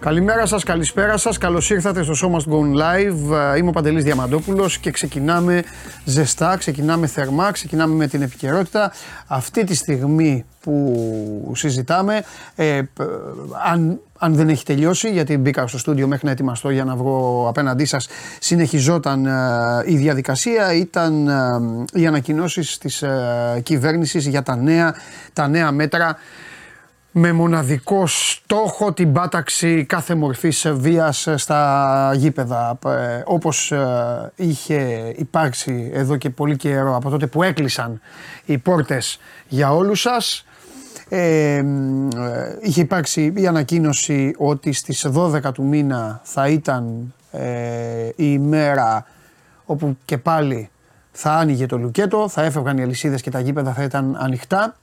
Καλημέρα σας, καλησπέρα σας, καλώς ήρθατε στο Show Must Go Live. Είμαι ο Παντελής Διαμαντόπουλος και ξεκινάμε ζεστά, ξεκινάμε θερμά, ξεκινάμε με την επικαιρότητα. Αυτή τη στιγμή που συζητάμε, αν δεν έχει τελειώσει, γιατί μπήκα στο στούντιο μέχρι να ετοιμαστώ για να βγω απέναντί σας, συνεχιζόταν η διαδικασία, ήταν οι ανακοινώσεις της κυβέρνησης για τα νέα μέτρα, με μοναδικό στόχο την πάταξη κάθε μορφής βίας στα γήπεδα, όπως είχε υπάρξει εδώ και πολύ καιρό από τότε που έκλεισαν οι πόρτες για όλους σας. Είχε υπάρξει η ανακοίνωση ότι στις 12 του μήνα θα ήταν η ημέρα όπου και πάλι θα άνοιγε το λουκέτο, θα έφευγαν οι αλυσίδες και τα γήπεδα θα ήταν ανοιχτά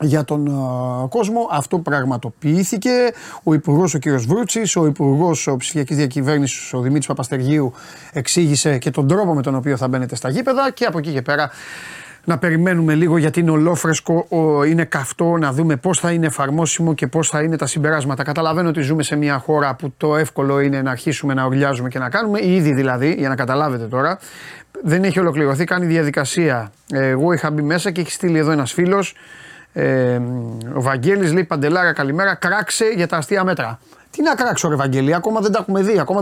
για τον κόσμο. Αυτό πραγματοποιήθηκε. Ο Υπουργός ο κ. Βρούτσης, ο Υπουργός Ψηφιακής Διακυβέρνησης ο Δημήτρης Παπαστεργίου εξήγησε και τον τρόπο με τον οποίο θα μπαίνετε στα γήπεδα και από εκεί και πέρα να περιμένουμε λίγο, γιατί είναι ολόφρεσκο, είναι καυτό, να δούμε πώς θα είναι εφαρμόσιμο και πώς θα είναι τα συμπεράσματα. Καταλαβαίνω ότι ζούμε σε μια χώρα που το εύκολο είναι να αρχίσουμε να ορλιάζουμε και να κάνουμε, ήδη δηλαδή, για να καταλάβετε τώρα, δεν έχει ολοκληρωθεί, κάνει διαδικασία. Εγώ είχα μπει μέσα και έχει στείλει εδώ ένας φίλος. Ο Βαγγέλης λέει: Παντελάρα, καλημέρα. Κράξε για τα αστεία μέτρα. Τι να κράξω, ρε Βαγγέλη, ακόμα δεν τα έχουμε δει, ακόμα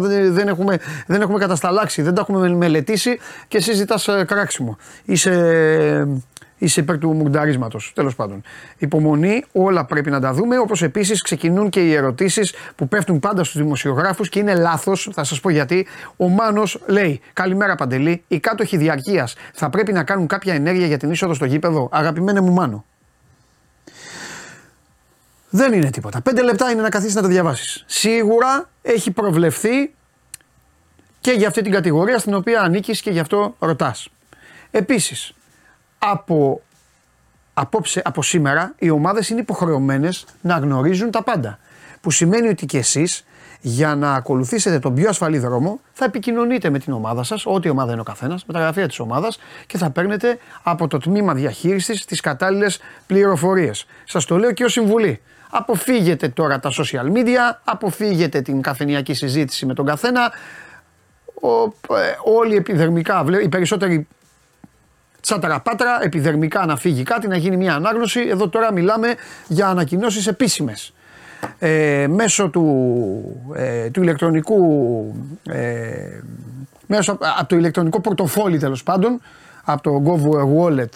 δεν έχουμε κατασταλάξει, δεν τα έχουμε μελετήσει και εσύ ζητάς κράξιμο. Είσαι υπέρ του μουρνταρίσματος. Τέλος πάντων. Υπομονή, όλα πρέπει να τα δούμε. Όπως επίσης ξεκινούν και οι ερωτήσεις που πέφτουν πάντα στους δημοσιογράφους και είναι λάθος. Θα σας πω γιατί. Ο Μάνος λέει: Καλημέρα, Παντελή. Οι κάτοχοι διαρκείας θα πρέπει να κάνουν κάποια ενέργεια για την είσοδο στο γήπεδο. Αγαπημένε μου Μάνο. Δεν είναι τίποτα. 5 λεπτά είναι να καθίσεις να το διαβάσεις. Σίγουρα έχει προβλεφθεί και για αυτή την κατηγορία στην οποία ανήκεις και γι' αυτό ρωτάς. Επίσης, από σήμερα οι ομάδες είναι υποχρεωμένες να γνωρίζουν τα πάντα. Που σημαίνει ότι και εσείς, για να ακολουθήσετε τον πιο ασφαλή δρόμο, θα επικοινωνείτε με την ομάδα σας, ό,τι ομάδα είναι ο καθένας, με τα γραφεία της ομάδας και θα παίρνετε από το τμήμα διαχείρισης τις κατάλληλες πληροφορίες. Σας το λέω και ως συμβουλή. Αποφύγετε τώρα τα social media, αποφύγετε την καφενειακή συζήτηση με τον καθένα. Όλοι επιδερμικά, οι περισσότεροι τσάταρα-πάτρα, επιδερμικά να φύγει κάτι, να γίνει μια ανάγνωση. Εδώ τώρα μιλάμε για ανακοινώσεις επίσημες. Μέσω του ηλεκτρονικού, μέσω από το ηλεκτρονικό πορτοφόλι, τέλος πάντων, από το GovWallet,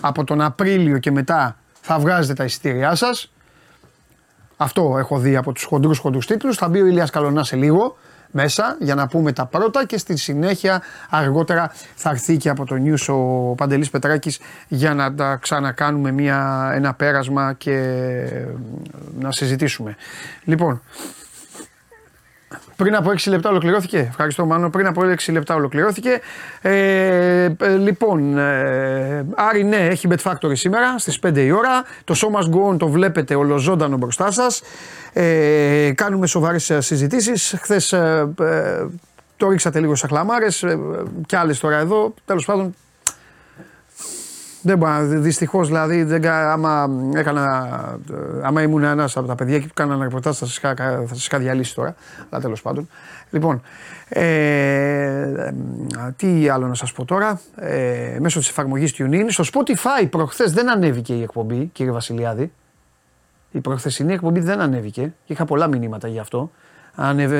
από τον Απρίλιο και μετά θα βγάζετε τα εισιτήριά σας. Αυτό έχω δει από τους χοντρούς τίτλους. Θα μπει ο Ηλίας Καλονάς σε λίγο μέσα για να πούμε τα πρώτα και στη συνέχεια αργότερα θα έρθει και από το News ο Παντελής Πετράκης για να τα ξανακάνουμε ένα πέρασμα και να συζητήσουμε. Λοιπόν, πριν από 6 λεπτά ολοκληρώθηκε. Ευχαριστώ Μάνο, πριν από 6 λεπτά ολοκληρώθηκε. Άρη, ναι, έχει Bet Factory σήμερα στις 5 η ώρα. Το Show Must Go On το βλέπετε ολοζώντανο μπροστά σας. Κάνουμε σοβαρές συζητήσεις. Χθες το ρίξατε λίγο σε χλαμάρες και άλλες τώρα εδώ. Τέλος πάντων, δυστυχώς δηλαδή, άμα ήμουν ένας από τα παιδιά και που κάνανε ρεπορτάζ θα σας είχα διαλύσει τώρα, αλλά τέλος πάντων. Λοιπόν, τι άλλο να σας πω τώρα, μέσω της εφαρμογής TuneIn, στο Spotify προχθές δεν ανέβηκε η εκπομπή, κύριε Βασιλιάδη, η προχθεσινή εκπομπή δεν ανέβηκε και είχα πολλά μηνύματα γι' αυτό.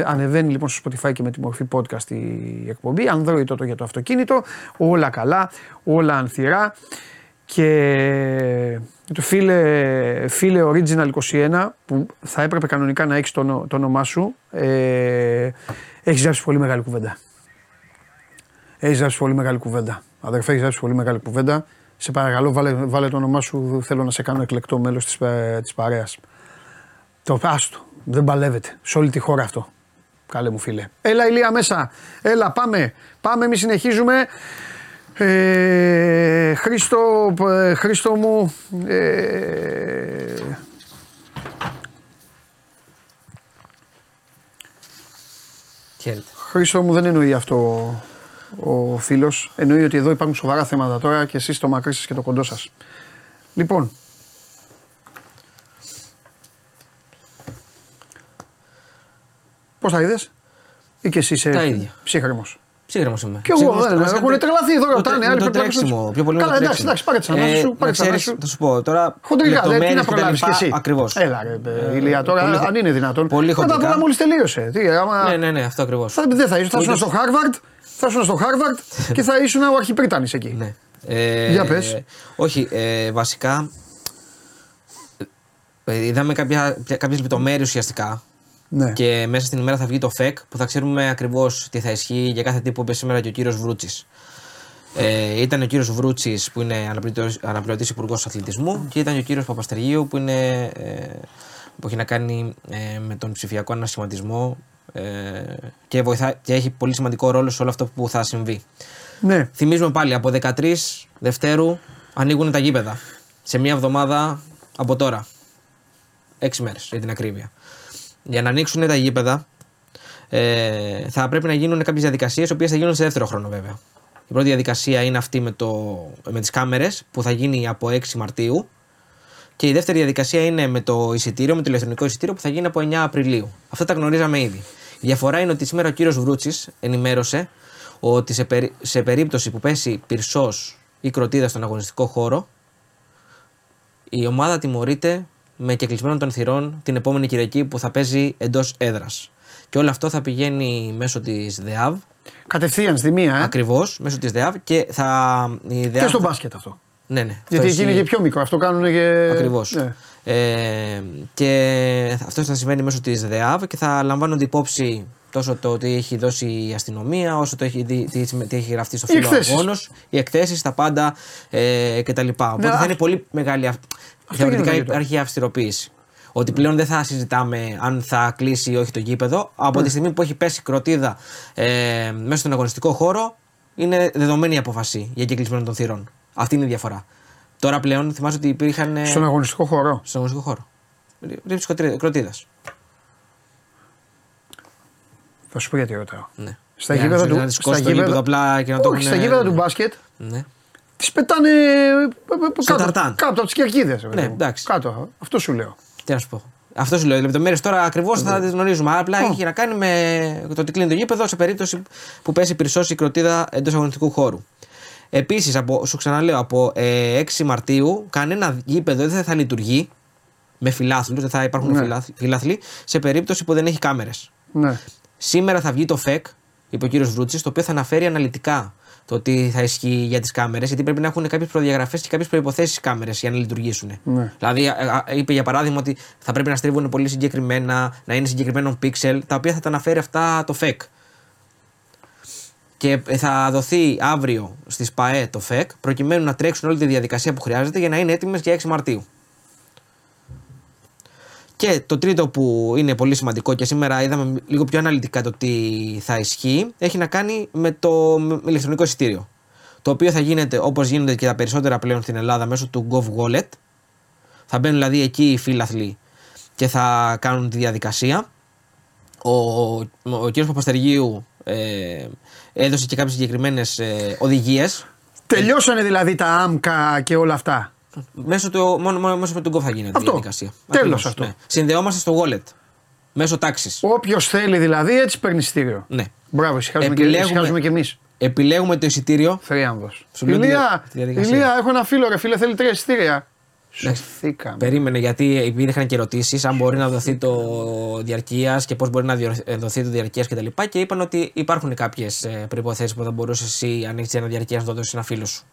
Ανεβαίνει λοιπόν στο Spotify και με τη μορφή podcast η εκπομπή, Android τότε για το αυτοκίνητο, όλα καλά, όλα ανθυρά και το φίλε Original 21 που θα έπρεπε κανονικά να έχεις το όνομά σου, έχεις γράψει πολύ μεγάλη κουβέντα. Αδερφέ, έχεις γράψει πολύ μεγάλη κουβέντα. Σε παρακαλώ βάλε το όνομά σου, θέλω να σε κάνω εκλεκτό μέλος της παρέας. Το άστο. Δεν παλεύεται. Σε όλη τη χώρα αυτό. Καλέ μου φίλε. Έλα Ηλία μέσα. Έλα πάμε. Πάμε, εμείς συνεχίζουμε. Χρήστο μου. Χρήστο μου, δεν εννοεί αυτό ο φίλος. Εννοεί ότι εδώ υπάρχουν σοβαρά θέματα τώρα και εσείς το μακρύ σας και το κοντό σας. Λοιπόν. Πώς τα είδες? Ή και εσύ είσαι ψύχρεμος? Ψύχρεμος είμαι. Και εγώ δεν έχω τρελαθεί εδώ όταν είναι άλλοι πιο πολύ. Καλά, εντάξει, πάρε τις ανάσεις σου. Θα σου πω τώρα. Χοντρικά, τι να προλάβεις κι εσύ. Ακριβώς. Έλα, Ηλία, τώρα αν είναι δυνατόν. Πολύ χοντρικά. Μετά τώρα μόλις τελείωσε. Ναι, αυτό ακριβώς. Δεν θα ήσουν στο Χάρβαρντ. Θα ήσουν στο Χάρβαρντ και θα ήσουν ο αρχιπρίτανης εκεί. Για πες. Όχι, βασικά είδαμε κάποιες λεπτομέρειες ουσιαστικά. Ναι. Και μέσα στην ημέρα θα βγει το FEC που θα ξέρουμε ακριβώς τι θα ισχύει για κάθε τι που είπε σήμερα και ο κύριος Βρούτσης. Ήταν ο κύριος Βρούτσης που είναι αναπληρωτής υπουργός αθλητισμού και ήταν ο κύριος Παπαστεργίου που, που έχει να κάνει με τον ψηφιακό ανασχηματισμό και, και έχει πολύ σημαντικό ρόλο σε όλο αυτό που θα συμβεί. Ναι. Θυμίζουμε πάλι από 13 Δευτέρου ανοίγουν τα γήπεδα. Σε μία εβδομάδα από τώρα. 6 μέρες για την ακρίβεια. Για να ανοίξουν τα γήπεδα θα πρέπει να γίνουν κάποιες διαδικασίες, οι οποίες θα γίνουν σε δεύτερο χρόνο βέβαια. Η πρώτη διαδικασία είναι αυτή με τις κάμερες που θα γίνει από 6 Μαρτίου και η δεύτερη διαδικασία είναι με το εισιτήριο, με το ηλεκτρονικό εισιτήριο που θα γίνει από 9 Απριλίου. Αυτά τα γνωρίζαμε ήδη. Η διαφορά είναι ότι σήμερα ο κύριος Βρούτσης ενημέρωσε ότι σε περίπτωση που πέσει πυρσός ή κροτίδα στον αγωνιστικό χώρο η ομάδα τιμωρείται με κεκλεισμένο των θυρών την επόμενη Κυριακή που θα παίζει εντός έδρας. Και όλο αυτό θα πηγαίνει μέσω της ΔΕΑΒ. Κατευθείαν στη μία, Ακριβώς, μέσω της ΔΕΑΒ και θα. Η ΔΕΑΒ και στο μπάσκετ αυτό. Ναι, ναι. Γιατί εκεί είναι και πιο μικρό, αυτό κάνουν και. Ακριβώς. Ναι. Και αυτό θα συμβαίνει μέσω της ΔΕΑΒ και θα λαμβάνονται υπόψη τόσο το ότι έχει δώσει η αστυνομία, όσο το έχει, τι έχει γραφτεί στο φύλλο αγώνος, οι εκθέσεις, τα πάντα κτλ. Οπότε θα είναι πολύ μεγάλη. Θεωρητικά υπάρχει αυστηροποίηση. Ότι πλέον δεν θα συζητάμε αν θα κλείσει ή όχι το γήπεδο. Από τη στιγμή που έχει πέσει κροτίδα μέσα στον αγωνιστικό χώρο, είναι δεδομένη η απόφαση για κλεισμένο των θυρών. Αυτή είναι η διαφορά. Τώρα πλέον θυμάσαι ότι υπήρχαν. Στον αγωνιστικό χώρο. Στον αγωνιστικό χώρο. Ρίψη κροτίδας. Θα σου πω γιατί ρωτάω. Ναι. Στα γήπεδα του μπάσκετ. Ναι. Τις πετάνε κάτω από τις κερκίδες. Ναι, εντάξει. Κάτω, αυτό σου λέω. Τι να σου πω. Αυτό σου λέω. Οι λεπτομέρειες τώρα ακριβώς θα τις γνωρίζουμε. Αλλά απλά έχει να κάνει με το ότι κλείνει το γήπεδο σε περίπτωση που πέσει πυρσός η κροτίδα εντός αγωνιστικού χώρου. Επίσης, σου ξαναλέω, από 6 Μαρτίου κανένα γήπεδο δεν θα λειτουργεί με φιλάθλους, δεν θα υπάρχουν φιλάθλοι σε περίπτωση που δεν έχει κάμερες. Ναι. Σήμερα θα βγει το FEC, είπε ο κύριος Βρούτσης, το οποίο θα αναφέρει αναλυτικά το τι θα ισχύει για τις κάμερες, γιατί πρέπει να έχουν κάποιες προδιαγραφές και κάποιες προϋποθέσεις οι κάμερες για να λειτουργήσουν. Ναι. Δηλαδή, είπε για παράδειγμα ότι θα πρέπει να στρίβουν πολύ συγκεκριμένα, να είναι συγκεκριμένων πίξελ, τα οποία θα τα αναφέρει αυτά το FEC. Και θα δοθεί αύριο στις ΠΑΕ το FEC, προκειμένου να τρέξουν όλη τη διαδικασία που χρειάζεται για να είναι έτοιμες για 6 Μαρτίου. Και το τρίτο που είναι πολύ σημαντικό και σήμερα είδαμε λίγο πιο αναλυτικά το τι θα ισχύει, έχει να κάνει με το ηλεκτρονικό εισιτήριο. Το οποίο θα γίνεται όπως γίνονται και τα περισσότερα πλέον στην Ελλάδα μέσω του GovWallet. Θα μπαίνουν δηλαδή εκεί οι φίλαθλοι και θα κάνουν τη διαδικασία. Ο κ. Παπαστεργίου έδωσε και κάποιες συγκεκριμένες οδηγίες. Τελειώσανε δηλαδή τα άμκα και όλα αυτά. Μόνο μέσω του Gov θα γίνεται η διαδικασία. Τέλος αυτό. Ναι. Συνδεόμαστε στο wallet. Μέσω τάξης. Όποιος θέλει δηλαδή, έτσι παίρνει εισιτήριο. Ναι. Μπράβο, συγχάζουμε κι εμείς. Επιλέγουμε το εισιτήριο. Θρίαμβος. Ηλία, έχω ένα φίλο, ρε φίλε, θέλει 3 εισιτήρια. Σωθήκαμε. Περίμενε, γιατί υπήρχαν και ερωτήσεις αν μπορεί να δοθεί το διαρκείας και πώς μπορεί να δοθεί το διαρκείας κτλ. Και είπαν ότι υπάρχουν κάποιες προϋποθέσεις που θα μπορούσε εσύ, αν έχεις ένα διαρκείας, να το δώσεις ένα φίλο σου.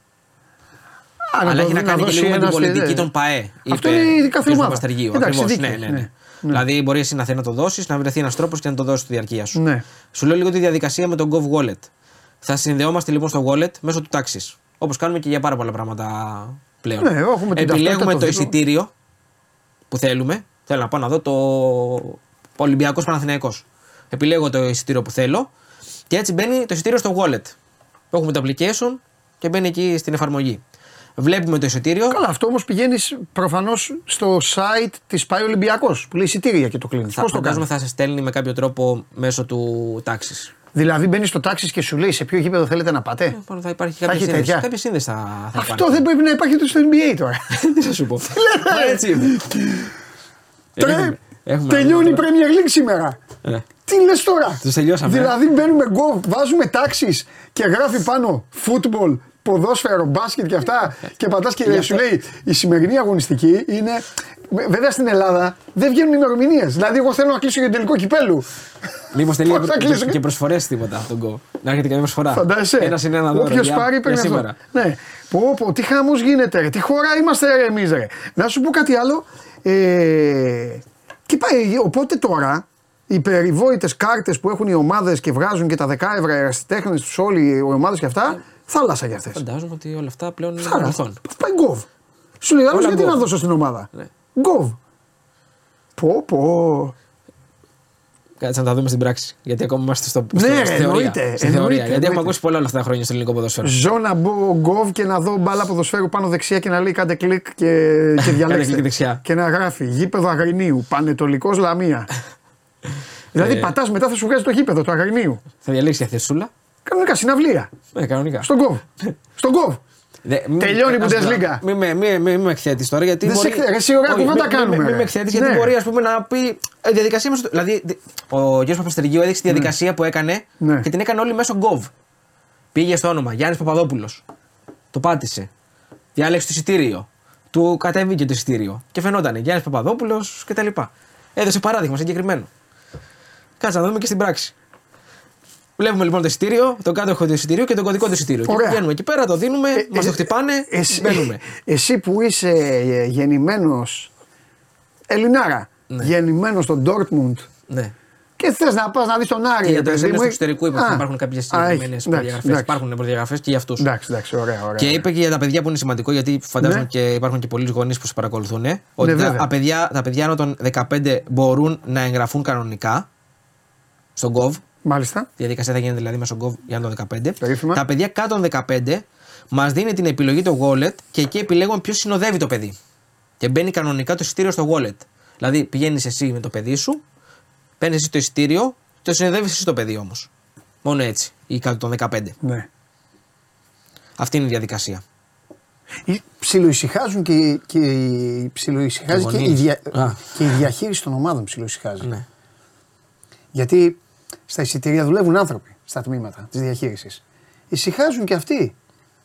Αλλά έχει να κάνει και λίγο με την πολιτική των ΠΑΕ. Αυτό είναι η κάθε ομάδα. Ακριβώς. Ναι. Δηλαδή, μπορεί εσύ να θέλει να το δώσει, να βρεθεί ένα τρόπο και να το δώσει τη διαρκεία σου. Ναι. Σου λέω λίγο τη διαδικασία με τον Gov Wallet. Θα συνδεόμαστε λοιπόν στο Wallet μέσω του τάξης. Όπως κάνουμε και για πάρα πολλά πράγματα πλέον. Ναι, επιλέγουμε το εισιτήριο που θέλουμε. Θέλω να πάω να δω το Ολυμπιακός Παναθηναϊκός. Επιλέγω το εισιτήριο που θέλω και έτσι μπαίνει το εισιτήριο στο Wallet. Έχουμε το application και μπαίνει εκεί στην εφαρμογή. Βλέπουμε το εισιτήριο. Καλά, αυτό όμως πηγαίνεις προφανώς στο site της ΠΑΕ Ολυμπιακός που λέει εισιτήρια και το κλείνει. Πώς το κάνουμε, θα σε στέλνει με κάποιο τρόπο μέσω του τάξης. Δηλαδή μπαίνεις στο τάξης και σου λέει σε ποιο γήπεδο θέλετε να πάτε. Θα υπάρχει κάποια σύνδεση. Κάποια σύνδεση θα αυτό υπάρχει. Δεν πρέπει να υπάρχει στο NBA τώρα. Τι θα σου πω. Λέμε έτσι. Τελειώνει η Premier League σήμερα. Τι λες τώρα. Τους τελειώσαμε. Δηλαδή μπαίνουμε γκο, βάζουμε τάξεις και γράφει πάνω football, ποδόσφαιρο, μπάσκετ και αυτά και πατάς και σου λέει η σημερινή αγωνιστική είναι. Βέβαια στην Ελλάδα δεν βγαίνουν ημερομηνίες. Δηλαδή, εγώ θέλω να κλείσω για τελικό κυπέλου. Μήπως τελείω και προσφορές τίποτα τον γκο. Να έρχεται καμία προσφορά. Φαντάζεσαι. Ένα δώρο. Όποιος πάρει παίρνει σήμερα. Ναι. Πω, πω, τι χαμός γίνεται, ρε. Τι χώρα είμαστε εμείς, ρε. Να σου πω κάτι άλλο. Και πάει, οπότε τώρα οι περιβόητες κάρτες που έχουν οι ομάδες και βγάζουν και τα 10 ευρώ ερασιτέχνες τους όλοι οι ομάδες και αυτά, θάλασσα για αυτές. Φαντάζομαι ότι όλα αυτά πλέον είναι παρελθόν. Πάει γκοβ. Σου λέει άλλο γιατί να δώσω στην ομάδα. Γκοβ. Πω, πω. Κάτσε να τα δούμε στην πράξη. Γιατί ακόμα είμαστε στο πίσω. Ναι, εννοείται. Γιατί έχουμε ακούσει πολλά όλα αυτά τα χρόνια στο ελληνικό ποδοσφαίρο. Ζω να μπω γκοβ και να δω μπάλα ποδοσφαίρου πάνω δεξιά και να λέει κάντε κλικ και διαλέξτε. Και να γράφει γήπεδο Αγρινίου, Πανετολικός Λαμία. Δηλαδή πατάς μετά θα σου βγάζει το γήπεδο του Αγρινίου. Θα διαλέξει για θεσούλα. Κανονικά συναυλία. Ναι, κανονικά. Στον γκοβ. Στον γκοβ. Τελειώνει η Bundesliga. Μην με εκθέτεις τώρα γιατί. Εσύ ωραία κουβέντα κάνουμε. Μην με εκθέτεις γιατί μπορεί ας πούμε, να πει. Η διαδικασία μας. Δηλαδή, ο Γιώργος Παπαστεργίου έδειξε τη διαδικασία που έκανε και την έκανε όλοι μέσω Gov. Πήγε στο όνομα Γιάννης Παπαδόπουλος. Το πάτησε. Διάλεξε το εισιτήριο. Του κατέβηκε το εισιτήριο. Και φαινόταν Γιάννης Παπαδόπουλος κτλ. Έδωσε παράδειγμα συγκεκριμένο. Κάτσε να δούμε και στην πράξη. Βλέπουμε λοιπόν το εισιτήριο, τον κάτοχο του εισιτήριου και τον κωδικό του εισιτήριου. Και βγαίνουμε εκεί πέρα, το δίνουμε, μας το χτυπάνε, μπαίνουμε. Εσύ που είσαι γεννημένος Ελληνάρα, ναι. Γεννημένος στο Ντόρτμουντ ναι. Και θες να πας να δεις τον Άρη. Και για το SM του εξωτερικού υπάρχουν κάποιες συγκεκριμένες προδιαγραφές. Υπάρχουν προδιαγραφές και για αυτούς. Και είπε και για τα παιδιά που είναι σημαντικό, γιατί φαντάζομαι και υπάρχουν και πολλοί γονείς που σε παρακολουθούν. Ότι τα παιδιά άνω των 15 μπορούν να εγγραφούν κανονικά στον Gov. Μάλιστα. Η διαδικασία θα γίνεται δηλαδή μέσω Gov για τον 15. Περίφημα. Τα παιδιά κάτω των 15 μας δίνει την επιλογή το wallet και εκεί επιλέγουμε ποιος συνοδεύει το παιδί. Και μπαίνει κανονικά το εισιτήριο στο wallet. Δηλαδή πηγαίνεις εσύ με το παιδί σου, παίρνεις εσύ το εισιτήριο, το συνοδεύεις εσύ το παιδί όμως. Μόνο έτσι, ή κάτω των 15. Ναι. Αυτή είναι η διαδικασία. Ψιλοησυχάζουν και η διαχείριση των ομάδων ψιλοησυχάζει. Ναι. Γιατί. Στα εισιτήρια δουλεύουν άνθρωποι στα τμήματα της διαχείρισης. Ησυχάζουν και αυτοί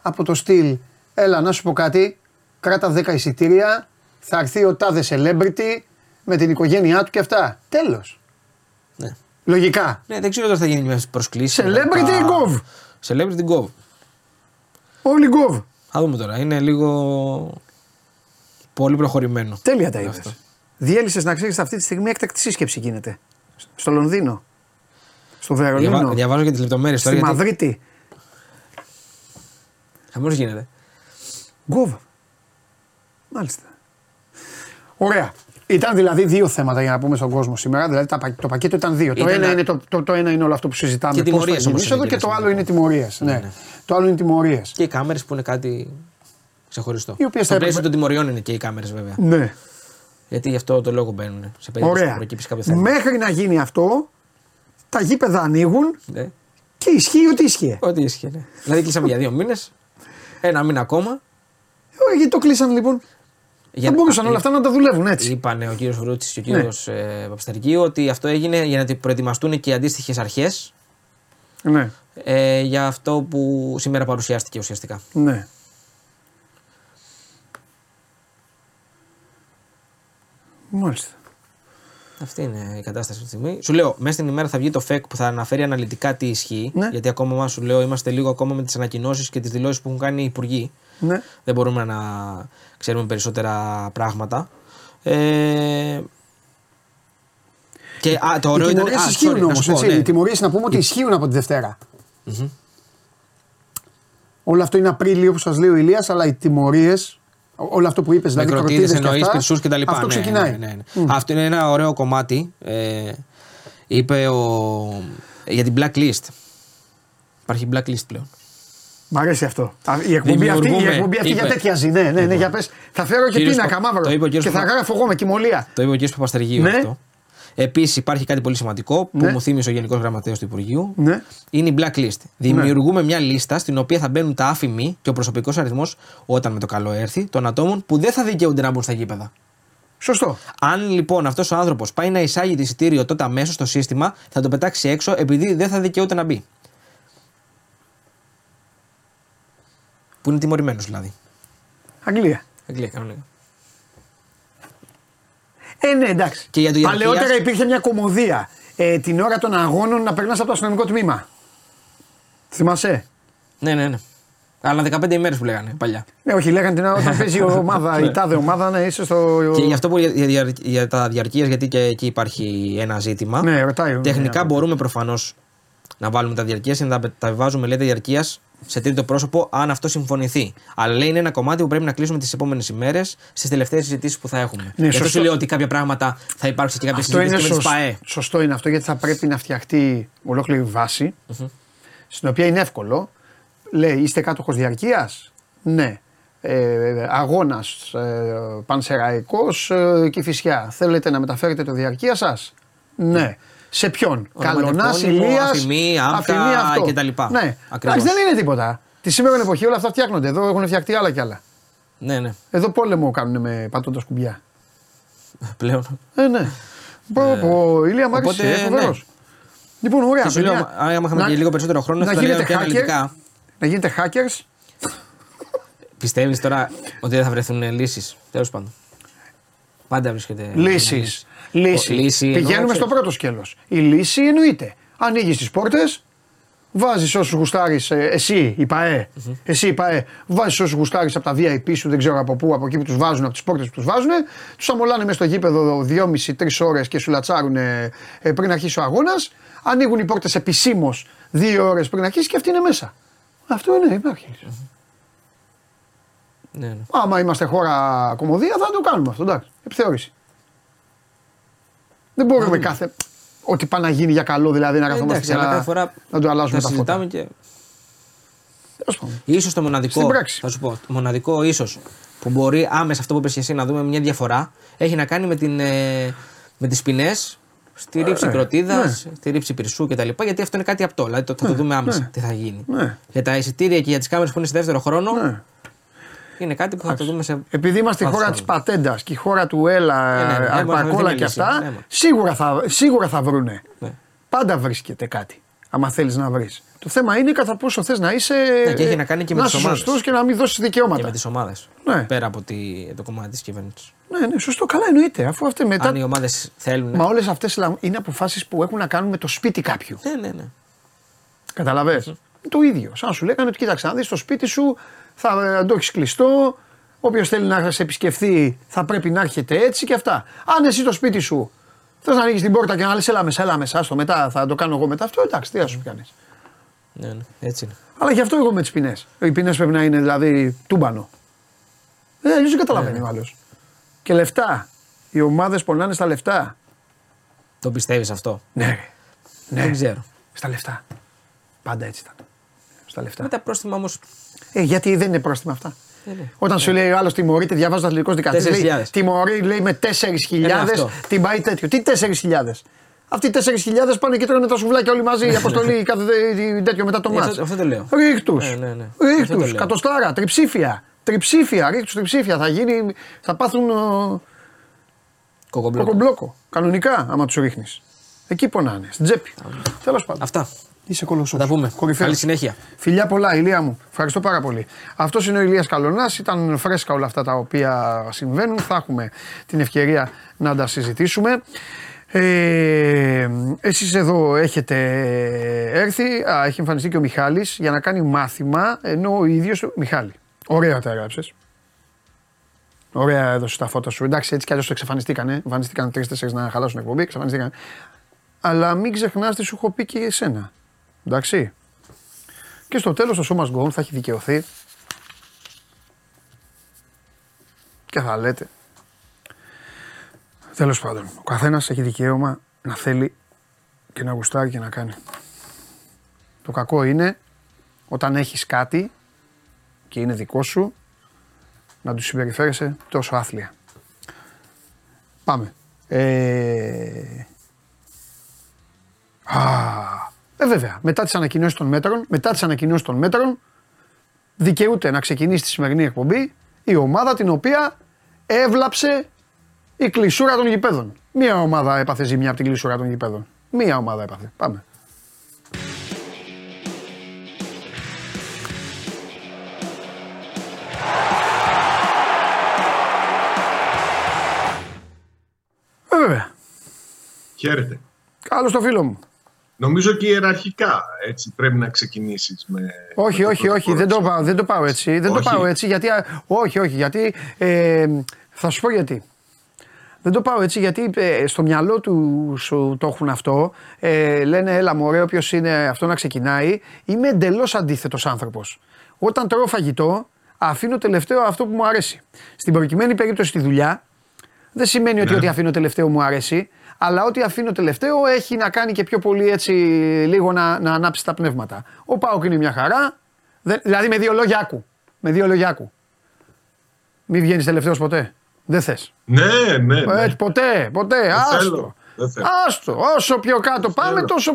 από το στυλ. Έλα, να σου πω κάτι. Κράτα 10 εισιτήρια. Θα έρθει ο τάδε celebrity με την οικογένειά του και αυτά. Τέλος. Ναι. Λογικά. Ναι, δεν ξέρω τώρα θα γίνει μια προσκλήση. Celebrity gov. Celebrity gov. Όλοι gov. Θα δούμε τώρα. Είναι λίγο. Πολύ προχωρημένο. Τέλεια τα είδες. Διέλυσες να ξέρεις αυτή τη στιγμή έκτακτη σύσκεψη γίνεται. Στο Λονδίνο. Στο Βερολίνο. Διαβάζω και τις λεπτομέρειες τώρα. Στη Μαδρίτη. Χαμός γίνεται. Γκοβ. Μάλιστα. Ωραία. Ήταν δηλαδή δύο θέματα για να πούμε στον κόσμο σήμερα. Δηλαδή το πακέτο ήταν δύο. Το ένα είναι όλο αυτό που συζητάμε. Και τιμωρίες όμως. Και το άλλο είναι τιμωρίες. Ναι. Ναι. Το άλλο είναι τιμωρίες. Και οι κάμερες που είναι κάτι ξεχωριστό. Στο πλαίσιο των τιμωριών είναι και οι κάμερες βέβαια. Ναι. Γιατί γι' αυτό το λόγο μπαίνουν. Σε περίπτωση που προκύψει κάποιο θέμα. Μέχρι να γίνει αυτό. Τα γήπεδα ανοίγουν ναι. Και ισχύει ό,τι ίσχυε. Ό,τι ίσχυε, ναι. Δηλαδή κλείσαμε για 2 μήνες, 1 μήνα ακόμα. Γιατί το κλείσαν λοιπόν. Για δεν μπορούσαν όλα αυτά να τα δουλεύουν έτσι. Είπανε ο κύριος Βρούτσης και ο κύριος Παπαστεργίου ότι αυτό έγινε για να προετοιμαστούν και οι αντίστοιχες αρχές ναι. Για αυτό που σήμερα παρουσιάστηκε ουσιαστικά. Ναι. Μάλιστα. Αυτή είναι η κατάσταση αυτή τη στιγμή. Σου λέω, μέσα στην ημέρα θα βγει το ΦΕΚ που θα αναφέρει αναλυτικά τι ισχύει. Ναι. Γιατί ακόμα μας σου λέω, είμαστε λίγο ακόμα με τις ανακοινώσεις και τις δηλώσεις που έχουν κάνει οι υπουργοί. Ναι. Δεν μπορούμε να ξέρουμε περισσότερα πράγματα. Και το ωραίο είναι. Οι τιμωρίες ισχύουν όμως. Οι τιμωρίες να πούμε ότι ισχύουν από τη Δευτέρα. Mm-hmm. Όλο αυτό είναι Απρίλιο που σας λέει ο Ηλίας, αλλά οι τιμωρίες. Όλο αυτό που είπες, δηλαδή κροτίδες εννοείς, πυρσούς κτλ. Αυτό ξεκινάει. Ναι. Αυτό είναι ένα ωραίο κομμάτι. Είπε για την blacklist. Υπάρχει blacklist πλέον. Μ' αρέσει αυτό. Η εκπομπή αυτή για τέτοια ζει. Ναι, για πες. Θα φέρω και πίνακα μαύρο. Και θα γράφω εγώ με κοιμωλία. Το είπε ο κ. Παπαστεργίου αυτό. Επίσης υπάρχει κάτι πολύ σημαντικό που μου θύμισε ο Γενικός Γραμματέας του Υπουργείου. Είναι η blacklist. Δημιουργούμε μια λίστα στην οποία θα μπαίνουν τα άφημοι και ο προσωπικός αριθμός, όταν με το καλό έρθει, των ατόμων που δεν θα δικαιούνται να μπουν στα γήπεδα. Σωστό. Αν λοιπόν αυτός ο άνθρωπος πάει να εισάγει εισιτήριο τότε αμέσως στο σύστημα, θα το πετάξει έξω επειδή δεν θα δικαιούται να μπει. Που είναι τιμωρημένος δηλαδή. Αγγλία. Αγγλία, κανονικά. Ναι, εντάξει. Παλαιότερα υπήρχε μια κωμωδία. Την ώρα των αγώνων να περνάς από το αστυνομικό τμήμα. Θυμάσαι. Ναι, ναι, ναι. Αλλά 15 ημέρες που λέγανε παλιά. Ναι, όχι, λέγανε την ώρα όταν παίζει η ομάδα, η τάδε ομάδα να είσαι στο. Και γι' αυτό που για τα διαρκείας, γιατί και εκεί υπάρχει ένα ζήτημα. Ναι, ρωτάει. Τεχνικά ναι, μπορούμε προφανώς να βάλουμε τα διαρκείας ή να τα βάζουμε, λέτε, διαρκείας σε τρίτο πρόσωπο, αν αυτό συμφωνηθεί. Αλλά λέει είναι ένα κομμάτι που πρέπει να κλείσουμε τις επόμενες ημέρες, στις τελευταίες συζητήσεις που θα έχουμε. Ναι, γιατί σου λέω ότι κάποια πράγματα θα υπάρξουν και κάποιες συζητήσεις με τις ΠΑΕ. Σωστό είναι αυτό, γιατί θα πρέπει να φτιαχτεί ολόκληρη βάση, στην οποία είναι εύκολο. Λέει, είστε κάτοχος διαρκείας, ναι, αγώνας πανσεραϊκός Κηφισιά, θέλετε να μεταφέρετε το διαρκεία σας, ναι, σε ποιον, Καλονάς, Ηλίας, Αφημί, Άμτα κτλ. Ναι, ακριβώς. Δεν είναι τίποτα, τη σήμερα εποχή όλα αυτά φτιάχνονται, εδώ έχουν φτιαχτεί άλλα κι άλλα. Ναι, ναι. Εδώ πόλεμο κάνουν με πατώντας κουμπιά. Πλέον. Ναι. Ηλία Μάρκης, φοβερός. Λοιπόν, ωραία. Αν είχαμε και λίγο περισσότερο χρόνο, θα λέγαμε και αναλυτικά. Να γίνετε hackers. Πιστεύεις τώρα ότι δεν θα βρεθούν λύσεις? Τέλος πάντων. Πάντα βρίσκεται. Λύσεις. Πηγαίνουμε στο πρώτο σκέλος. Η λύση εννοείται. Ανοίγεις τις πόρτες, βάζεις όσους γουστάρεις, εσύ η ΠΑΕ, βάζεις όσους γουστάρεις από τα VIP σου, δεν ξέρω από πού, από εκεί που τους βάζουν, από τις πόρτες που τους βάζουν, τους αμολάνε μέσα στο γήπεδο 2,5-3 ώρες και σου λατσάρουν πριν αρχίσει ο αγώνας. Ανοίγουν οι πόρτες επισήμως 2 ώρες πριν αρχίσει και αυτή είναι μέσα. Αυτό είναι, υπάρχει. Ναι, ναι. Άμα είμαστε χώρα κωμωδία θα το κάνουμε αυτό, εντάξει, επιθεώρηση. Δεν μπορούμε κάθε, ό,τι πάει να γίνει για καλό δηλαδή να καθόμαστε εντάξει, αλλά κάθε φορά να το αλλάζουμε τα φώτα. Και... Ίσως το μοναδικό, θα σου πω, το μοναδικό ίσως που μπορεί άμεσα αυτό που είπες και εσύ να δούμε μια διαφορά έχει να κάνει με τις ποινές. Στη ρήψη κροτίδας, στη ρήψη πυρσού κτλ. Γιατί αυτό είναι κάτι απτό. Δηλαδή θα το δούμε άμεσα τι θα γίνει. Για τα εισιτήρια και για τις κάμερες που είναι σε δεύτερο χρόνο. Είναι κάτι που θα το δούμε σε. Επειδή είμαστε η χώρα της πατέντας και η χώρα του έλα, αρπακόλα και αυτά, σίγουρα θα βρούνε. Πάντα βρίσκεται κάτι. Άμα θέλεις να βρεις. Το θέμα είναι κατά πόσο θες να είσαι. Και έχει να κάνει και με τις ομάδες. Και να μην δώσεις δικαιώματα. Και με τις ομάδες. Πέρα από το κομμάτι της κυβέρνησης. Ναι, ναι, σωστό, καλά εννοείται. Αφού αυτές μετά. Αν οι ομάδες θέλουν. Μα όλες αυτές είναι αποφάσεις που έχουν να κάνουν με το σπίτι κάποιου. Ναι, ναι, ναι. Καταλαβες. Το ίδιο. Σαν σου λέγανε ότι κοίταξε, αν δεις το σπίτι σου, θα το έχεις κλειστό. Όποιος θέλει να σε επισκεφθεί, θα πρέπει να έρχεται έτσι και αυτά. Αν εσύ το σπίτι σου θες να ανοίξεις την πόρτα και να λες έλα μέσα, άστο μετά, θα το κάνω εγώ μετά αυτό. Εντάξει, τι θα σου πιάνεις. Ναι, ναι, έτσι είναι. Αλλά γι' αυτό εγώ με τις ποινές. Οι ποινές πρέπει να είναι δηλαδή τούμπανο. Δεν καταλαβαίνει ο άλλος. Και λεφτά. Οι ομάδες πονάνε στα λεφτά. Το πιστεύεις αυτό? Ναι. Δεν ξέρω. Στα λεφτά. Πάντα έτσι ήταν. Στα λεφτά. Με τα πρόστιμα όμως. Γιατί δεν είναι πρόστιμα αυτά. Όταν σου λέει ο άλλος τιμωρείται, διαβάζει το αθλητικό δικαστήριο. Τιμωρεί, λέει με 4.000, την πάει τέτοιο. Τι 4.000. Αυτοί οι 4.000 πάνε και τρώνε τα σουβλάκια όλοι μαζί. Η αποστολή κάθε τέτοιο μετά το μάτς. Αυτό το λέω. Ρίχτους. Κατοστάρα, τριψήφια, θα γίνει, θα πάθουν κοκομπλόκο, κανονικά άμα τους ρίχνεις. Εκεί πονάνε, στην τσέπη. Τέλος πάντων. Αυτά. Είσαι κολοσσός. Θα τα πούμε. Κορυφαίος. Καλή συνέχεια. Φιλιά πολλά, Ηλία μου. Ευχαριστώ πάρα πολύ. Αυτός είναι ο Ηλίας Καλονάς. Ήταν φρέσκα όλα αυτά τα οποία συμβαίνουν. Θα έχουμε την ευκαιρία να τα συζητήσουμε. Εσείς εδώ έχετε έρθει. Έχει εμφανιστεί και ο Μιχάλης για να κάνει μάθημα, ενώ ο ίδιος Μιχάλη. Ωραία τα έγραψες. Ωραία έδωσες τα φώτα σου. Εντάξει, έτσι κι αλλιώς το εξαφανιστήκανε. Εμφανιστήκαν 3-4 να χαλάσουν εκπομπή. Εξαφανιστήκανε. Αλλά μην ξεχνάς τι σου έχω πει και εσένα. Εντάξει. Και στο τέλος το So Must Go On θα έχει δικαιωθεί. Και θα λέτε. Τέλος πάντων, ο καθένας έχει δικαίωμα να θέλει και να γουστάρει και να κάνει. Το κακό είναι όταν έχεις κάτι και είναι δικό σου, να του συμπεριφέρεσαι τόσο άθλια. Πάμε. Βέβαια, μετά τις ανακοινώσεις των μέτρων, δικαιούται να ξεκινήσει τη σημερινή εκπομπή η ομάδα την οποία έβλαψε Η κλεισούρα των γηπέδων. Μία ομάδα έπαθε ζημιά από την κλεισούρα των γηπέδων. Μία ομάδα έπαθε. Πάμε. Βέβαια. Χαίρετε. Καλώς το φίλο μου. Νομίζω και ιεραρχικά έτσι πρέπει να ξεκινήσεις με... Όχι, δεν το πάω έτσι. Γιατί... Γιατί... θα σου πω γιατί. Δεν το πάω έτσι γιατί στο μυαλό του το έχουν αυτό. Λένε έλα μωρέ όποιος είναι αυτό να ξεκινάει. Είμαι εντελώς αντίθετος άνθρωπος. Όταν τρώω φαγητό αφήνω τελευταίο αυτό που μου αρέσει. Στην προκειμένη περίπτωση στη δουλειά δεν σημαίνει ότι ό,τι αφήνω τελευταίο μου αρέσει. Αλλά ό,τι αφήνω τελευταίο έχει να κάνει και πιο πολύ έτσι λίγο να ανάψει τα πνεύματα. Ο ΠΑΟΚ είναι μια χαρά. Δηλαδή με δύο λόγια άκου. Μην βγαίνεις τελευταίος ποτέ. Δεν θες. Ναι. Ποτέ. Άστο. Όσο πιο κάτω πάμε, τόσο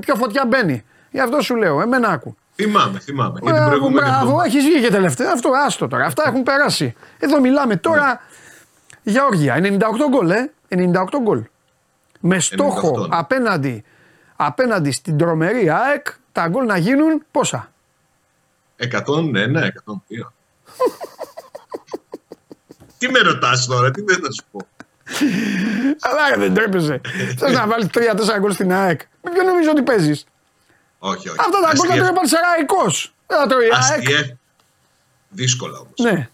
πιο φωτιά μπαίνει. Γι' αυτό σου λέω. Εμένα άκου. Θυμάμαι. Για την προηγούμενη εβδομάδα. Έχεις βγει και τελευταία. Αυτό άστο τώρα. Αυτά έχουν περάσει. Εδώ μιλάμε τώρα για όργια. 98 γκολ, 98 γκολ. Με στόχο απέναντι στην τρομερή ΑΕΚ τα γκολ να γίνουν πόσα. 101, 102. Τι με ρωτάς τώρα, τι δεν θα σου πω. Αλλά δεν τρέπεσε. Θες να βάλεις 3-4 γκολ στην ΑΕΚ. Με ποιο νομίζω ότι παίζεις. Όχι. Αυτά τα γκολ θα τρώει Πανσεραϊκός. Δεν θα τρώει ΑΕΚ. Δύσκολα όμως. Ναι.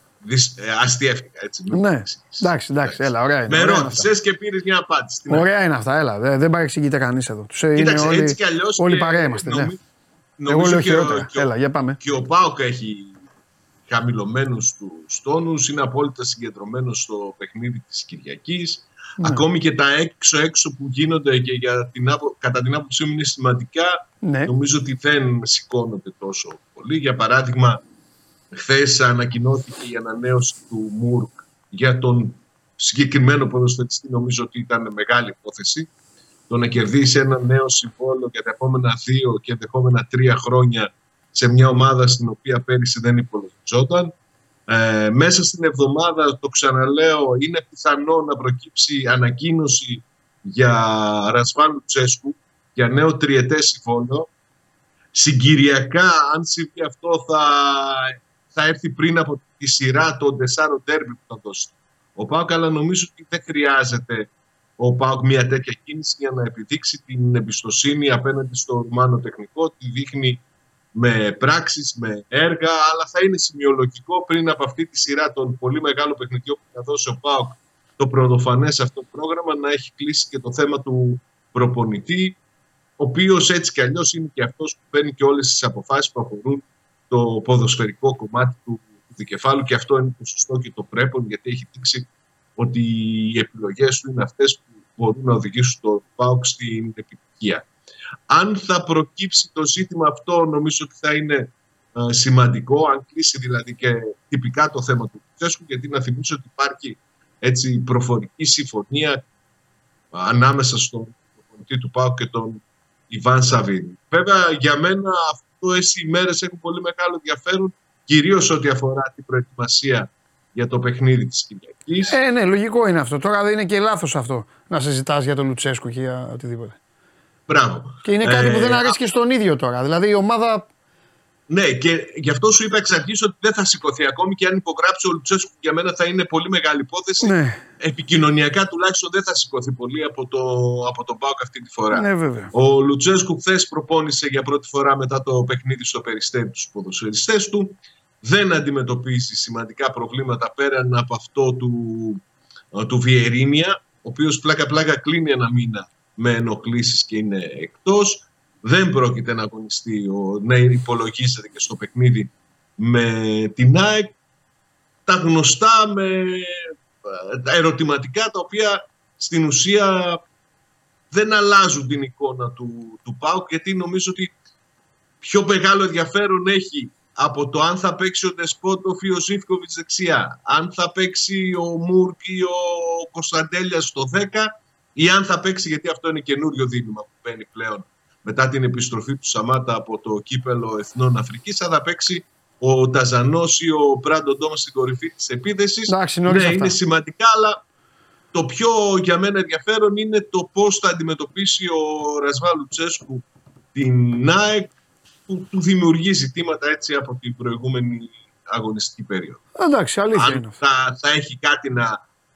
Αστιεύτηκα έτσι. Ναι. Εντάξει, έλα, ωραία. Με ρώτησες και πήρες μια απάντηση. Ωραία είναι αυτά, έλα. Δεν παρεξηγείται κανείς εδώ. Κοίταξε, έτσι κι αλλιώς. Όλοι παρέα είμαστε. Εγώ λέω χειρότερα. Έλα, για πάμε. Και ο ΠΑΟΚ έχει χαμηλωμένους τους τόνους, είναι απόλυτα συγκεντρωμένος στο παιχνίδι της Κυριακής. Ναι. Ακόμη και τα έξω-έξω που γίνονται και κατά την άποψή μου είναι σημαντικά, ναι. Νομίζω ότι δεν σηκώνονται τόσο πολύ. Για παράδειγμα, χθες ανακοινώθηκε η ανανέωση του Μουρκ για τον συγκεκριμένο ποδοσφαιριστή. Νομίζω ότι ήταν μεγάλη υπόθεση. Το να κερδίσει ένα νέο συμβόλαιο για τα επόμενα 2 και ενδεχόμενα 3 χρόνια σε μια ομάδα στην οποία πέρυσι δεν υπολογιζόταν. Μέσα στην εβδομάδα, το ξαναλέω, είναι πιθανό να προκύψει ανακοίνωση για Ρασβάν Λουτσέσκου, για νέο 3ετές συμβόλαιο. Συγκυριακά, αν συμβεί αυτό, θα έρθει πριν από τη σειρά των 4 ντέρμπι που θα δώσει ο ΠΑΟΚ, αλλά νομίζω ότι δεν χρειάζεται ο ΠΑΟΚ μια τέτοια κίνηση για να επιδείξει την εμπιστοσύνη απέναντι στο Ρουμάνο τεχνικό, τη δείχνει με πράξεις, με έργα, αλλά θα είναι σημειολογικό πριν από αυτή τη σειρά των πολύ μεγάλων παιχνιδιών που θα δώσει ο ΠΑΟΚ το πρωτοφανές αυτό πρόγραμμα να έχει κλείσει και το θέμα του προπονητή, ο οποίος έτσι κι αλλιώς είναι και αυτός που παίρνει και όλες τις αποφάσεις που αφορούν το ποδοσφαιρικό κομμάτι του κεφάλου, και αυτό είναι το σωστό και το πρέπον, γιατί έχει δείξει ότι οι επιλογές του είναι αυτές που μπορούν να οδηγήσουν τον ΠΑΟΚ στην επιτυχία. Αν θα προκύψει το ζήτημα αυτό, νομίζω ότι θα είναι σημαντικό, αν κλείσει δηλαδή και τυπικά το θέμα του Λουτσέσκου, γιατί να θυμίσω ότι υπάρχει έτσι προφορική συμφωνία ανάμεσα στον προπονητή του ΠΑΟΚ και τον Ιβάν Σαββίδη. Βέβαια για μένα αυτές οι μέρες έχουν πολύ μεγάλο ενδιαφέρον, κυρίως ό,τι αφορά την προετοιμασία για το παιχνίδι της Κυριακής. Ναι, λογικό είναι αυτό. Τώρα δεν είναι και λάθος αυτό να συζητάς για τον Λουτσέσκου και για οτιδήποτε. Μπράβο. Και είναι κάτι που δεν αρέσει και στον ίδιο τώρα. Δηλαδή η ομάδα. Ναι, και γι' αυτό σου είπα εξ αρχής ότι δεν θα σηκωθεί. Ακόμη και αν υπογράψει ο Λουτσέσκου, που για μένα θα είναι πολύ μεγάλη υπόθεση. Ναι. Επικοινωνιακά τουλάχιστον δεν θα σηκωθεί πολύ από τον ΠΑΟΚ αυτή τη φορά. Ναι, βέβαια. Ο Λουτσέσκου χθες προπόνησε για πρώτη φορά μετά το παιχνίδι στο Περιστέρι τους ποδοσφαιριστές του. Δεν αντιμετωπίζει σημαντικά προβλήματα πέραν από αυτό του Βιερίνια, ο οποίος πλάκα-πλάκα κλείνει ένα μήνα με ενοχλήσεις και είναι εκτός. Δεν πρόκειται να αγωνιστεί, να υπολογίζεται και στο παιχνίδι με την ΑΕΚ. Τα γνωστά με τα ερωτηματικά, τα οποία στην ουσία δεν αλλάζουν την εικόνα του ΠΑΟΚ, γιατί νομίζω ότι πιο μεγάλο ενδιαφέρον έχει από το αν θα παίξει ο Ντεσπότοφ ή ο Ζίβκοβιτς δεξιά, αν θα παίξει ο Μουρκ ή ο Κωνσταντέλιας στο 10, ή αν θα παίξει, γιατί αυτό είναι καινούριο δίλημμα που μπαίνει πλέον μετά την επιστροφή του Σαμάτα από το κύπελο Εθνών Αφρικής, αν θα παίξει ο Ταζανός ή ο Μπράντον Ντόμα στην κορυφή της επίθεσης. Ναι, είναι σημαντικά, αλλά Το πιο για μένα ενδιαφέρον είναι το πώς θα αντιμετωπίσει ο Ρασβάλ Λουτσέσκου την ΑΕΚ, που του δημιουργεί ζητήματα έτσι από την προηγούμενη αγωνιστική περίοδο. Εντάξει, αλήθεια αν είναι. Θα έχει κάτι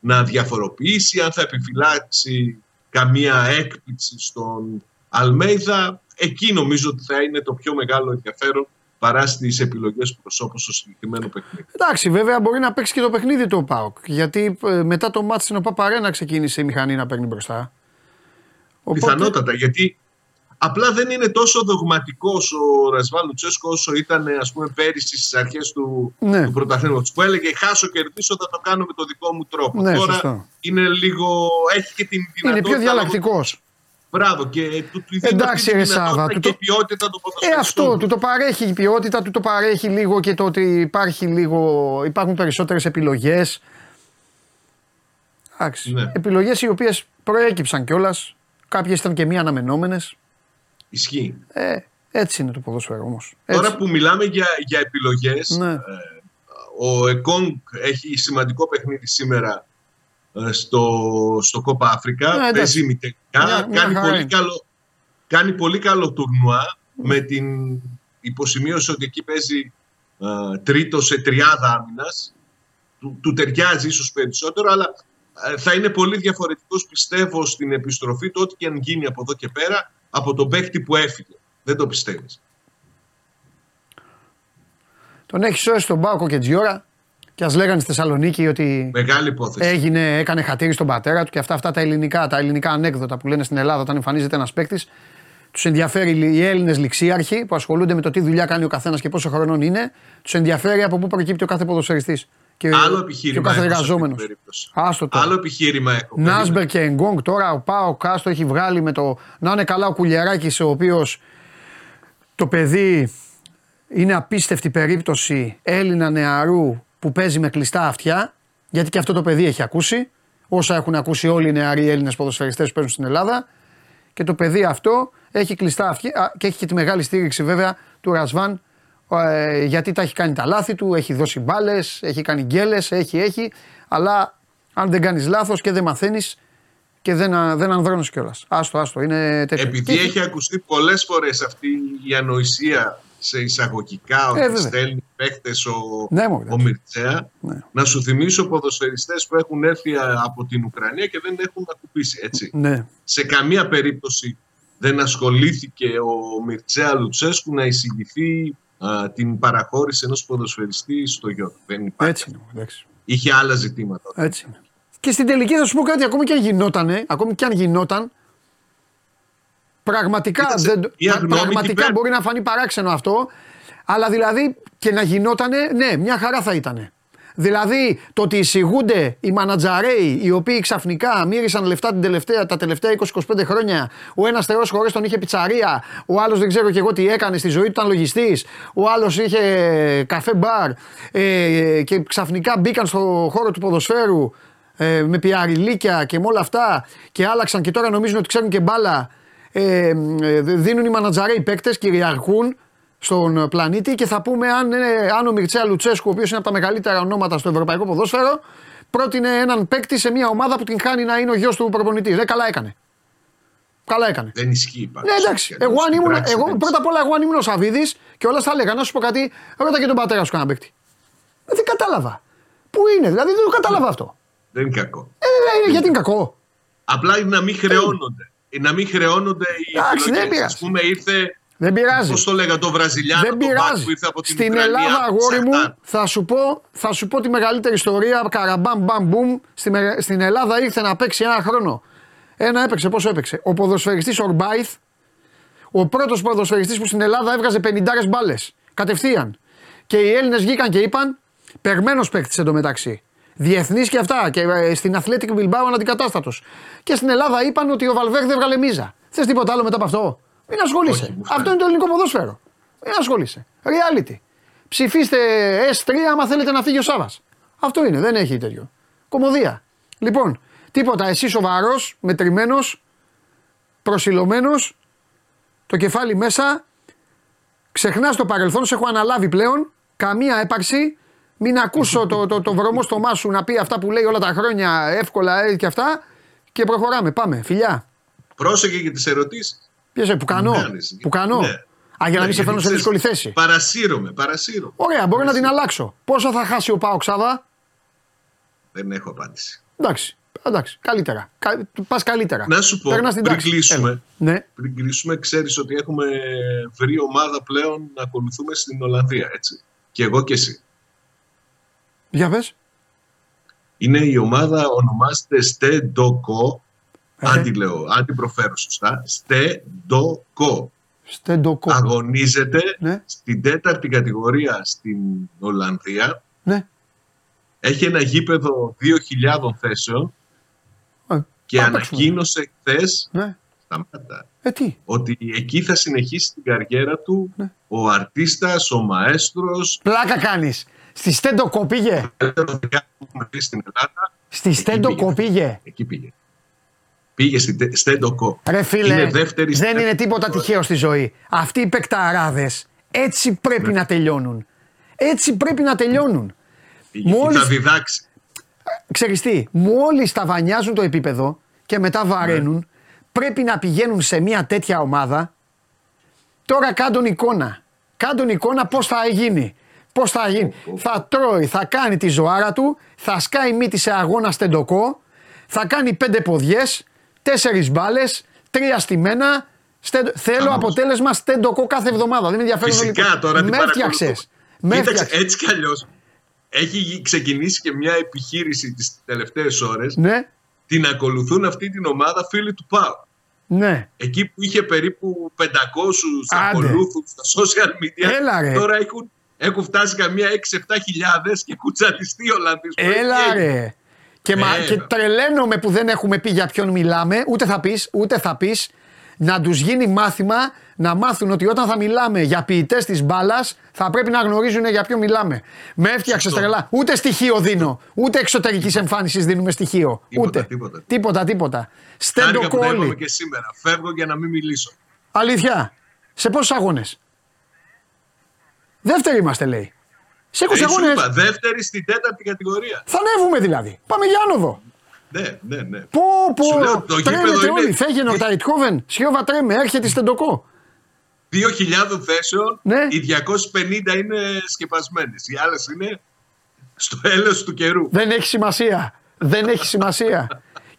να διαφοροποιήσει, αν θα επιφυλάξει καμία έκπληξη στον Αλμέιδα, εκεί νομίζω ότι θα είναι το πιο μεγάλο ενδιαφέρον, παρά στις επιλογές του προσώπου στο συγκεκριμένο παιχνίδι. Εντάξει, βέβαια μπορεί να παίξει και το παιχνίδι του ο ΠΑΟΚ. Γιατί μετά το μάτς στην ΟΠΑΠΑΡΕΝΑ ξεκίνησε η μηχανή να παίρνει μπροστά. Πιθανότατα, οπότε... γιατί απλά δεν είναι τόσο δογματικός ο Ρασβάλ Λουτσέσκου όσο ήταν, ας πούμε, πέρυσι στις αρχές του πρωταθλήματος. Που έλεγε χάσω, κερδίσω, θα το κάνω με το δικό μου τρόπο. Ναι, τώρα σωστό. Είναι λίγο. Έχει και την δυνατότητα. Είναι πιο διαλλακτικός. Μπράβο, και του εντάξει, ρε Σάβα, και ποιότητα το αυτό, του το παρέχει η ποιότητα, του το παρέχει λίγο και το ότι υπάρχουν περισσότερες επιλογές. Εντάξει, ναι. Επιλογές οι οποίες προέκυψαν κιόλας, κάποιες ήταν και μη αναμενόμενες. Ισχύει. Έτσι είναι το ποδόσφαιρο όμως. Έτσι. Τώρα που μιλάμε για επιλογές, ναι. Ο Εκόνγκ έχει σημαντικό παιχνίδι σήμερα στο Κόπα Αφρικά, παίζει μητελικά, κάνει πολύ καλό τουρνουά, με την υποσημείωση ότι εκεί παίζει τρίτο σε τριάδα άμυνας, του ταιριάζει ίσως περισσότερο, αλλά θα είναι πολύ διαφορετικός, πιστεύω, στην επιστροφή του, ό,τι και αν γίνει από εδώ και πέρα, από τον παίκτη που έφυγε. Δεν το πιστεύεις. Τον έχει σώσει τον Μπάκο και Τζιόρα. Και ας λέγανε στη Θεσσαλονίκη ότι έκανε χατήρι στον πατέρα του και αυτά τα ελληνικά, ανέκδοτα που λένε στην Ελλάδα όταν εμφανίζεται ένας παίκτης. Τους ενδιαφέρει οι Έλληνες ληξίαρχοι που ασχολούνται με το τι δουλειά κάνει ο καθένας και πόσο χρονών είναι. Τους ενδιαφέρει από πού προκύπτει ο κάθε ποδοσφαιριστής και ο κάθε εργαζόμενος. Άλλο επιχείρημα έχω. Νάσμπερ και Εγκόγκ τώρα, ο Πάο Κάστο έχει βγάλει με το. Να είναι καλά ο Κουλιαράκης, ο οποίος το παιδί είναι απίστευτη περίπτωση Έλληνα νεαρού. Που παίζει με κλειστά αυτιά, γιατί και αυτό το παιδί έχει ακούσει, όσα έχουν ακούσει όλοι οι νεαροί Έλληνες ποδοσφαιριστές που παίζουν στην Ελλάδα, και το παιδί αυτό έχει κλειστά αυτιά και έχει και τη μεγάλη στήριξη βέβαια του Ρασβάν, γιατί τα έχει κάνει τα λάθη του, έχει δώσει μπάλες, έχει κάνει γκέλες, έχει, αλλά αν δεν κάνεις λάθος και δεν μαθαίνεις και δεν ανδρώνεις κιόλας. Άστο, είναι τέτοιο. Επειδή έχει ακουστεί πολλές φορές αυτή η ανοησία, σε εισαγωγικά, ότι στέλνει παίχτες ο Μιρτσέα. Ναι. Να σου θυμίσω ποδοσφαιριστές που έχουν έρθει από την Ουκρανία και δεν έχουν ακουπήσει, έτσι. Ναι. Σε καμία περίπτωση δεν ασχολήθηκε ο Μιρτσέα Λουτσέσκου να εισηγηθεί την παραχώρηση ενός ποδοσφαιριστή στο γιο του. Δεν υπάρχει. Έτσι είναι. Είχε άλλα ζητήματα. Έτσι είναι. Και στην τελική θα σου πω κάτι, ακόμη και αν γινόταν, πραγματικά, μπορεί να φανεί παράξενο αυτό, αλλά δηλαδή και να γινότανε, ναι, μια χαρά θα ήτανε. Δηλαδή το ότι εισηγούνται οι μανατζαρέοι, οι οποίοι ξαφνικά μύρισαν λεφτά τα τελευταία 20-25 χρόνια, ο ένας θεός χωρίς τον είχε πιτσαρία, ο άλλος δεν ξέρω και εγώ τι έκανε στη ζωή του, ήταν λογιστής, ο άλλος είχε καφέ μπαρ και ξαφνικά μπήκαν στο χώρο του ποδοσφαίρου με πιαριλίκια και με όλα αυτά και άλλαξαν και τώρα νομίζουν ότι ξέρουν και μπάλα. Δίνουν οι μανατζαρέοι παίκτες, κυριαρχούν στον πλανήτη και θα πούμε αν ο Μιρτσέα Λουτσέσκου, ο οποίος είναι από τα μεγαλύτερα ονόματα στο ευρωπαϊκό ποδόσφαιρο, πρότεινε έναν παίκτη σε μια ομάδα που την χάνει να είναι ο γιος του προπονητή. Καλά έκανε. Δεν ισχύει πάντως. Ναι, εντάξει. Πρώτα απ' όλα, εγώ αν ήμουν ο Σαββίδης και όλα θα έλεγα, να σου πω κάτι, ρώτα και τον πατέρα σου κανένα παίκτη. Δεν κατάλαβα. Πού είναι, δηλαδή δεν το κατάλαβα αυτό. Δεν είναι κακό. Γιατί είναι κακό. Απλά να μην χρεώνονται. Να μην χρεώνονται οι επιλογές. Ας πούμε ήρθε, πώς το λέγα, το Βραζιλιάνο, το Μπάκ που ήρθε από την Ουκρανία. Στην Ελλάδα, αγόρι μου, θα σου πω τη μεγαλύτερη ιστορία, καραμπάμ μπαμ μπουμ, στην Ελλάδα ήρθε να παίξει ένα χρόνο. Πόσο έπαιξε. Ο ποδοσφαιριστής Ορμπάιθ, ο πρώτος ποδοσφαιριστής που στην Ελλάδα έβγαζε 50 μπάλες. Κατευθείαν. Και οι Έλληνες βγήκαν και είπαν, περμένος παίκτης εντωμεταξύ. Διεθνής και αυτά, και στην Athletic Bilbao αντικατάστατος. Και στην Ελλάδα είπαν ότι ο Βαλβέρδε έβγαλε μίζα. Θες τίποτα άλλο μετά από αυτό? Μην ασχολείσαι. Όχι, αυτό είναι το ελληνικό ποδόσφαιρο. Μην ασχολείσαι. Reality. Ψηφίστε S3 άμα θέλετε να φύγει ο Σάβας. Αυτό είναι, δεν έχει τέτοιο. Κωμωδία. Λοιπόν, τίποτα. Εσύ σοβαρός, μετρημένος, προσιλωμένος, το κεφάλι μέσα, ξεχνάς το παρελθόν, σε έχω αναλάβει πλέον, καμία έπαρξη. Μην ακούσω το βρωμό στο μάσου να πει αυτά που λέει όλα τα χρόνια εύκολα και αυτά. Και προχωράμε. Πάμε. Φιλιά. Πρόσεχε για τις ερωτήσεις. Που κάνω. Που κάνω. Ναι. Α, για να μην σε φέρνω σε δύσκολη θέση. Παρασύρωμαι. Ωραία, μπορώ να την αλλάξω. Πόσα θα χάσει ο Πάο Ξάβα? Δεν έχω απάντηση. Εντάξει. Καλύτερα. Πας καλύτερα. Να σου πω, πριν κλείσουμε, ξέρεις ότι έχουμε βρει ομάδα πλέον να ακολουθούμε στην Ολλανδία, έτσι. Και εγώ και εσύ. Για πες. Είναι η ομάδα, ονομάζεται Stedoko. Αν τη λέω, αν την προφέρω σωστά. Stedoko. Αγωνίζεται στην τέταρτη κατηγορία στην Ολλανδία. Ναι. Έχει ένα γήπεδο 2.000 θέσεων και ανακοίνωσε χθες ότι εκεί θα συνεχίσει την καριέρα του ο αρτίστας, ο μαέστρος. Πλάκα κάνεις. Στη Στέντοκο πήγε. Στη Στέντοκο πήγε. Εκεί πήγε. Πήγε στη Στέντοκο. Ρε φίλε, δεν είναι τίποτα τυχαίο στη ζωή. Αυτοί οι παικταράδες έτσι πρέπει να τελειώνουν. Έτσι πρέπει να τελειώνουν. Μόλις θα διδάξει. Ξέρεις τι, μόλις τα βανιάζουν το επίπεδο και μετά βαραίνουν, πρέπει να πηγαίνουν σε μια τέτοια ομάδα. Τώρα κάντον εικόνα. Κάντον εικόνα πώς θα γίνει. Πώς θα γίνει. Θα τρώει, θα κάνει τη ζωάρα του, θα σκάει μύτη σε αγώνα Στεντοκό, θα κάνει 5 ποδιές, 4 μπάλες, 3 στιμένα. Θέλω αποτέλεσμα Στεντοκό κάθε εβδομάδα. Δεν με ενδιαφέρει. Φυσικά τώρα την παρακολουθώ. Κοίταξε, έτσι κι αλλιώς. Έχει ξεκινήσει και μια επιχείρηση τις τελευταίες ώρες. Ναι. Την ακολουθούν αυτή την ομάδα φίλοι του ΠΑΟ. Ναι. Εκεί που είχε περίπου 500 ακολούθους στα social media. Έλα, τώρα έχουν φτάσει καμία 6-7 χιλιάδες και κουτσατιστεί ο Ολλανδής. Έλα ρε. Και τρελαίνομαι που δεν έχουμε πει για ποιον μιλάμε. Ούτε θα πεις. Να τους γίνει μάθημα να μάθουν ότι όταν θα μιλάμε για ποιητές της μπάλας θα πρέπει να γνωρίζουν για ποιον μιλάμε. Με έφτιαξες τρελά. Ούτε στοιχείο δίνω. Ούτε εξωτερικής εμφάνισης δίνουμε στοιχείο. Τίποτα. Στέντο κόλλη. Και σήμερα. Φεύγω για να μην μιλήσω. Αλήθεια. Σε πόσους αγώνες? Δεύτεροι είμαστε λέει. Σε 20 αγώνες. Δεύτεροι στην τέταρτη κατηγορία. Θα ανέβουμε δηλαδή. Πάμε για άνοδο. Ναι. Πω, τρέμεται όλοι, Φέγενο, τα Ιτχόβεν, Σιόβα τρέμε, έρχεται Στεντοκό. 2.000 θέσεων, οι 250 είναι σκεπασμένες, οι άλλες είναι στο έλεος του καιρού. Δεν έχει σημασία.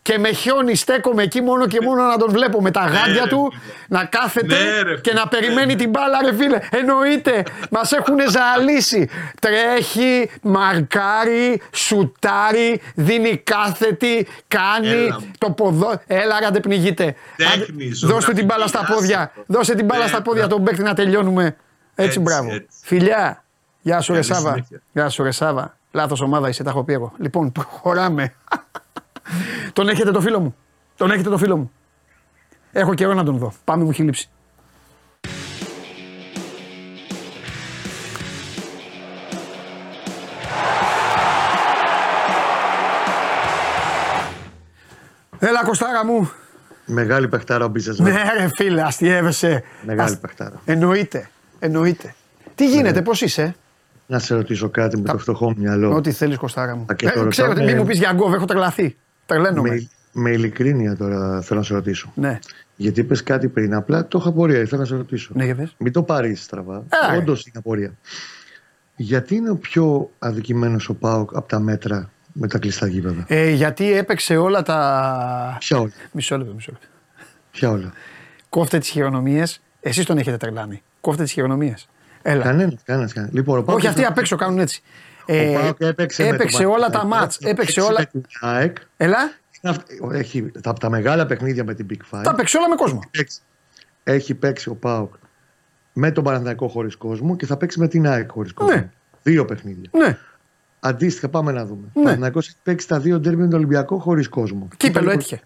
Και με χιόνι στέκομαι εκεί μόνο και μόνο να τον βλέπω με τα γάντια του, να κάθεται και να περιμένει την μπάλα ρε φίλε. Εννοείται, μας έχουν ζαλίσει. Τρέχει, μαρκάρει, σουτάρει, δίνει κάθετη, κάνει το ποδό. Έλα ρε αντεπνιγείται. Δώστε την μπάλα στα πόδια. Δώσε την μπάλα στα πόδια τον παίκτη να τελειώνουμε. Έτσι μπράβο. Φιλιά. Γεια σου ρε Σάβα. Λάθος ομάδα είσαι, τα έχω πει εγώ. Λοιπόν, προχωράμε. Τον έχετε το φίλο μου. Έχω καιρό να τον δω. Πάμε, μου έχει λείψει. Έλα Κωστάρα μου. Μεγάλη παιχτάρα ο Μπίζας. Ναι ρε φίλε, αστιεύεσαι. Μεγάλη παιχτάρα. Εννοείται. Τι γίνεται, πώς είσαι? Να σε ρωτήσω κάτι με το φτωχό μυαλό. Ό,τι θέλεις Κωστάρα μου. Ξέρω ότι μη μου πεις για γκόβ, έχω τρελαθεί. Με ειλικρίνεια τώρα θέλω να σε ρωτήσω. Ναι. Γιατί είπες κάτι πριν, απλά το είχα απορία, ήθελα να σε ρωτήσω. Ναι, μην το πάρεις στραβά. Όντως είναι απορία. Γιατί είναι ο πιο αδικημένος ο ΠΑΟΚ από τα μέτρα με τα κλειστά γήπεδα? Γιατί έπαιξε όλα τα. Ποια όλα? Μισό λεπτό. Ποια όλα? Κόφτε τις χειρονομίες. Εσείς τον έχετε τρελάνει. Κόφτε τις χειρονομίες. Κανένας. Λοιπόν, όχι, αυτοί απ' έξω κάνουν έτσι. Έπαιξε όλα τα μάτς. Έπαιξε όλα. Έλα. Έχει τα μεγάλα παιχνίδια με την Big Five. Τα παίξει όλα με κόσμο. Έχει παίξει ο ΠΑΟΚ με τον Παναθηναϊκό χωρίς κόσμο και θα παίξει με την ΑΕΚ χωρίς κόσμο. Ναι. Δύο παιχνίδια. Ναι. Αντίστοιχα, πάμε να δούμε. Ο Παναθηναϊκός έχει παίξει τα δύο ντέρμπι με τον Ολυμπιακό χωρίς κόσμο. Κύπελλο έτυχε.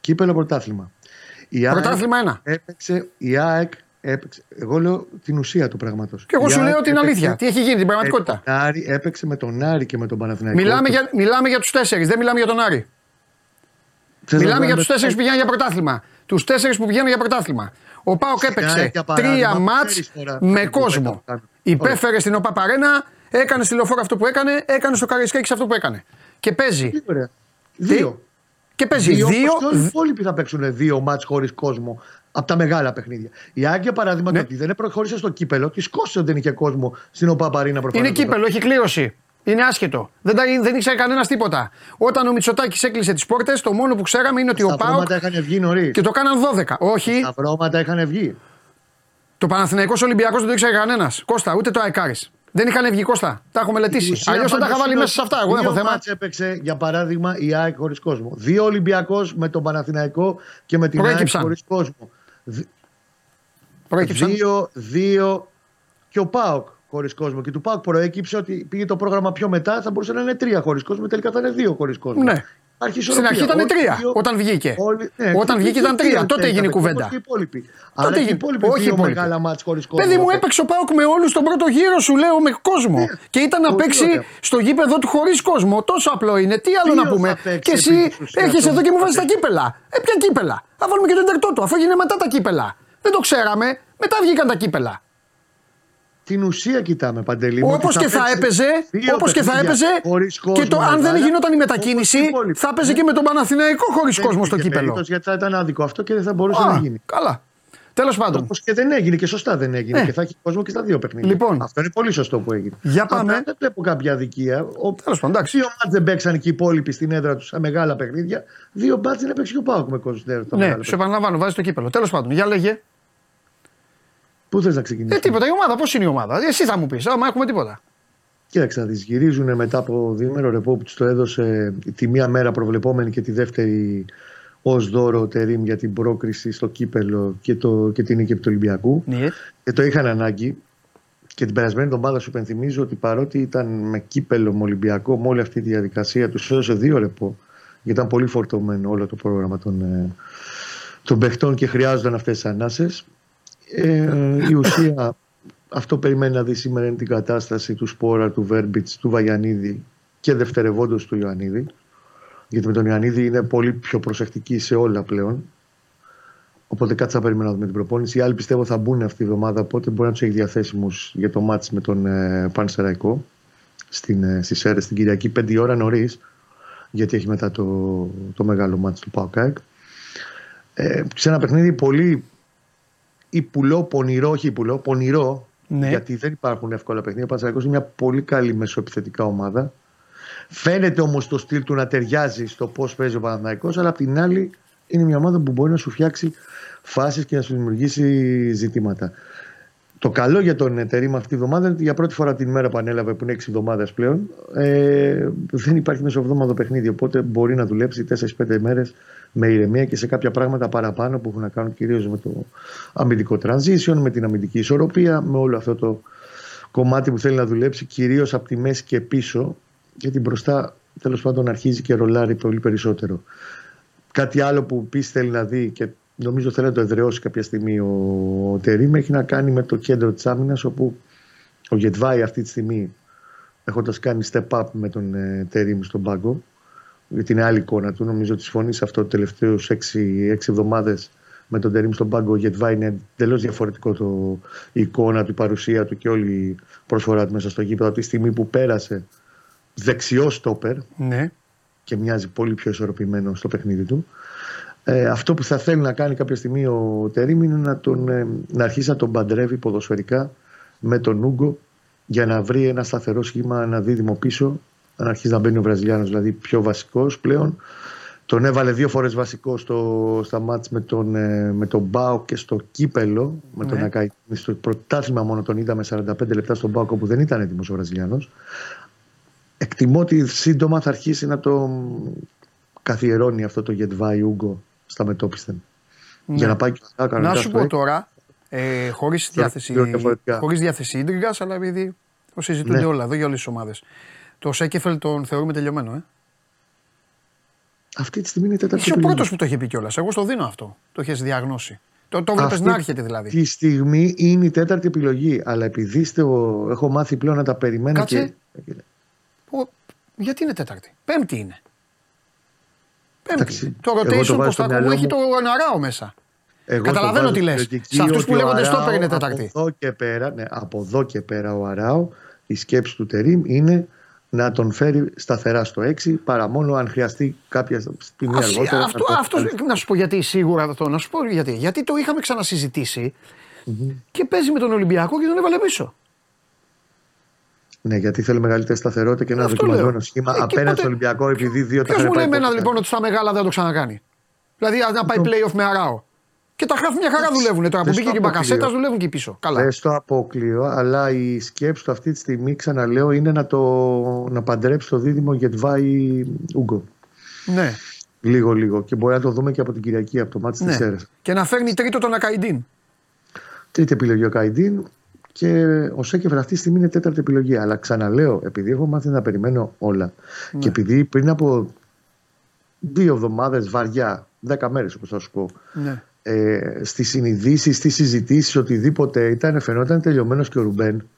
Κύπελλο πρωτάθλημα. Πρωτάθλημα ένα. Η ΑΕΚ έπαιξε. Εγώ λέω την ουσία του πράγματος. Και εγώ σου λέω την αλήθεια. Τι έχει γίνει, την πραγματικότητα. Έπαιξε με τον Άρη και με τον Παναθηναϊκό. Μιλάμε για τους τέσσερις, δεν μιλάμε για τον Άρη. Μιλάμε για τους τέσσερις που πηγαίνουν για πρωτάθλημα. Τους τέσσερις που πηγαίνουν για πρωτάθλημα. Ο ΠΑΟΚ έπαιξε 3 μάτς με κόσμο. Υπέφερε στην ΟΠΑΠ Αρένα, Έκανε στη Λεωφόρο αυτό που έκανε, έκανε στο Καραϊσκάκη αυτό που έκανε. Και παίζει. Δύο. Και παίζει δύο. Και όλοι οι υπόλοιποι θα παίξουν δύο μάτς χωρίς κόσμο από τα μεγάλα παιχνίδια. Η Άγκια, παράδειγμα, ναι, δεν προχώρησε στο κύπελο. Τη κόστησε δεν είχε κόσμο στην Οπαπαρίνα προφανώς. Είναι κύπελο, έχει κλήρωση. Είναι άσχετο. Δεν ήξερε κανένας τίποτα. Όταν ο Μητσοτάκης έκλεισε τις πόρτες, το μόνο που ξέραμε είναι ότι ο ΠΑΟΚ. Τα είχαν βγει νωρίς. Και το κάναν 12. Όχι. Τα βρώματα είχαν βγει. Το Παναθηναϊκός Ολυμπιακός δεν το ήξερε κανένας. Κώστα, ούτε το Αικάρης. Δεν είχαν βγει, Κώστα. Τα έχω μελετήσει. Αλλιώς θα τα είχα βάλει μέσα σε αυτά. Εγώ δεν έχω θέμα. Μάτς έπαιξε, για παράδειγμα, η ΑΕΚ χωρίς κόσμο. Δύο Ολυμπιακός με τον Παναθηναϊκό και με την ΑΕΚ χωρίς κόσμο. Δύο και ο ΠΑΟΚ χωρίς κόσμο. Και του ΠΑΟΚ προέκυψε ότι πήγε το πρόγραμμα πιο μετά, θα μπορούσε να είναι τρία χωρίς κόσμο. Τελικά θα είναι δύο χωρίς κόσμο. Ναι. Στην αρχή ήταν τρία. Όταν βγήκε. Ναι, όταν βγήκε ήταν τρία. Τότε έγινε η κουβέντα. Τότε οι υπόλοιποι πήγαν μεγάλα μάτς χωρίς κόσμο. Παιδί μου, έπαιξε ο ΠΑΟΚ με όλους τον πρώτο γύρο, σου λέω, με κόσμο. Ναι. Και ήταν να παίξει στο γήπεδο του χωρίς κόσμο. Τόσο απλό είναι. Τι άλλο να πούμε. Και εσύ έρχεσαι εδώ και μου βάζεις τα κύπελα. Ποια κύπελα. Θα βάλουμε και τον τερτό του, αφού έγινε μετά τα κύπελα. Δεν το ξέραμε. Μετά βγήκαν τα κύπελα. Την ουσία κοιτάμε, Παντελή. Όπως και θα έπαιζε, και το αν δεν γινόταν η μετακίνηση, θα έπαιζε και με τον Παναθηναϊκό χωρίς κόσμο στο κύπελλο. Γιατί θα ήταν άδικο αυτό και δεν θα μπορούσε να γίνει. Καλά. Τέλος πάντων. Όπως και δεν έγινε, και σωστά δεν έγινε. Και θα έχει κόσμο και στα δύο παιχνίδια. Λοιπόν. Αυτό είναι πολύ σωστό που έγινε. Για πάμε. Δεν βλέπω κάποια αδικία. Τέλος πάντων. Δύο μάτς δεν παίξαν και οι υπόλοιποι στην έδρα του στα μεγάλα παιχνίδια. Δύο μάτς δεν έπαιξε και ο ΠΑΟΚ με κόσμο στην έδρα του. Ναι, σου επαναλαμβάνω, βάζει το κύπελλο. Τέλος πάντων, για λέγε. Πού θες να ξεκινήσεις? Τίποτα, η ομάδα, πώς είναι η ομάδα. Εσύ θα μου πεις, άμα έχουμε τίποτα. Κοίταξε να δεις, γυρίζουν μετά από διήμερο ρεπό που τους το έδωσε τη μία μέρα προβλεπόμενη και τη δεύτερη ως δώρο Τερίμ για την πρόκριση στο κύπελλο και την νίκη του Ολυμπιακού. Ναι. Και το είχαν ανάγκη. Και την περασμένη εβδομάδα σου υπενθυμίζω ότι παρότι ήταν με κύπελλο, με Ολυμπιακό, με όλη αυτή τη διαδικασία, τους έδωσε δύο ρεπό. Γιατί ήταν πολύ φορτωμένο όλο το πρόγραμμα των παιχτών και χρειάζονταν αυτές τις ανάσες. Η ουσία, αυτό περιμένει να δει σήμερα, είναι την κατάσταση του Σπόρα, του Βέρμπιτς, του Βαγιανίδη και δευτερευόντως του Ιωαννίδη. Γιατί με τον Ιωαννίδη είναι πολύ πιο προσεκτική σε όλα πλέον. Οπότε κάτι θα περιμένω με την προπόνηση. Οι άλλοι πιστεύω θα μπουν αυτή τη βδομάδα, οπότε μπορεί να τους έχει διαθέσιμους για το μάτς με τον Πανσεραϊκό στις αίρες την Κυριακή, 5 ώρα νωρίς, γιατί έχει μετά το μεγάλο μάτς του ΠΑΟΚ. Σε ένα παιχνίδι πολύ πονηρό, ναι, γιατί δεν υπάρχουν εύκολα παιχνίδια. Ο Παναθηναϊκός είναι μια πολύ καλή μεσοεπιθετικά ομάδα. Φαίνεται όμως το στυλ του να ταιριάζει στο πώς παίζει ο Παναθηναϊκός, αλλά απ' την άλλη είναι μια ομάδα που μπορεί να σου φτιάξει φάσεις και να σου δημιουργήσει ζητήματα. Το καλό για τον Τερίμ αυτή τη βδομάδα είναι ότι για πρώτη φορά την ημέρα που ανέλαβε, που είναι 6 εβδομάδες πλέον, δεν υπάρχει μεσοβδόμαδο παιχνίδι. Οπότε μπορεί να δουλέψει 4-5 ημέρες με ηρεμία και σε κάποια πράγματα παραπάνω που έχουν να κάνουν κυρίως με το αμυντικό transition, με την αμυντική ισορροπία, με όλο αυτό το κομμάτι που θέλει να δουλέψει, κυρίως από τη μέση και πίσω, γιατί μπροστά τέλος πάντων αρχίζει και ρολάρει πολύ περισσότερο. Κάτι άλλο που πεις θέλει να δει και νομίζω θέλει να το εδραιώσει κάποια στιγμή ο Τερίμ έχει να κάνει με το κέντρο της άμυνας, όπου ο Γετβάη αυτή τη στιγμή, έχοντας κάνει step up με τον Τερίμ στον πάγκο, για την άλλη εικόνα του, νομίζω ότι συμφωνείς αυτό, τελευταίους 6 εβδομάδες με τον Τερίμ στον πάγκο, ο Γετβάη είναι τελώς διαφορετικό η εικόνα του, η παρουσία του και όλη η προσφορά του μέσα στο γήπεδο. Από τη στιγμή που πέρασε δεξιό στόπερ, ναι, και μοιάζει πολύ πιο ισορροπημένο στο παιχνίδι του. Αυτό που θα θέλει να κάνει κάποια στιγμή ο Τερίμ είναι να αρχίσει να τον παντρεύει ποδοσφαιρικά με τον Ούγκο για να βρει ένα σταθερό σχήμα, ένα δίδυμο πίσω. Αν αρχίζει να μπαίνει ο Βραζιλιάνος, δηλαδή πιο βασικός πλέον. Τον έβαλε δύο φορές βασικό στα μάτς με τον Πάοκ και στο κύπελλο. Με τον Ακαϊνή, στο πρωτάθλημα μόνο τον είδαμε 45 λεπτά στον Πάοκ, όπου δεν ήταν έτοιμος ο Βραζιλιάνος. Εκτιμώ ότι σύντομα θα αρχίσει να το καθιερώνει αυτό το Γετβάη Ούγκο στα μετώπισθεν. Ναι. Για να πάει και να κάνει. Να σου πω τώρα, χωρίς διάθεση ίντριγκας, αλλά επειδή το συζητούνται, ναι, όλα εδώ για όλες τις ομάδες. Το Σέκεφελ τον θεωρούμε τελειωμένο, Αυτή τη στιγμή είναι τέταρτη. Είσαι ο πρώτος που το είχε πει κιόλας. Εγώ στο δίνω αυτό. Το έχεις διαγνώσει. Το βλέπεις να έρχεται δηλαδή. Αυτή τη στιγμή είναι η τέταρτη επιλογή. Αλλά επειδή έχω μάθει πλέον να τα περιμένω. Κάτσε. Και... γιατί είναι τέταρτη? Πέμπτη είναι. Εντάξει. Το rotation που θα ακούω έχει το Αράο μέσα. Εγώ καταλαβαίνω τι λες. Σε αυτούς που λέγονται στόπερ είναι τέταρτη. Από εδώ και πέρα ο Αράο η σκέψη του Τερίμ είναι να τον φέρει σταθερά στο 6, παρά μόνο αν χρειαστεί κάποια στιγμή αργότερα. Να σου πω γιατί σίγουρα αυτό. Να σου πω γιατί. Γιατί το είχαμε ξανασυζητήσει και παίζει με τον Ολυμπιακό και τον έβαλε πίσω. Ναι, γιατί θέλει μεγαλύτερη σταθερότητα και ένα δοκιμασμένο σχήμα απέναντι στον Ολυμπιακό, επειδή δύο τα χρήματα. Ποιο μου λέει εμένα λοιπόν ότι στα μεγάλα δεν το ξανακάνει. Δηλαδή να πάει playoff με αράο. Και τα χάφη μια χαρά δουλεύουν. Τώρα που μπήκε και η Μπακασέτα δουλεύουν και πίσω. Καλά. Δεν στο αποκλείω, αλλά η σκέψη του αυτή τη στιγμή, ξαναλέω, είναι να παντρέψει το δίδυμο Γετβάη Ούγκο. Ναι. Λίγο-λίγο. Και μπορεί να το δούμε και από την Κυριακή, από το μάτι τη Σέρα. Και να φέρνει τρίτο τον Ακαϊντίν. Τρίτη επιλογή ο Ακαϊντίν. Και ο Σέκεφερ αυτή τη στιγμή είναι τέταρτη επιλογή. Αλλά ξαναλέω, επειδή έχω μάθει να περιμένω όλα και επειδή πριν από 2 εβδομάδες βαριά, 10 μέρες όπως θα σου πω, στις συνειδήσεις, στις συζητήσεις, οτιδήποτε ήταν, φαινόταν τελειωμένος και ο Ρουμπέν.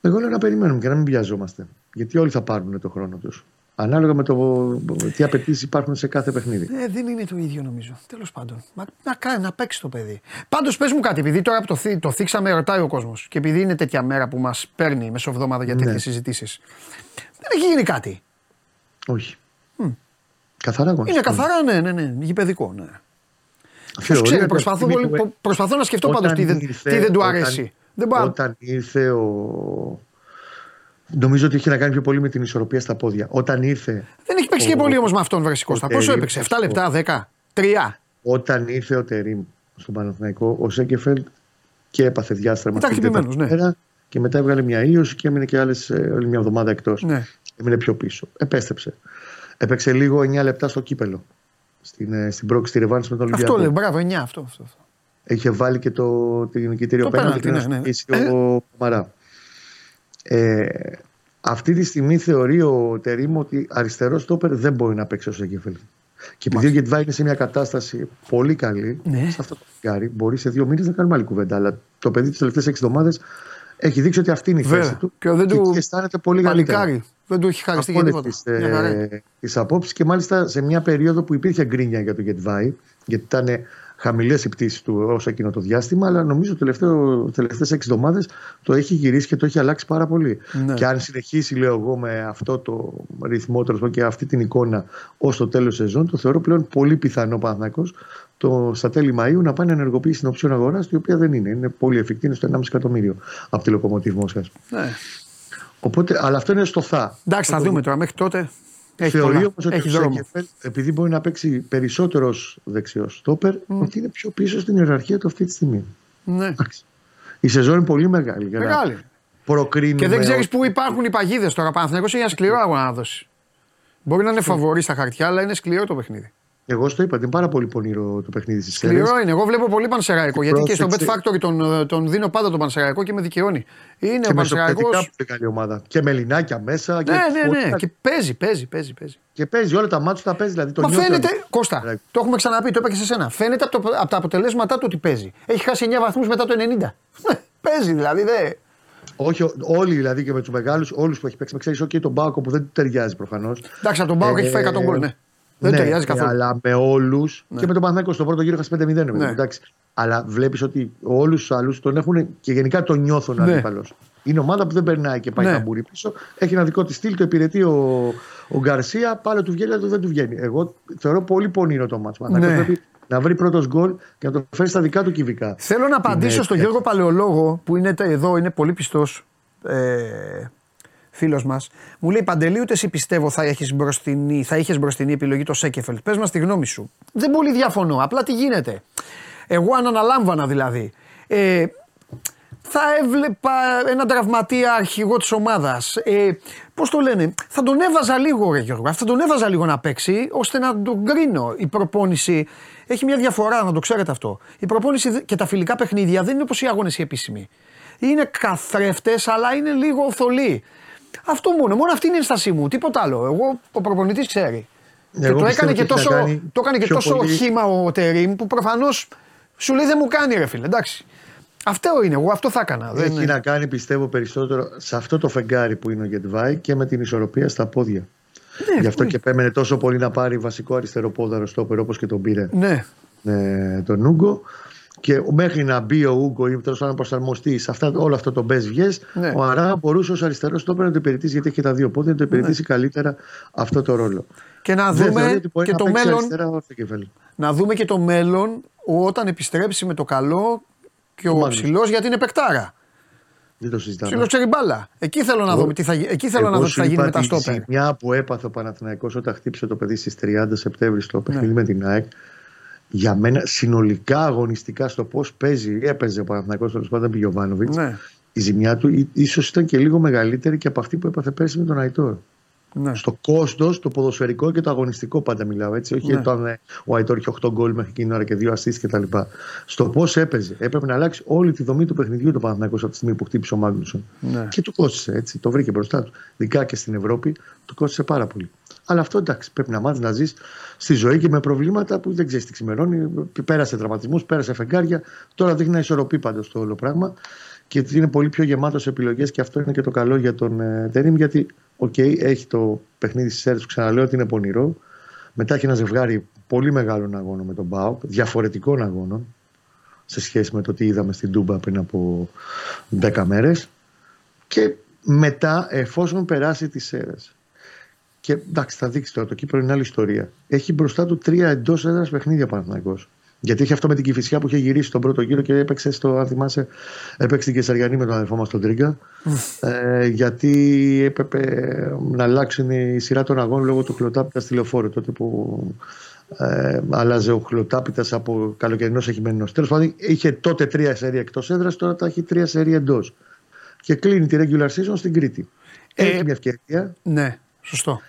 Εγώ λέω να περιμένουμε και να μην πιαζόμαστε. Γιατί όλοι θα πάρουν το χρόνο τους. Ανάλογα με το τι απαιτήσεις υπάρχουν σε κάθε παιχνίδι. Δεν είναι το ίδιο νομίζω. Τέλος πάντων. Να παίξει το παιδί. Πάντως πες μου κάτι, επειδή τώρα που το θίξαμε, ρωτάει ο κόσμος. Και επειδή είναι τέτοια μέρα που μας παίρνει μεσοβδόμαδα για τέτοιες συζητήσεις. Δεν έχει γίνει κάτι. Όχι. Καθαρά γονιστικό. Είναι καθαρά, ναι. Γηπεδικό, ναι. Ξέρετε, προσπαθώ να σκεφτώ πάντως τι δεν του αρέσει. Όταν ήρθε ο. Νομίζω ότι είχε να κάνει πιο πολύ με την ισορροπία στα πόδια. Όταν ήρθε. Δεν έχει παίξει και πολύ όμως με αυτόν βασικό. Πόσο έπαιξε, 7 λεπτά, 10, 3. Όταν ήρθε ο Τερίμ στον Παναθηναϊκό, ο Σέκεφελτ και έπαθε διάστρεμα. Ήταν χτυπημένος, ναι. Και μετά έβγαλε μια ήλιωση και έμεινε και άλλη μια εβδομάδα εκτός. Έμεινε πιο πίσω. Επέστρεψε. Έπαιξε λίγο 9 λεπτά στο κύπελο. Στην πρόκριση στη Ρεβάνση με τον Ολυμπιακό. Αυτό λέει, μπράβο, 9 αυτό. Είχε βάλει και την νικητήριο πέναλτι ο Καμαρά. Αυτή τη στιγμή θεωρεί ο Τερίμ ότι αριστερό στόπερ δεν μπορεί να παίξει ο Σέκεφελ. Και επειδή ο Γετβάη είναι σε μια κατάσταση πολύ καλή, σε αυτό το φεγγάρι μπορεί σε 2 μήνες να κάνουμε άλλη κουβέντα. Αλλά το παιδί τις τελευταίες 6 εβδομάδες έχει δείξει ότι αυτή είναι η θέση του. Και αισθάνεται πολύ καλύτερα. Δεν του έχει χαριστεί για τίποτα. Τις απόψεις και μάλιστα σε μια περίοδο που υπήρχε γκρίνια για τον Γετβάη, γιατί ήταν χαμηλές οι πτήσεις του όσο εκείνο το διάστημα, αλλά νομίζω τελευταίες 6 εβδομάδες το έχει γυρίσει και το έχει αλλάξει πάρα πολύ. Ναι. Και αν συνεχίσει, λέω εγώ, με αυτό το ρυθμό και αυτή την εικόνα ως το τέλος σεζόν, το θεωρώ πλέον πολύ πιθανό Παναθηναϊκός στα τέλη Μαΐου να πάει να ενεργοποιήσει την οψιόν αγοράς, η οποία δεν είναι πολύ εφικτή, είναι στο 1,5 εκατομμύριο από τη Λοκομοτίβ Μόσχας. Ναι. Οπότε, αλλά αυτό είναι στο θα. Εντάξει, θα δούμε τώρα μέχρι τότε. Θεωρεί όμως ότι ο Σέκεφελ, επειδή μπορεί να παίξει περισσότερο δεξιός στόπερ, ότι είναι πιο πίσω στην ιεραρχία του αυτή τη στιγμή. Ναι. Η σεζόν είναι πολύ μεγάλη. Μεγάλη. Και δεν ξέρεις πού υπάρχουν οι παγίδες τώρα. Παναθηναϊκός έχει ένα σκληρό αγώνα να δώσει. Μπορεί να είναι φαβορί στα χαρτιά, αλλά είναι σκληρό το παιχνίδι. Εγώ στο είπα, είναι πάρα πολύ πονηρό το παιχνίδι της σειράς. Σκληρό είναι. Εγώ βλέπω πολύ Πανσεραϊκό. Γιατί και στο Bet Factory τον δίνω πάντα τον Πανσεραϊκό και με δικαιώνει. Είναι ο Πανσεραϊκός. Και με Ελληνάκια μέσα. Ναι. Και παίζει. Και παίζει όλα τα μάτια τα παίζει. Δηλαδή, μα φαίνεται. Κώστα, το έχουμε ξαναπεί, το είπα και σε σένα. Φαίνεται από τα αποτελέσματά του ότι παίζει. Έχει χάσει 9 βαθμούς μετά το 90. Παίζει δηλαδή. Όχι, όλοι δηλαδή και με τους μεγάλους, όλους που έχει παίξει. Ξέρεις και τον Πάοκ που δεν του ταιριάζει προφανώς. Εντάξει, τον Πάοκ έχει φάει 100 γκολ, ναι. Δεν ταιριάζει καθόλου. Αλλά με όλους. Ναι. Και με τον Παναθηναϊκό στον πρώτο γύρο είχα 5-0. Ναι. Αλλά βλέπεις ότι όλους τους άλλους τον έχουν και γενικά τον νιώθουν αντίπαλος. Είναι ομάδα που δεν περνάει και πάει καμπούρι πίσω. Έχει ένα δικό τη στυλ, το υπηρετεί ο Γκαρσία. Πάλι του βγαίνει, αλλά δεν του βγαίνει. Εγώ θεωρώ πολύ πονηρό το μάτσο. Πρέπει να βρει πρώτος γκολ και να το φέρει στα δικά του κυβικά. Θέλω να απαντήσω στον Γιώργο Παλαιολόγο που είναι εδώ, είναι πολύ πιστός. Φίλος μας, μου λέει Παντελή, ούτε εσύ πιστεύω θα είχες μπροστινή επιλογή το Σέκεφελτ. Πες μας τη γνώμη σου. Δεν πολύ διαφωνώ. Απλά τι γίνεται. Εγώ αν αναλάμβανα δηλαδή, θα έβλεπα έναν τραυματία αρχηγό της ομάδας. Πώς το λένε, θα τον έβαζα λίγο, ρε Γιώργο. Θα τον έβαζα λίγο να παίξει, ώστε να τον κρίνω. Η προπόνηση έχει μια διαφορά, να το ξέρετε αυτό. Η προπόνηση και τα φιλικά παιχνίδια δεν είναι όπως οι αγώνες οι επίσημοι. Είναι καθρέφτες, αλλά είναι λίγο θολοί. Αυτό μόνο αυτή είναι η ένστασή μου, τίποτα άλλο. Εγώ ο προπονητής ξέρει. Εγώ και το έκανε και τόσο χύμα ο Τερίμ που προφανώς σου λέει δεν μου κάνει ρε φίλε, εντάξει. Αυτό είναι, εγώ αυτό θα έκανα. Έχει να κάνει πιστεύω περισσότερο σε αυτό το φεγγάρι που είναι ο Γετβάη και με την ισορροπία στα πόδια. Ναι, γι' αυτό και επέμενε τόσο πολύ να πάρει βασικό αριστερό πόδαρο στόπερ όπως και τον πήρε τον Ούγκο. και μέχρι να μπει ο Ούγκο ή τέλος πάντων προσαρμοστεί σε αυτά, όλο αυτό το μπες-βγες, ναι. Ο Αρά μπορούσε ως αριστερός τόπερ να το υπηρετήσει, γιατί έχει και τα δύο πόδια, να το υπηρετήσει ναι. καλύτερα αυτό το ρόλο. Και να δούμε και να το μέλλον. Να δούμε και το μέλλον όταν επιστρέψει με το καλό και ο ψηλός, γιατί είναι παικτάρα. Δεν το συζητάμε. Ψηλός ξέρει μπάλα. Εκεί θέλω να δω τι θα γίνει με τα στόπερ. Μια που έπαθε ο Παναθηναϊκός όταν χτύπησε το παιδί στις 30 Σεπτέμβρη στο παιχνίδι με την ΑΕΚ. Για μένα, συνολικά αγωνιστικά στο πώς έπαιζε ο Παναθηναϊκός, τέλος πάντων, επί Γιοβάνοβιτς, ναι. η ζημιά του ίσως ήταν και λίγο μεγαλύτερη και από αυτή που έπαθε πέρσι με τον Αϊτόρ. Ναι. Στο κόστος, το ποδοσφαιρικό και το αγωνιστικό, πάντα μιλάω έτσι. Όχι ναι. όταν ο Αϊτόρ είχε 8 γκολ μέχρι εκείνη την ώρα και 2 assist κτλ. Στο πώς έπαιζε. Έπρεπε να αλλάξει όλη τη δομή του παιχνιδιού του Παναθηναϊκός από τη στιγμή που χτύπησε ο Μάγνουσον. Ναι. Και του κόστησε έτσι. Το βρήκε μπροστά του. Δικά και στην Ευρώπη, του κόστησε πάρα πολύ. Αλλά αυτό εντάξει, πρέπει να μάθεις να ζεις στη ζωή και με προβλήματα που δεν ξέρεις τι ξημερώνει. Πέρασε τραυματισμούς, πέρασε φεγγάρια. Τώρα δείχνει να ισορροπεί πάντως το όλο πράγμα και είναι πολύ πιο γεμάτος επιλογές και αυτό είναι και το καλό για τον Τερίμ. Γιατί, okay, έχει το παιχνίδι στις ΣΕΡΤ, ξαναλέω ότι είναι πονηρό. Μετά έχει ένα ζευγάρι πολύ μεγάλων αγώνων με τον ΠΑΟΚ, διαφορετικών αγώνων σε σχέση με το τι είδαμε στην Τούμπα πριν από 10 μέρες. Και μετά, εφόσον περάσει τις ΣΕΡΤ. Και εντάξει, θα δείξει τώρα το Κύπρο, είναι άλλη ιστορία. Έχει μπροστά του 3 εντός έδρας παιχνίδια Παναθηναϊκός. Γιατί έχει αυτό με την Κηφισιά που είχε γυρίσει τον πρώτο γύρο και έπαιξε, αν θυμάσαι, έπαιξε την Κεσαριανή με τον αδερφό μας τον Τρίγκα. Γιατί έπρεπε να αλλάξουν η σειρά των αγώνων λόγω του Χλωτάπητα στη Λεωφόρο. Τότε που άλλαζε ο Χλωτάπητας από καλοκαιρινό σε χειμερινό. Τέλος πάντων, είχε τότε 3 σερί εκτός έδρας, τώρα τα έχει 3 σερί εντός. Και κλείνει τη regular season στην Κρήτη. Έχει μια ευκαιρία. Ναι, σωστό.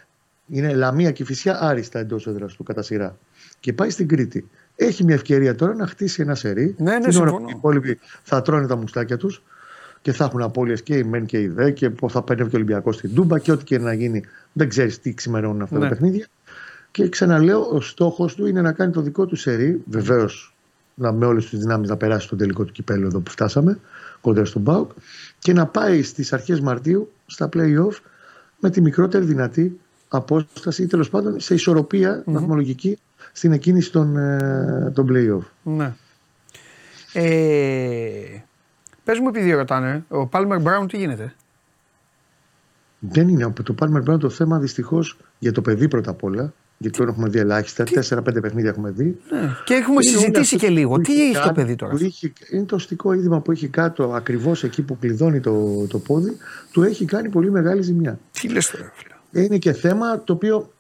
Είναι Λαμία και Κηφισιά άριστα εντός έδρας του κατά σειρά. Και πάει στην Κρήτη. Έχει μια ευκαιρία τώρα να χτίσει ένα σερί. Ναι, ναι, συμφωνώ. Οι υπόλοιποι θα τρώνε τα μουστάκια τους και θα έχουν απώλειες και η ΜΕΝ και η ΔΕ και θα παίρνει και ο Ολυμπιακός στην Τούμπα και ό,τι και να γίνει. Δεν ξέρεις τι ξημερώνουν αυτά ναι. τα παιχνίδια. Και ξαναλέω, ο στόχος του είναι να κάνει το δικό του σερί. Βεβαίως με όλες τις δυνάμεις να περάσει στον τελικό του κυπέλλου εδώ που φτάσαμε, κοντά στον ΠΑΟΚ, και να πάει στις αρχές Μαρτίου στα play-off με τη μικρότερη δυνατή απόσταση ή τέλος πάντων σε ισορροπία βαθμολογική στην εκκίνηση των play-off. Ναι. Πες μου, επειδή ρωτάνε, ο Palmer Brown τι γίνεται? Δεν είναι το Palmer Brown το θέμα, δυστυχώς, για το παιδί πρώτα απ' όλα. Γιατί τώρα έχουμε δει ελάχιστα, 4-5 παιχνίδια έχουμε δει. Ναι. Και έχουμε συζητήσει και λίγο. Τι έχει το παιδί τώρα? Είναι το οστικό είδημα που έχει κάτω, ακριβώς εκεί που κλειδώνει το πόδι, του έχει κάνει πολύ μεγάλη ζημιά. Τι λες τώρα, φίλε? Είναι και θέμα το οποίο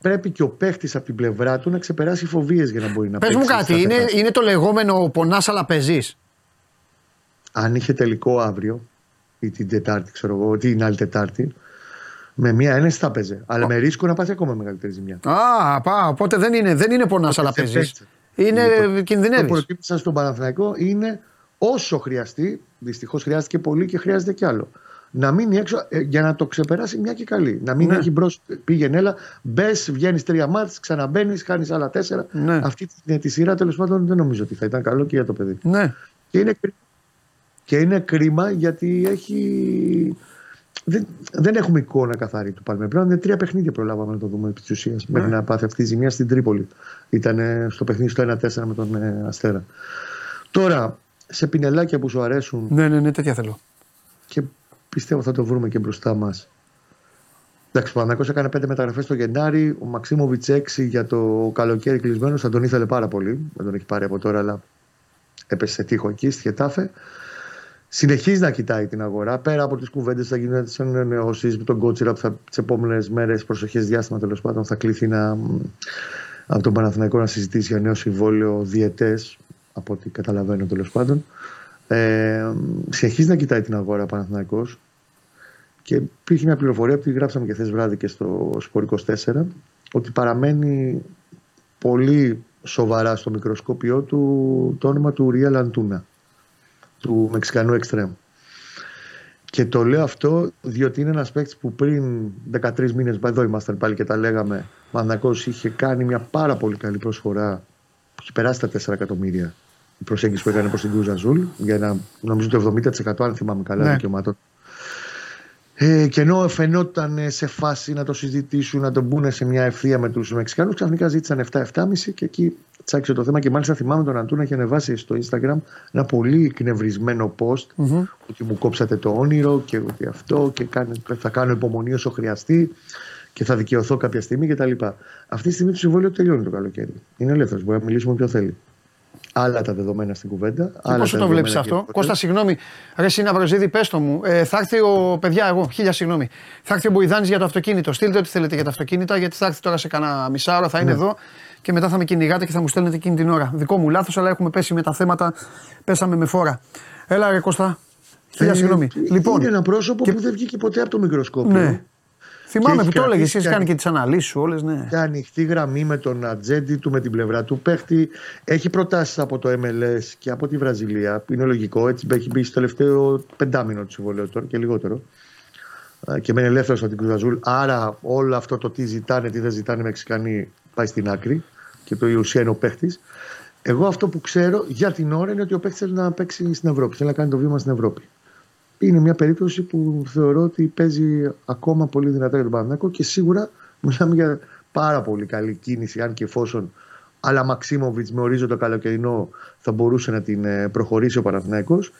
πρέπει και ο παίχτης από την πλευρά του να ξεπεράσει φοβίες για να μπορεί να παίξει. Πες μου κάτι, είναι το λεγόμενο πονάς αλλά παίζεις? Αν είχε τελικό αύριο ή την Τετάρτη, ξέρω εγώ, την άλλη Τετάρτη, με μία ένεση θα παίζε. Αλλά με ρίσκο να πάθει ακόμα μεγαλύτερη ζημιά. Οπότε δεν είναι πονάς αλλά παίζεις. Είναι κινδυνεύεις. Το προτίμησα στον Παναθηναϊκό είναι όσο χρειαστεί, δυστυχώς χρειάστηκε πολύ και χρειάζεται κι άλλο. Να μείνει έξω για να το ξεπεράσει μια και καλή. Να μην έχει μπρος, πήγαινε, έλα, μπες, βγαίνεις 3 μάτς, ξαναμπαίνεις, χάνεις άλλα 4. Ναι. Αυτή τη σειρά τέλος πάντων δεν νομίζω ότι θα ήταν καλό και για το παιδί. Ναι. Και είναι κρίμα γιατί έχει. Δεν έχουμε εικόνα καθαρή του Palmer Brown. Είναι 3 παιχνίδια προλάβαμε να το δούμε επί της ουσίας. Μέχρι να πάθει αυτή η ζημιά στην Τρίπολη. Ήταν στο παιχνίδι στο 1-4 με τον Αστέρα. Τώρα, σε πινελάκια που σου αρέσουν. Ναι, τέτοια θέλω. Και πιστεύω θα το βρούμε και μπροστά μας. Εντάξει, ο Παναθηναϊκός έκανε 5 μεταγραφές το Γενάρη. Ο Μαξίμοβιτς 6 για το καλοκαίρι κλεισμένος. Θα τον ήθελε πάρα πολύ. Δεν τον έχει πάρει από τώρα, αλλά έπεσε σε τείχο εκεί, στη Χετάφε. Συνεχίζει να κοιτάει την αγορά. Πέρα από τις κουβέντες θα γίνονται τις ανανεώσεις με τον Κότσιρα που τις επόμενες μέρες, προσεχές διάστημα τέλος πάντων, θα κληθεί από τον Παναθηναϊκό να συζητήσει για νέο συμβόλαιο διετές, από ό,τι καταλαβαίνω τέλος πάντων. Συνεχίζει να κοιτάει την αγορά Παναθηναϊκός και υπήρχε μια πληροφορία που τη γράψαμε και χθες βράδυ και στο Σπορ 24 ότι παραμένει πολύ σοβαρά στο μικροσκόπιό του το όνομα του Ουριέλ Αντούνα, του Μεξικανού Εξτρέμ. Και το λέω αυτό διότι είναι ένας παίκτης που πριν 13 μήνες εδώ ήμασταν πάλι και τα λέγαμε, ο Παναθηναϊκός είχε κάνει μια πάρα πολύ καλή προσφορά που είχε περάσει τα 4 εκατομμύρια η προσέγγιση που έκανε προς την Κρουζ Αζούλ για ένα, νομίζω το 70% αν θυμάμαι καλά δικαιωμάτων. Και ενώ φαινόταν σε φάση να το συζητήσουν, να τον μπουν σε μια ευθεία με τους Μεξικανούς, ξαφνικά ζήτησαν 7-7,5 και εκεί τσάξε το θέμα και μάλιστα θυμάμαι τον Αντού να έχει ανεβάσει στο Instagram ένα πολύ εκνευρισμένο post ότι μου κόψατε το όνειρο και ότι αυτό και θα κάνω υπομονή όσο χρειαστεί και θα δικαιωθώ κάποια στιγμή κτλ. Αυτή τη στιγμή το συμβόλαιο τελειώνει το καλοκαίρι. Είναι ελεύθερος, μπορεί να μιλήσουμε όποιο θέλει. Άλλα τα δεδομένα στην κουβέντα. Πώς το βλέπεις αυτό, Κώστα, συγγνώμη. Ρε Συναυροζίδη, πες το μου. Θα έρθει ο. Παιδιά, εγώ, χίλια συγγνώμη. Θα έρθει ο Μποϊδάνης για το αυτοκίνητο. Στείλτε ό,τι θέλετε για τα αυτοκίνητα, γιατί θα έρθει τώρα σε κανένα μισά ώρα, θα είναι εδώ και μετά θα με κυνηγάτε και θα μου στέλνετε εκείνη την ώρα. Δικό μου λάθος, αλλά έχουμε πέσει με τα θέματα. Πέσαμε με φόρα. Έλα, ρε Κώστα. Χίλια συγγνώμη. Λοιπόν, είναι ένα πρόσωπο που δεν βγήκε ποτέ από το μικροσκόπιο. Ναι. Θυμάμαι που το έλεγε, εσύ κάνει και τις αναλύσεις σου όλες. Ναι. Και ανοιχτή γραμμή με τον ατζέντη του, με την πλευρά του παίχτη. Έχει προτάσεις από το MLS και από τη Βραζιλία. Είναι λογικό, έτσι έχει μπει στο τελευταίο πεντάμινο του συμβολέου τώρα και λιγότερο. Και μένει ελεύθερο από την Κρουαζούλ. Άρα όλο αυτό το τι ζητάνε, τι δεν ζητάνε οι Μεξικανοί πάει στην άκρη. Και το η ουσία είναι ο παίχτης. Εγώ αυτό που ξέρω για την ώρα είναι ότι ο παίχτης θέλει να παίξει στην Ευρώπη. Θέλει να κάνει το βήμα στην Ευρώπη. Είναι μια περίπτωση που θεωρώ ότι παίζει ακόμα πολύ δυνατά για τον Παναθηναϊκό και σίγουρα μιλάμε για πάρα πολύ καλή κίνηση, αν και εφόσον αλλά Μαξίμοβιτς με ορίζοντα το καλοκαιρινό θα μπορούσε να την προχωρήσει ο Παναθηναϊκός.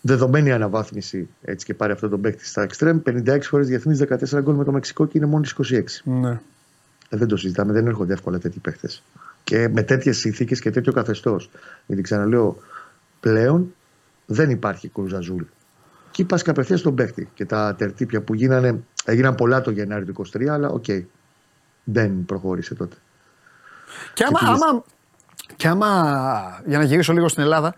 Δεδομένη αναβάθμιση έτσι και πάρει αυτόν τον παίκτη στα εξτρέμ. 56 φορές διεθνείς, 14 γκολ με το Μεξικό και είναι μόλις 26. Ναι. Δεν το συζητάμε, δεν έρχονται εύκολα τέτοιοι παίκτες. Και με τέτοιες συνθήκες και τέτοιο καθεστώς. Γιατί ξαναλέω πλέον δεν υπάρχει Κρουαζ Azul. Και πας καπευθείας στον παίχτη. Και τα τερτύπια που έγιναν πολλά το Γενάρη του 23, αλλά οκ, δεν προχώρησε τότε. Και άμα, για να γυρίσω λίγο στην Ελλάδα,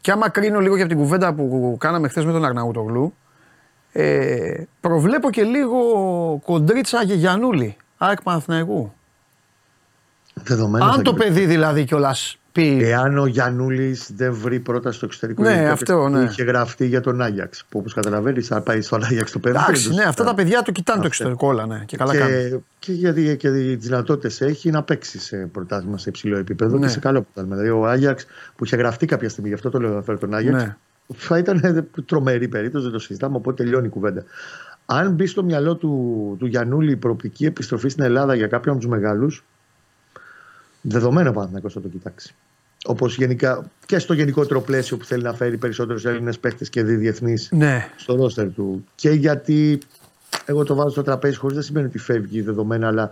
και άμα κρίνω λίγο και από την κουβέντα που κάναμε χθες με τον Αρναούτογλου, προβλέπω και λίγο κοντρίτσα για Γιαννούλη, ΑΕΚ Παναθηναϊκού. Αν το παιδί δηλαδή κιόλας. Εάν ο Γιαννούλης δεν βρει πρόταση στο εξωτερικό, ναι, αυτό, ναι. Είχε γραφτεί για τον Άγιαξ. Που όπως καταλαβαίνεις, αν πάει στον Άγιαξ το παιδί. Εντάξει, ναι, αυτά τα παιδιά του κοιτάνε το εξωτερικό όλα, ναι. Και καλά κάνουν. Και γιατί τις δυνατότητες έχει να παίξει σε προτάσμα σε υψηλό επίπεδο, ναι. Και σε καλό προτάσμα. Δηλαδή, ο Άγιαξ που είχε γραφτεί κάποια στιγμή, γι' αυτό το λέω να φέρω τον Άγιαξ, ναι. Θα ήταν τρομερή περίπτωση, δεν το συζητάμε, οπότε τελειώνει η κουβέντα. Αν μπει στο μυαλό του Γιαννούλη η προοπτική επιστροφή στην Ελλάδα για κάποιον από τους μεγάλους, δεδομένα Παναθηναϊκός θα το κοιτάξει. Όπως γενικά και στο γενικότερο πλαίσιο που θέλει να φέρει περισσότερους Έλληνες παίχτες και διεθνείς, ναι. Στο ρόστερ του. Και γιατί εγώ το βάζω στο τραπέζι χωρίς να σημαίνει ότι φεύγει δεδομένα, αλλά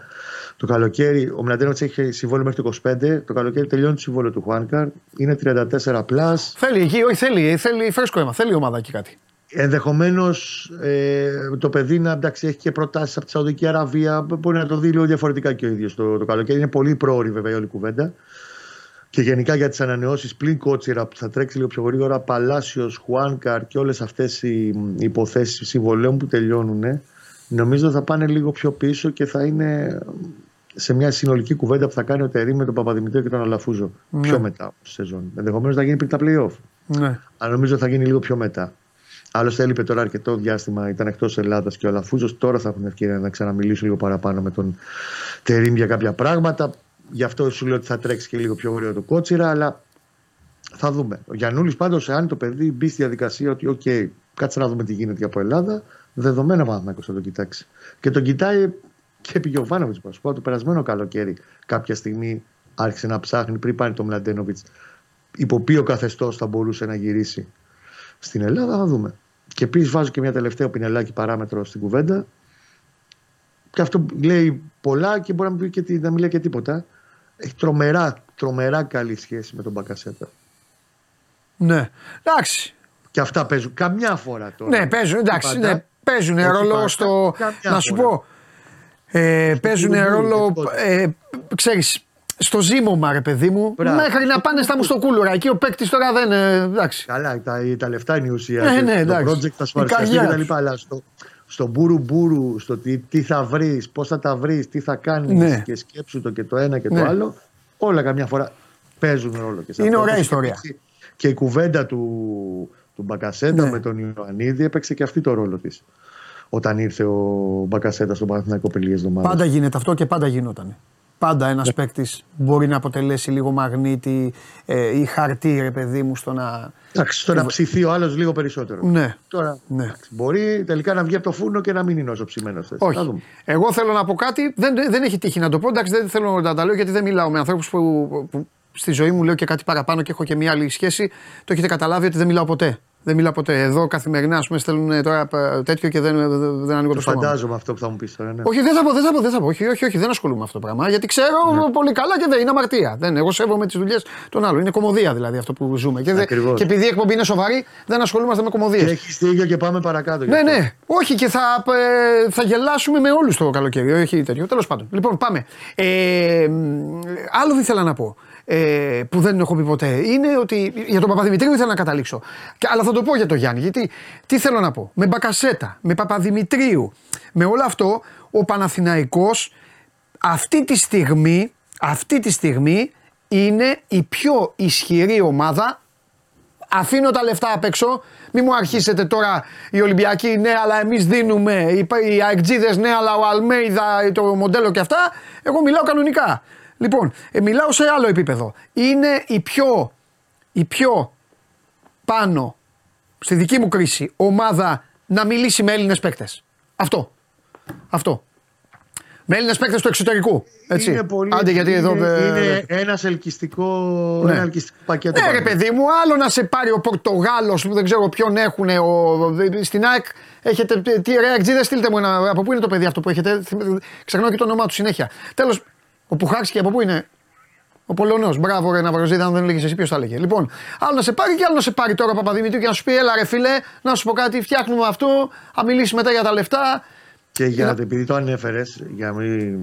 το καλοκαίρι ο Μλαντένοβιτς έχει συμβόλαιο μέχρι το 25. Το καλοκαίρι τελειώνει το συμβόλαιο του Χουάνκαρ. Είναι 34+. Θέλει εκεί, όχι θέλει φρέσκο αίμα, θέλει ομάδα και κάτι. Ενδεχομένως το παιδί να έχει και προτάσεις από τη Σαουδική Αραβία. Μπορεί να το δει λίγο διαφορετικά και ο ίδιος το καλοκαίρι. Είναι πολύ πρόωρη βέβαια η όλη κουβέντα. Και γενικά για τις ανανεώσεις πλην Κότσιρα που θα τρέξει λίγο πιο γρήγορα, Παλάσιος, Χουάνκαρ και όλες αυτές οι υποθέσεις συμβολέων που τελειώνουν, νομίζω θα πάνε λίγο πιο πίσω και θα είναι σε μια συνολική κουβέντα που θα κάνει ο Τερή με τον Παπαδημητρίου και τον Αλαφούζο. Ναι. Πιο μετά στη σεζόν. Ενδεχομένως να γίνει πριν τα play-off. Ναι. Αλλά νομίζω θα γίνει λίγο πιο μετά. Άλλωστε έλειπε τώρα αρκετό διάστημα, ήταν εκτός Ελλάδας και ο Αλαφούζος. Τώρα θα έχουν ευκαιρία να ξαναμιλήσουν λίγο παραπάνω με τον Τερή για κάποια πράγματα. Γι' αυτό σου λέω ότι θα τρέξει και λίγο πιο γρήγορα το Κότσιρα, αλλά θα δούμε. Ο Γιαννούλης πάντως, αν το παιδί μπει στη διαδικασία ότι, OK, κάτσε να δούμε τι γίνεται από Ελλάδα, δεδομένα Παναθηναϊκός θα το κοιτάξει. Και τον κοιτάει και επί Γιοβάνοβιτς, που πω, το περασμένο καλοκαίρι. Κάποια στιγμή άρχισε να ψάχνει πριν πάρει τον Μλαντένοβιτς, υπό ποιο καθεστώς θα μπορούσε να γυρίσει στην Ελλάδα, θα δούμε. Και επίσης βάζω και μια τελευταία πινελάκι παράμετρο στην κουβέντα. Και αυτό λέει πολλά και μπορεί να μην, να μην λέει και τίποτα. Έχει τρομερά καλή σχέση με τον Μπακασέτα. Ναι. Εντάξει. Και αυτά παίζουν. Καμιά φορά τώρα. Ναι, παίζουν. Εντάξει. Ναι, παίζουν ρόλο στο. Να σου πω. Παίζουν ρόλο. Ξέρεις, στο ζύμωμα, ρε παιδί μου. Μέχρι να πάνε στα μουστοκούλουρα. Εκεί ο παίκτης τώρα δεν. Εντάξει. Καλά, τα λεφτά είναι η ουσία. Ναι, το project θα σου αρέσει και τα λοιπά. Αλλά στο μπούρου-μπούρου, στο τι θα βρεις, πώς θα τα βρεις, τι θα κάνεις, ναι. Και σκέψου το και το ένα και το, ναι. Άλλο, όλα καμιά φορά παίζουν ρόλο. Και είναι ωραία ιστορία. Και η κουβέντα του Μπακασέτα, ναι. Με τον Ιωαννίδη έπαιξε και αυτή το ρόλο της. Όταν ήρθε ο Μπακασέτα στον Παναθηναϊκό πριν λίγες εβδομάδες. Πάντα γίνεται αυτό και πάντα γινόταν. Πάντα ένας, ναι. Παίκτης μπορεί να αποτελέσει λίγο μαγνήτη ή χαρτί, ρε παιδί μου, στο να. Εντάξει, τώρα ψηθεί ο άλλος λίγο περισσότερο. Ναι. Τώρα, ναι. Μπορεί τελικά να βγει από το φούρνο και να μην είναι όσο ψημένος. Όχι. Εγώ θέλω να πω κάτι, δεν έχει τύχει να το πω. Εντάξει, δεν θέλω να τα λέω γιατί δεν μιλάω με ανθρώπους που στη ζωή μου λέω και κάτι παραπάνω και έχω και μια άλλη σχέση. Το έχετε καταλάβει ότι δεν μιλάω ποτέ. Δεν μιλάω ποτέ. Εδώ καθημερινά, ας πούμε, στέλνουν τώρα τέτοιο και δεν ανοίγω το στόμα. Φαντάζομαι αυτό που θα μου πεις τώρα. Ναι. Όχι, δεν θα πω. Όχι, δεν ασχολούμαι με αυτό το πράγμα. Γιατί ξέρω πολύ καλά και δεν είναι αμαρτία. Εγώ σέβομαι τις δουλειές των άλλων. Είναι κωμωδία δηλαδή αυτό που ζούμε. Και επειδή η εκπομπή είναι σοβαρή, δεν ασχολούμαστε με κωμωδίες. Έχεις δίκιο και πάμε παρακάτω. Ναι. Όχι, και θα γελάσουμε με όλους το καλοκαίρι. Όχι τέτοιο. Τέλος πάντων. Λοιπόν, πάμε. Άλλο ήθελα να πω. Που δεν έχω πει ποτέ είναι ότι για τον Παπαδημητρίου ήθελα να καταλήξω. Αλλά θα το πω για τον Γιάννη. Γιατί τι θέλω να πω. Με Μπακασέτα, με Παπαδημητρίου, με όλο αυτό ο Παναθηναϊκός αυτή τη στιγμή είναι η πιο ισχυρή ομάδα. Αφήνω τα λεφτά απ' έξω. Μη μου αρχίσετε τώρα οι Ολυμπιακοί, ναι, αλλά εμείς δίνουμε. Οι ΑΕΚΤΖΙΔΕΣ, ναι, αλλά ο Αλμέιδα, το μοντέλο και αυτά. Εγώ μιλάω κανονικά. Λοιπόν, μιλάω σε άλλο επίπεδο. Είναι η πιο πάνω, στη δική μου κρίση, ομάδα να μιλήσει με Έλληνες παίκτες. Αυτό. Με Έλληνες παίκτες του εξωτερικού. Έτσι. Είναι πολύ. Άντε, γιατί εδώ... είναι ένας ένα ελκυστικό πακέτο. Ναι, ρε παιδί μου, άλλο να σε πάρει ο Πορτογάλος που δεν ξέρω ποιον έχουν. Στην ΑΕΚ έχετε. Τι ρε ΑΕΚΤΖΙΔΕΣ, στείλτε μου ένα. Από πού είναι το παιδί αυτό που έχετε. Ξεχνάω και το όνομά του συνέχεια. Τέλος. Ο Πουχάρσκι από πού είναι, ο Πολωνός. Μπράβο, ρε Ναυροζίδα, αν δεν λέγεις εσύ ποιος θα λέγε. Λοιπόν, άλλο να σε πάρει και άλλο να σε πάρει τώρα ο Παπαδημητρίου και να σου πει: έλα, ρε φίλε, να σου πω κάτι, φτιάχνουμε αυτό. Θα μιλήσει μετά για τα λεφτά. Και για επειδή το ανέφερες, για να μην.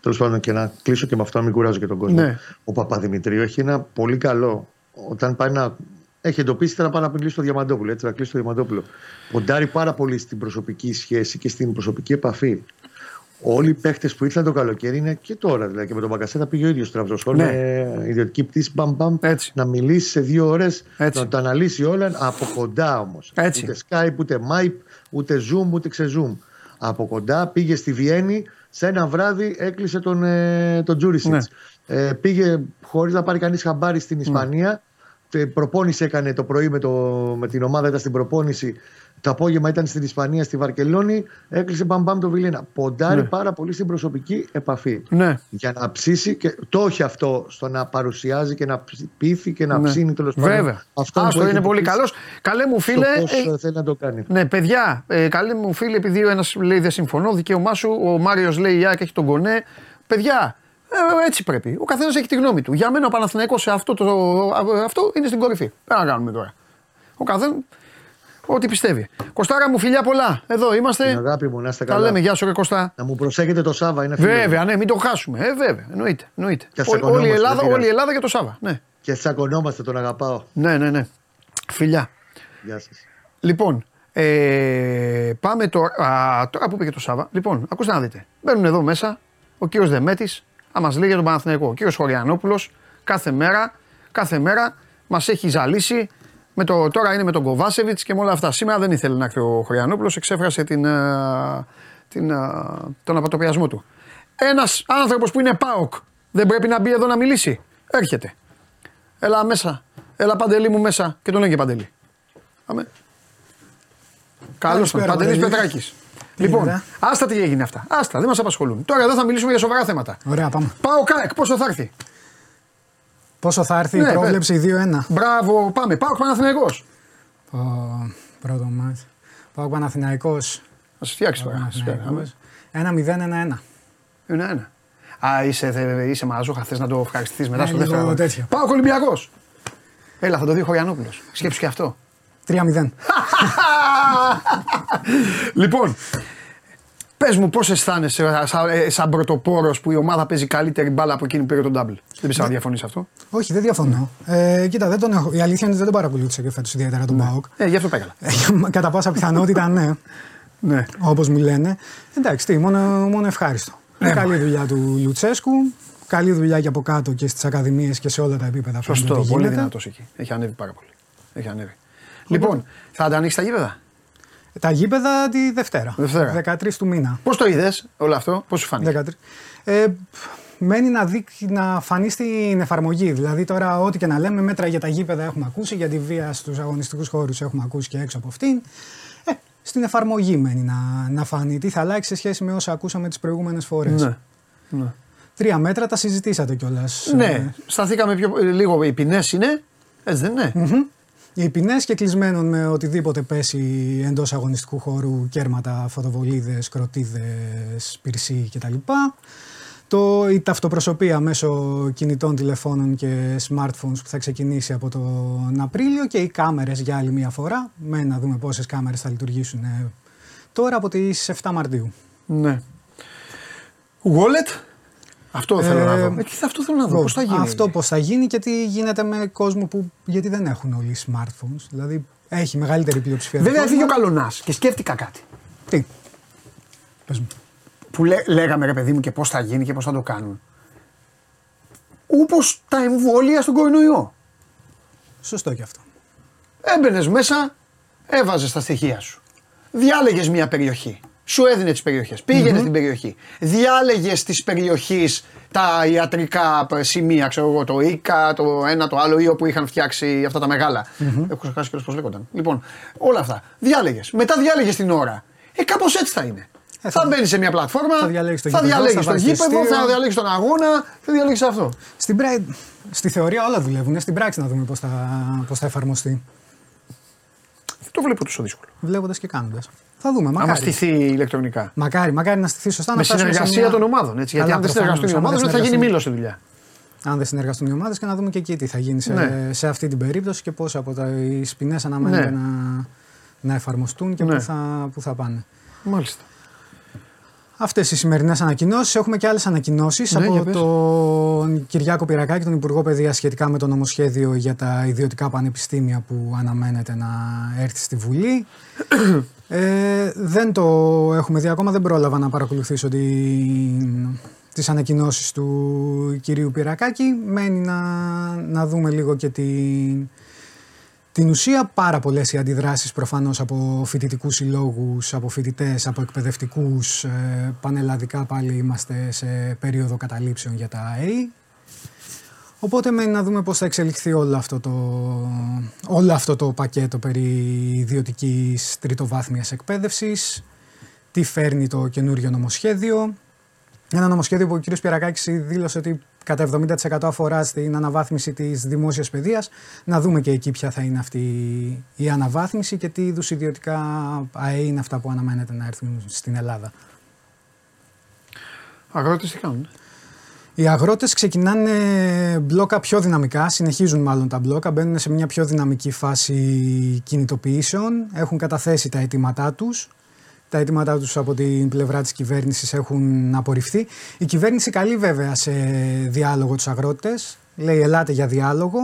Τέλος πάντων, και να κλείσω και με αυτό, να μην κουράζω και τον κόσμο. Ναι. Ο Παπαδημητρίου έχει ένα πολύ καλό. Όταν πάει να. Έχει εντοπίσει, θα πάει να μιλήσει στο Διαμαντόπουλο. Έτσι, να κλείσει το Διαμαντόπουλο. Ποντάρει πάρα πολύ στην προσωπική σχέση και στην προσωπική επαφή. Όλοι οι παίχτες που ήρθαν το καλοκαίρι είναι και τώρα. Δηλαδή και με τον Μπακασέτα πήγε ο ίδιος στο Τραυζονspor, με ιδιωτική πτήση. Να μιλήσει σε 2 ώρες, να τα αναλύσει όλα από κοντά όμως. Ούτε Skype, ούτε Mype, ούτε Zoom, ούτε ξεZoom. Από κοντά πήγε στη Βιέννη, σε ένα βράδυ έκλεισε τον Τζούρισιτς. Ναι. Πήγε χωρίς να πάρει κανείς χαμπάρι στην Ισπανία. Προπόνηση έκανε το πρωί με την ομάδα, ήταν στην προπόνηση. Το απόγευμα ήταν στην Ισπανία, στη Βαρκελόνη, έκλεισε μπαμπαμ το Βιλένα. Ποντάρει πάρα πολύ στην προσωπική επαφή. Ναι. Για να ψήσει, και το έχει αυτό στο να παρουσιάζει και να πείθει και να ψήνει τέλος πάντων. Βέβαια. Αυτό είναι πολύ καλός. Καλέ μου φίλε. Πώς θέλει να το κάνει. Ναι, παιδιά, καλέ μου φίλε, επειδή ο ένας λέει δεν συμφωνώ, δικαίωμά σου, ο Μάριος λέει Ιάκ έχει τον Γκονέ. Παιδιά, έτσι πρέπει. Ο καθένας έχει τη γνώμη του. Για μένα ο Παναθηναϊκός σε αυτό είναι στην κορυφή. Δεν να κάνουμε τώρα. Ο καθένας. Ό,τι πιστεύει. Κωστάρα μου, φιλιά πολλά. Εδώ είμαστε. Την αγάπη μου, να είστε καλά. Τα λέμε, γεια σου, ρε Κωστά. Να μου προσέχετε το Σάβα, είναι φίλο. Βέβαια, ναι, μην το χάσουμε. Βέβαια, εννοείται. Όλη η Ελλάδα για το Σάβα. Ναι. Και τσακωνόμαστε, τον αγαπάω. Ναι. Φιλιά. Γεια σας. Λοιπόν, πάμε τώρα. Τώρα που πήγε το Σάβα. Λοιπόν, ακούστε να δείτε. Μπαίνουν εδώ μέσα ο κύριος Δεμέτης, να μας λέει για τον Παναθηναϊκό. Ο κύριος Χωριανόπουλος κάθε μέρα μας έχει ζαλίσει. Τώρα είναι με τον Κοβάσεβιτς και με όλα αυτά. Σήμερα δεν ήθελε να έρθει ο Χωριανόπουλος, εξέφρασε τον απατοπιασμό του. Ένας άνθρωπος που είναι ΠΑΟΚ δεν πρέπει να μπει εδώ να μιλήσει. Έρχεται. Έλα μέσα. Έλα Παντελή μου μέσα. Και τον λέγε Παντελή. Πάμε. Καλώς τον. Παντελής Πετράκης. Λοιπόν, άστα τι έγινε αυτά. Άστα, δεν μας απασχολούν. Τώρα εδώ θα μιλήσουμε για σοβαρά θέματα. Ωραία, πάμε. ΠΑΟΚ, πόσο θα έρθει. Πόσο θα έρθει η πρόβλεψη 2-1. Μπράβο, πάμε. ΠΑΟΚ Παναθηναϊκός. Το πρώτο μάτς. ΠΑΟΚ Παναθηναϊκός. Ας φτιάξεις τώρα. 1-0-1-1. 1-1. Α, είσαι μαζούχα, θες να το ευχαριστηθείς μετά στο δεύτερο. ΠΑΟΚ Ολυμπιακός. Έλα, θα το δει ο Χωριανόπουλος. Σκέψου και αυτό. 3-0. Λοιπόν, πες μου πώς αισθάνεσαι σαν πρωτοπόρος που η ομάδα παίζει καλύτερη μπάλα από εκείνη που πήρε τον double. Δεν πιστεύω να διαφωνείς αυτό. Όχι, δεν διαφωνώ. Κοίτα, δεν τον έχω. Η αλήθεια είναι ότι δεν τον παρακολούθησα και φέτος ιδιαίτερα τον ΠΑΟΚ. Γι' αυτό πέγαλα. Κατά πάσα πιθανότητα ναι. Όπως μου λένε. Εντάξει, μόνο ευχάριστο. Καλή δουλειά του Λουτσέσκου. Καλή δουλειά και από κάτω και στις ακαδημίες και σε όλα τα επίπεδα. Σωστό, πολύ δυνατός εκεί. Έχει ανέβει πάρα πολύ. Λοιπόν, θα ανοίξει τα γήπεδα. Τα γήπεδα τη Δευτέρα. 13 του μήνα. Πώς το είδες όλο αυτό, πώς σου φάνηκε. 13. Μένει να φανεί στην εφαρμογή. Δηλαδή, τώρα, ό,τι και να λέμε, μέτρα για τα γήπεδα έχουμε ακούσει, για τη βία στους αγωνιστικούς χώρους έχουμε ακούσει και έξω από αυτήν. Στην εφαρμογή μένει να φανεί. Τι θα αλλάξει σε σχέση με όσα ακούσαμε τις προηγούμενες φορές. Ναι. 3 μέτρα τα συζητήσατε κιόλας. Ναι, σταθήκαμε λίγο. Οι ποινές είναι, έτσι δεν είναι? Mm-hmm. Οι ποινές και κλεισμένων με οτιδήποτε πέσει εντός αγωνιστικού χώρου, κέρματα, φωτοβολίδες, κροτίδες, πυρσί κτλ. Η ταυτοπροσωπία μέσω κινητών τηλεφώνων και smartphones που θα ξεκινήσει από τον Απρίλιο και οι κάμερες για άλλη μία φορά. Να δούμε πόσες κάμερες θα λειτουργήσουν τώρα από τις 7 Μαρτίου. Ναι. Wallet. Αυτό θέλω να δω. Αυτό θέλω να δω. Πώς θα γίνει. Αυτό πώς θα γίνει και τι γίνεται με κόσμο που. Γιατί δεν έχουν όλοι οι smartphones. Δηλαδή έχει μεγαλύτερη πλειοψηφία. Βέβαια έφυγε ο Καλονάς και σκέφτηκα κάτι. Τι. Πες μου. Που λέγαμε ρε παιδί μου και πώς θα γίνει και πώς θα το κάνουν. Όπως τα εμβόλια στον κορονοϊό. Σωστό και αυτό. Έμπαινες μέσα, έβαζες τα στοιχεία σου. Διάλεγες μια περιοχή. Σου έδινε τις περιοχές. Πήγαινε στην περιοχή. Διάλεγες της περιοχής τα ιατρικά σημεία, ξέρω εγώ, το ΙΚΑ, το ένα το άλλο ή που είχαν φτιάξει αυτά τα μεγάλα. Έχω ξεχάσει και πώς λέγονταν. Λοιπόν, όλα αυτά. Διάλεγες. Μετά διάλεγες την ώρα. Κάπως έτσι θα είναι. Θα μπαίνεις σε μια πλατφόρμα, θα διαλέγεις το γήπεδο, θα διαλέγεις τον αγώνα, θα διαλέγεις αυτό. Στη θεωρία όλα δουλεύουν, στην πράξη να δούμε πώς θα εφαρμοστεί. Το βλέπω τόσο δύσκολο. Βλέποντας και κάνοντας. Θα δούμε. Μακάρι. Αν στηθεί ηλεκτρονικά. Μακάρι να στηθεί σωστά. Με συνεργασία των ομάδων. Έτσι, γιατί αν δεν συνεργαστούν οι ομάδες, θα γίνει μήλος η δουλειά. Αν δεν συνεργαστούν οι ομάδες, και να δούμε και εκεί τι θα γίνει σε αυτή την περίπτωση και πόσα από τις ποινές αναμένεται να εφαρμοστούν και πού θα πάνε. Μάλιστα. Αυτές οι σημερινές ανακοινώσεις. Έχουμε και άλλες ανακοινώσεις από τον Κυριάκο Πυρακάκη, τον Υπουργό Παιδείας, σχετικά με το νομοσχέδιο για τα ιδιωτικά πανεπιστήμια που αναμένεται να έρθει στη Βουλή. Δεν το έχουμε δει ακόμα, δεν πρόλαβα να παρακολουθήσω τις ανακοινώσεις του κυρίου Πυρακάκη. Μένει να δούμε λίγο και την ουσία. Πάρα πολλές οι αντιδράσεις προφανώς από φοιτητικούς συλλόγους, από φοιτητές, από εκπαιδευτικούς. Πανελλαδικά πάλι είμαστε σε περίοδο καταλήψεων για τα ΑΕΗ. Οπότε μένει να δούμε πώς θα εξελιχθεί όλο αυτό το πακέτο περί ιδιωτικής τριτοβάθμιας εκπαίδευσης. Τι φέρνει το καινούριο νομοσχέδιο. Ένα νομοσχέδιο που ο κ. Πιερακάκης δήλωσε ότι κατά 70% αφορά στην αναβάθμιση της δημόσιας παιδείας. Να δούμε και εκεί ποια θα είναι αυτή η αναβάθμιση και τι είδους ιδιωτικά ΑΕ είναι αυτά που αναμένεται να έρθουν στην Ελλάδα. Αγρότες τι κάνουν? Οι αγρότες ξεκινάνε μπλόκα πιο δυναμικά, συνεχίζουν μάλλον τα μπλόκα, μπαίνουν σε μια πιο δυναμική φάση κινητοποιήσεων, έχουν καταθέσει τα αιτήματά τους. Τα αιτήματά τους από την πλευρά της κυβέρνησης έχουν απορριφθεί. Η κυβέρνηση καλεί βέβαια σε διάλογο τους αγρότες. Λέει ελάτε για διάλογο,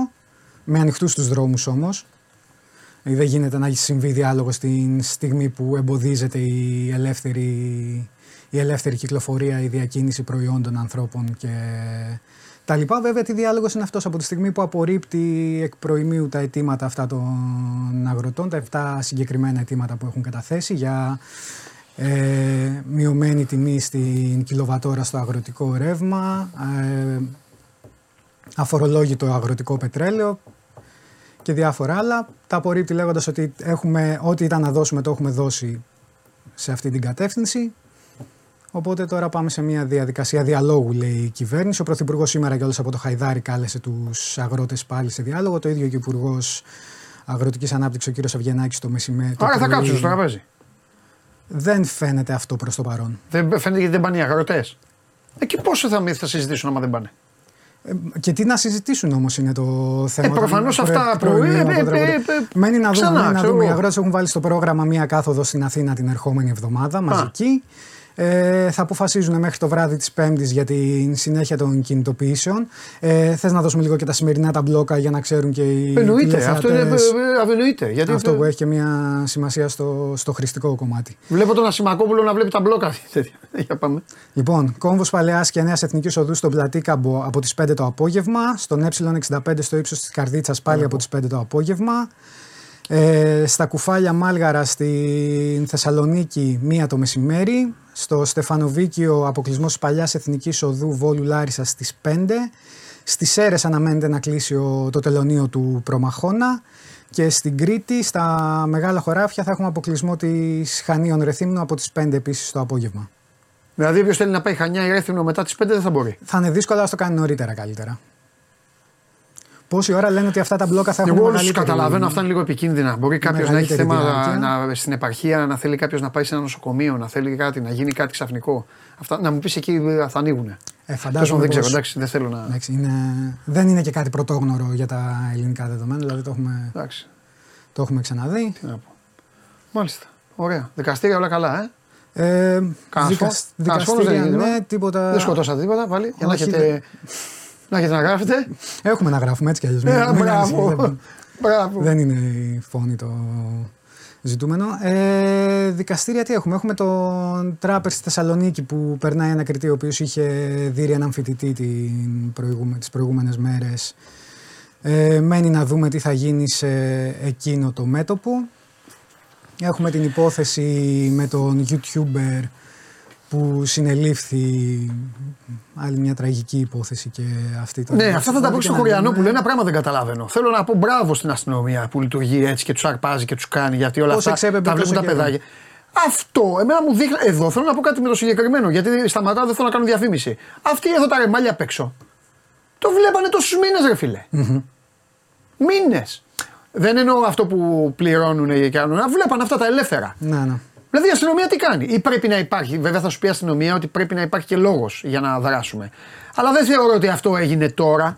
με ανοιχτούς τους δρόμους όμως. Δεν γίνεται να συμβεί διάλογο στην στιγμή που εμποδίζεται η ελεύθερη κυκλοφορία, η διακίνηση προϊόντων ανθρώπων και τα λοιπά. Βέβαια τι διάλογος είναι αυτός? Από τη στιγμή που απορρίπτει εκ προημίου τα αιτήματα αυτά των αγροτών, τα 7 συγκεκριμένα αιτήματα που έχουν καταθέσει για μειωμένη τιμή στην κιλοβατόρα στο αγροτικό ρεύμα, αφορολόγητο αγροτικό πετρέλαιο και διάφορα άλλα, τα απορρίπτει λέγοντας ότι ό,τι ήταν να δώσουμε το έχουμε δώσει σε αυτή την κατεύθυνση. Οπότε τώρα πάμε σε μια διαδικασία διαλόγου, λέει η κυβέρνηση. Ο Πρωθυπουργός σήμερα κιόλας από το Χαϊδάρι κάλεσε τους αγρότες πάλι σε διάλογο. Το ίδιο και ο Υπουργός Αγροτικής Ανάπτυξης, ο κ. Αυγενάκης, το μεσημέρι. Άρα θα κάψουν στο τραπέζι. Δεν φαίνεται αυτό προς το παρόν. Δεν φαίνεται γιατί δεν πάνε οι αγροτές. Εκεί πόσο θα συζητήσουν άμα δεν πάνε. Και τι να συζητήσουν όμως είναι το θέμα. Προφανώς αυτά μένει να δούμε. Οι αγρότες έχουν βάλει στο πρόγραμμα μια κάθοδο στην Αθήνα την ερχόμενη εβδομάδα, μαζική. Θα αποφασίζουν μέχρι το βράδυ της Πέμπτης για την συνέχεια των κινητοποιήσεων. Θες να δώσουμε λίγο και τα σημερινά τα μπλόκα για να ξέρουν και οι τηλεθεατές. Εννοείται. Αυτό που έχει και μια σημασία στο χρηστικό κομμάτι. Βλέπω τον Ασημακόπουλο να βλέπει τα μπλόκα. Για πάμε. Λοιπόν, κόμβος Παλαιάς και Νέας Εθνικής Οδού στον Πλατή Καμπο από τις 5 το απόγευμα. Στον Ε65 στο ύψος της Καρδίτσας πάλι από τις 5 το απόγευμα. Στα Κουφάλια Μάλγαρα στην Θεσσαλονίκη 1 το μεσημέρι. Στο Στεφανοβίκιο αποκλεισμός της Παλιάς Εθνικής Οδού Βόλου Λάρισας στις 5. Στις Σέρες αναμένεται να κλείσει το τελωνείο του Προμαχώνα. Και στην Κρήτη στα Μεγάλα Χωράφια θα έχουμε αποκλεισμό της Χανίων Ρεθύμνου από τις 5 επίσης το απόγευμα. Δηλαδή, ποιο θέλει να πάει Χανιά ή Ρέθυμνο μετά τις 5 δεν θα μπορεί. Θα είναι δύσκολο, αλλά το κάνει νωρίτερα καλύτερα. Πόση ώρα λένε ότι αυτά τα μπλόκα θα έχουν μεγαλύτερη. Εγώ καταλαβαίνω, αυτά είναι λίγο επικίνδυνα. Μπορεί κάποιο να έχει θέμα στην επαρχία, να θέλει κάποιο να πάει σε ένα νοσοκομείο, να θέλει κάτι, να γίνει κάτι ξαφνικό. Αυτά, να μου πει εκεί θα ανοίγουν. Φαντάζομαι. Δεν ξέρω, εντάξει, δεν θέλω να. Εντάξει, δεν είναι και κάτι πρωτόγνωρο για τα ελληνικά δεδομένα, δηλαδή το έχουμε ξαναδεί. Μάλιστα. Ωραία. Δικαστήρια όλα καλά, δικαστήρια, ναι, τίποτα. Δεν σκοτώσατε τίποτα πάλι. Για να έχετε να γράφετε. Έχουμε να γράφουμε έτσι κι αλλιώς. Μπράβο. Δεν είναι η φόνη το ζητούμενο. Δικαστήρια τι έχουμε. Έχουμε τον τράπερ στη Θεσσαλονίκη που περνάει ένα κριτή ο οποίος είχε δείρει έναν φοιτητή τις προηγούμενες μέρες. Μένει να δούμε τι θα γίνει σε εκείνο το μέτωπο. Έχουμε την υπόθεση με τον YouTuber που συνελήφθη, άλλη μια τραγική υπόθεση και αυτή. Ναι, αυτά θα τα πω στο Χωριανόπουλο, που λέει ένα πράγμα δεν καταλαβαίνω. Θέλω να πω μπράβο στην αστυνομία που λειτουργεί έτσι και τους αρπάζει και τους κάνει, γιατί όλα αυτά τα βλέπουν τα παιδάκια. Αυτό, εμένα μου δείχνει, εδώ θέλω να πω κάτι με το συγκεκριμένο, γιατί σταματάω, δεν θέλω να κάνω διαφήμιση. Αυτοί εδώ τα ρεμάλια απ' έξω, το βλέπανε τόσους μήνες ρε φίλε. Μήνες. Δεν εννοώ αυτό που πληρώνουν και άλλων, βλέπανε αυτά τα ελεύθερα. Ναι. Δηλαδή η αστυνομία τι κάνει, ή πρέπει να υπάρχει, βέβαια θα σου πει η αστυνομία ότι πρέπει να υπάρχει και λόγος για να δράσουμε. Αλλά δεν θεωρώ ότι αυτό έγινε τώρα,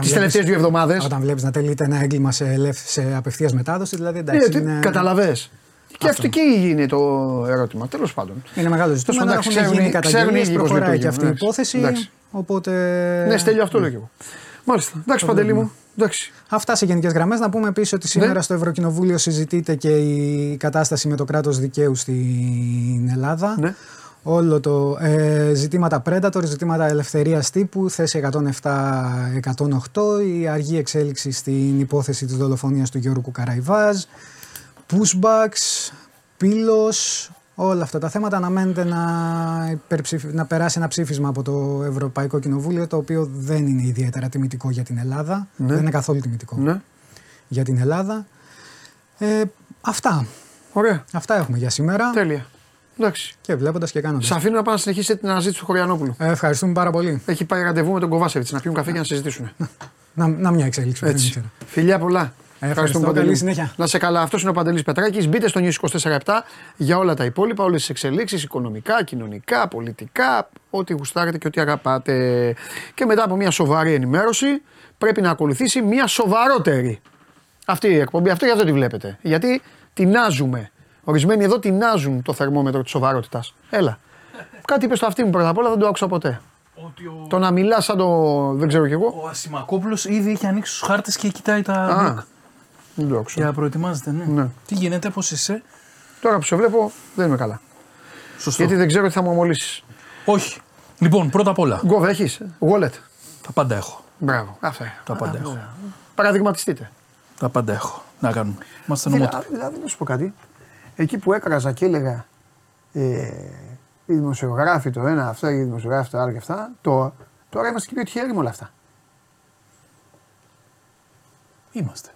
τις τελευταίες 2 εβδομάδες. Όταν βλέπεις να τελείται ένα έγκλημα σε απευθείας μετάδοση, δηλαδή εντάξει. Καταλαβες. Και αυτό εκεί είναι το ερώτημα, τέλος πάντων. Είναι μεγάλο ζητούμενο, έχουν γίνει καταγγελίες, προχωράει και αυτή η υπόθεση, οπότε. Ναι, στέλνω αυτό λέω κι εγώ. Μάλιστα. Εντάξει, Παντελή μου. Εντάξει. Αυτά σε γενικές γραμμές. Να πούμε επίσης ότι σήμερα στο Ευρωκοινοβούλιο συζητείται και η κατάσταση με το κράτος δικαίου στην Ελλάδα. Ναι. Όλο το ζητήματα Predator, ζητήματα ελευθερίας τύπου, θέση 107-108, η αργή εξέλιξη στην υπόθεση της δολοφονίας του Γιώργου Καραϊβάζ, pushbacks, πύλος, όλα αυτά τα θέματα. Αναμένεται να περάσει ένα ψήφισμα από το Ευρωπαϊκό Κοινοβούλιο, το οποίο δεν είναι ιδιαίτερα τιμητικό για την Ελλάδα. Ναι. Δεν είναι καθόλου τιμητικό για την Ελλάδα. Αυτά. Ωραία. Αυτά έχουμε για σήμερα. Τέλεια. Εντάξει. Και βλέποντας και κάνοντας. Σας αφήνω να πάω να συνεχίσετε την αναζήτηση του Χωριανόπουλου. Ευχαριστούμε πάρα πολύ. Έχει πάει ραντεβού με τον Κοβάσεβιτς να πιούν καφέ και να συζητήσουν. Να μια εξέλιξη. Φιλιά πολλά. Ευχαριστούμε, Παντελή. Να σε καλά. Αυτό είναι ο Παντελής Πετράκης. Μπείτε στο News 24/7 για όλα τα υπόλοιπα, όλες τις εξελίξεις, οικονομικά, κοινωνικά, πολιτικά, ό,τι γουστάρετε και ό,τι αγαπάτε. Και μετά από μια σοβαρή ενημέρωση, πρέπει να ακολουθήσει μια σοβαρότερη. Αυτή η εκπομπή, αυτή για αυτό τη βλέπετε. Γιατί τεινάζουμε. Ορισμένοι εδώ τεινάζουν το θερμόμετρο της σοβαρότητας. Έλα. Κάτι είπε στο αυτή μου πρώτα απ' όλα, δεν το άκουσα ποτέ. Το να μιλάς σαν το. Δεν ξέρω κι εγώ. Ο Ασημακόπουλος ήδη έχει ανοίξει τους χάρτες και κοιτάει τα. Για προετοιμάζεται, ναι. Τι γίνεται, πώς είσαι. Τώρα που σε βλέπω δεν είμαι καλά. Σωστό. Γιατί δεν ξέρω τι θα μου αμολύσεις. Όχι. Λοιπόν, πρώτα απ' όλα. Γκοβ έχεις, wallet. Τα πάντα έχω. Μπράβο. Αυτά. Τα πάντα έχω. Παραδειγματιστείτε. Τα πάντα έχω. Να κάνουμε. Είμαστε νομότυποι. Δηλαδή, να σου πω κάτι. Εκεί που έκραζα και έλεγα οι δημοσιογράφοι το ένα, αυτά και οι δημοσιογράφοι το άλλο και αυτά. Τώρα είμαστε και πιο τυχεροί με όλα αυτά. Είμαστε.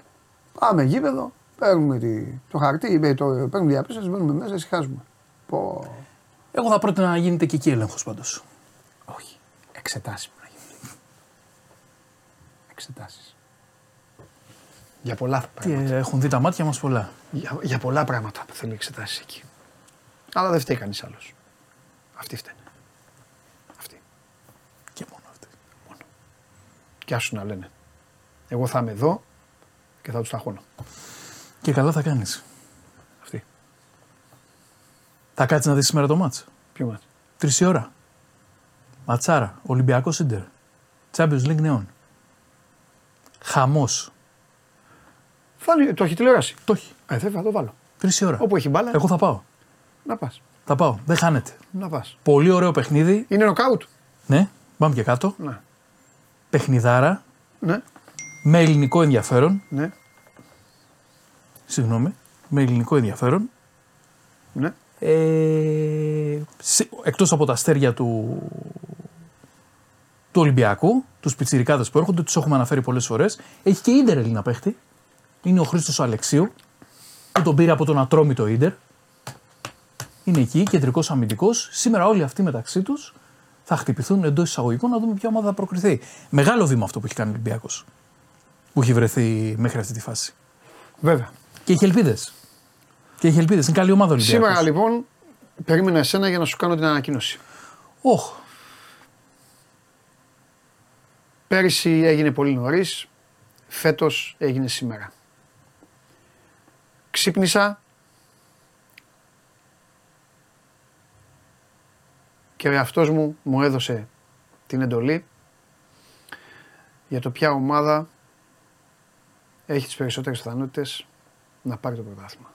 Πάμε γήπεδο, παίρνουμε το χαρτί, παίρνουμε διαπίστωση, μπαίνουμε μέσα, ησυχάζουμε. Εγώ θα πρότεινα να γίνεται και εκεί έλεγχος πάντως. Όχι. Εξετάσεις να γίνουν. Εξετάσεις. Για πολλά πράγματα. Έχουν δει τα μάτια μας πολλά. Για πολλά πράγματα που θέλει εξετάσεις εκεί. Αλλά δεν φταίει κανείς άλλος. Αυτή φταίνει. Αυτή. Και μόνο αυτή. Μόνο. Κι άσου να λένε. Εγώ θα είμαι εδώ. Και θα τους ταχώνω. Και καλά θα κάνεις. Αυτή. Θα κάτσεις να δεις σήμερα το μάτς. Ποιο μάτς? 3 η ώρα. Ματσάρα. Ολυμπιακός Ίντερ. Champions League νεών. Χαμός. Το έχει τηλεόραση. Το έχει. Θα το βάλω. 3 η ώρα. Όπου έχει μπάλα. Εγώ θα πάω. Να πας. Θα πάω. Δεν χάνεται. Να πας. Πολύ ωραίο παιχνίδι. Είναι νοκάουτ. Ναι. Πάμε και κάτω. Ναι. Παιχνιδάρα. Ναι. Με ελληνικό ενδιαφέρον. Ναι. Συγγνώμη. Με ελληνικό ενδιαφέρον. Ναι. Εκτός από τα αστέρια του Ολυμπιακού, τους πιτσιρικάδες που έρχονται, τους έχουμε αναφέρει πολλές φορές. Έχει και Ίντερ Έλληνα παίχτη. Είναι ο Χρήστος Αλεξίου, που τον πήρε από τον Ατρόμητο Ίντερ. είναι εκεί, κεντρικός αμυντικός. Σήμερα όλοι αυτοί μεταξύ τους θα χτυπηθούν εντός εισαγωγικών, να δούμε ποια ομάδα θα προκριθεί. Μεγάλο βήμα αυτό που έχει κάνει ο Ολυμπιακός, που έχει βρεθεί μέχρι αυτή τη φάση. Βέβαια. Και έχει ελπίδες. Είναι καλή ομάδα ο Ολυμπιακός. Σήμερα λοιπόν περίμενα εσένα για να σου κάνω την ανακοίνωση. Όχι. Πέρυσι έγινε πολύ νωρίς, φέτος έγινε σήμερα. Ξύπνησα και ο εαυτός μου μου έδωσε την εντολή για το ποια ομάδα έχει τις περισσότερες πιθανότητες να πάρει το πρωτάθλημα.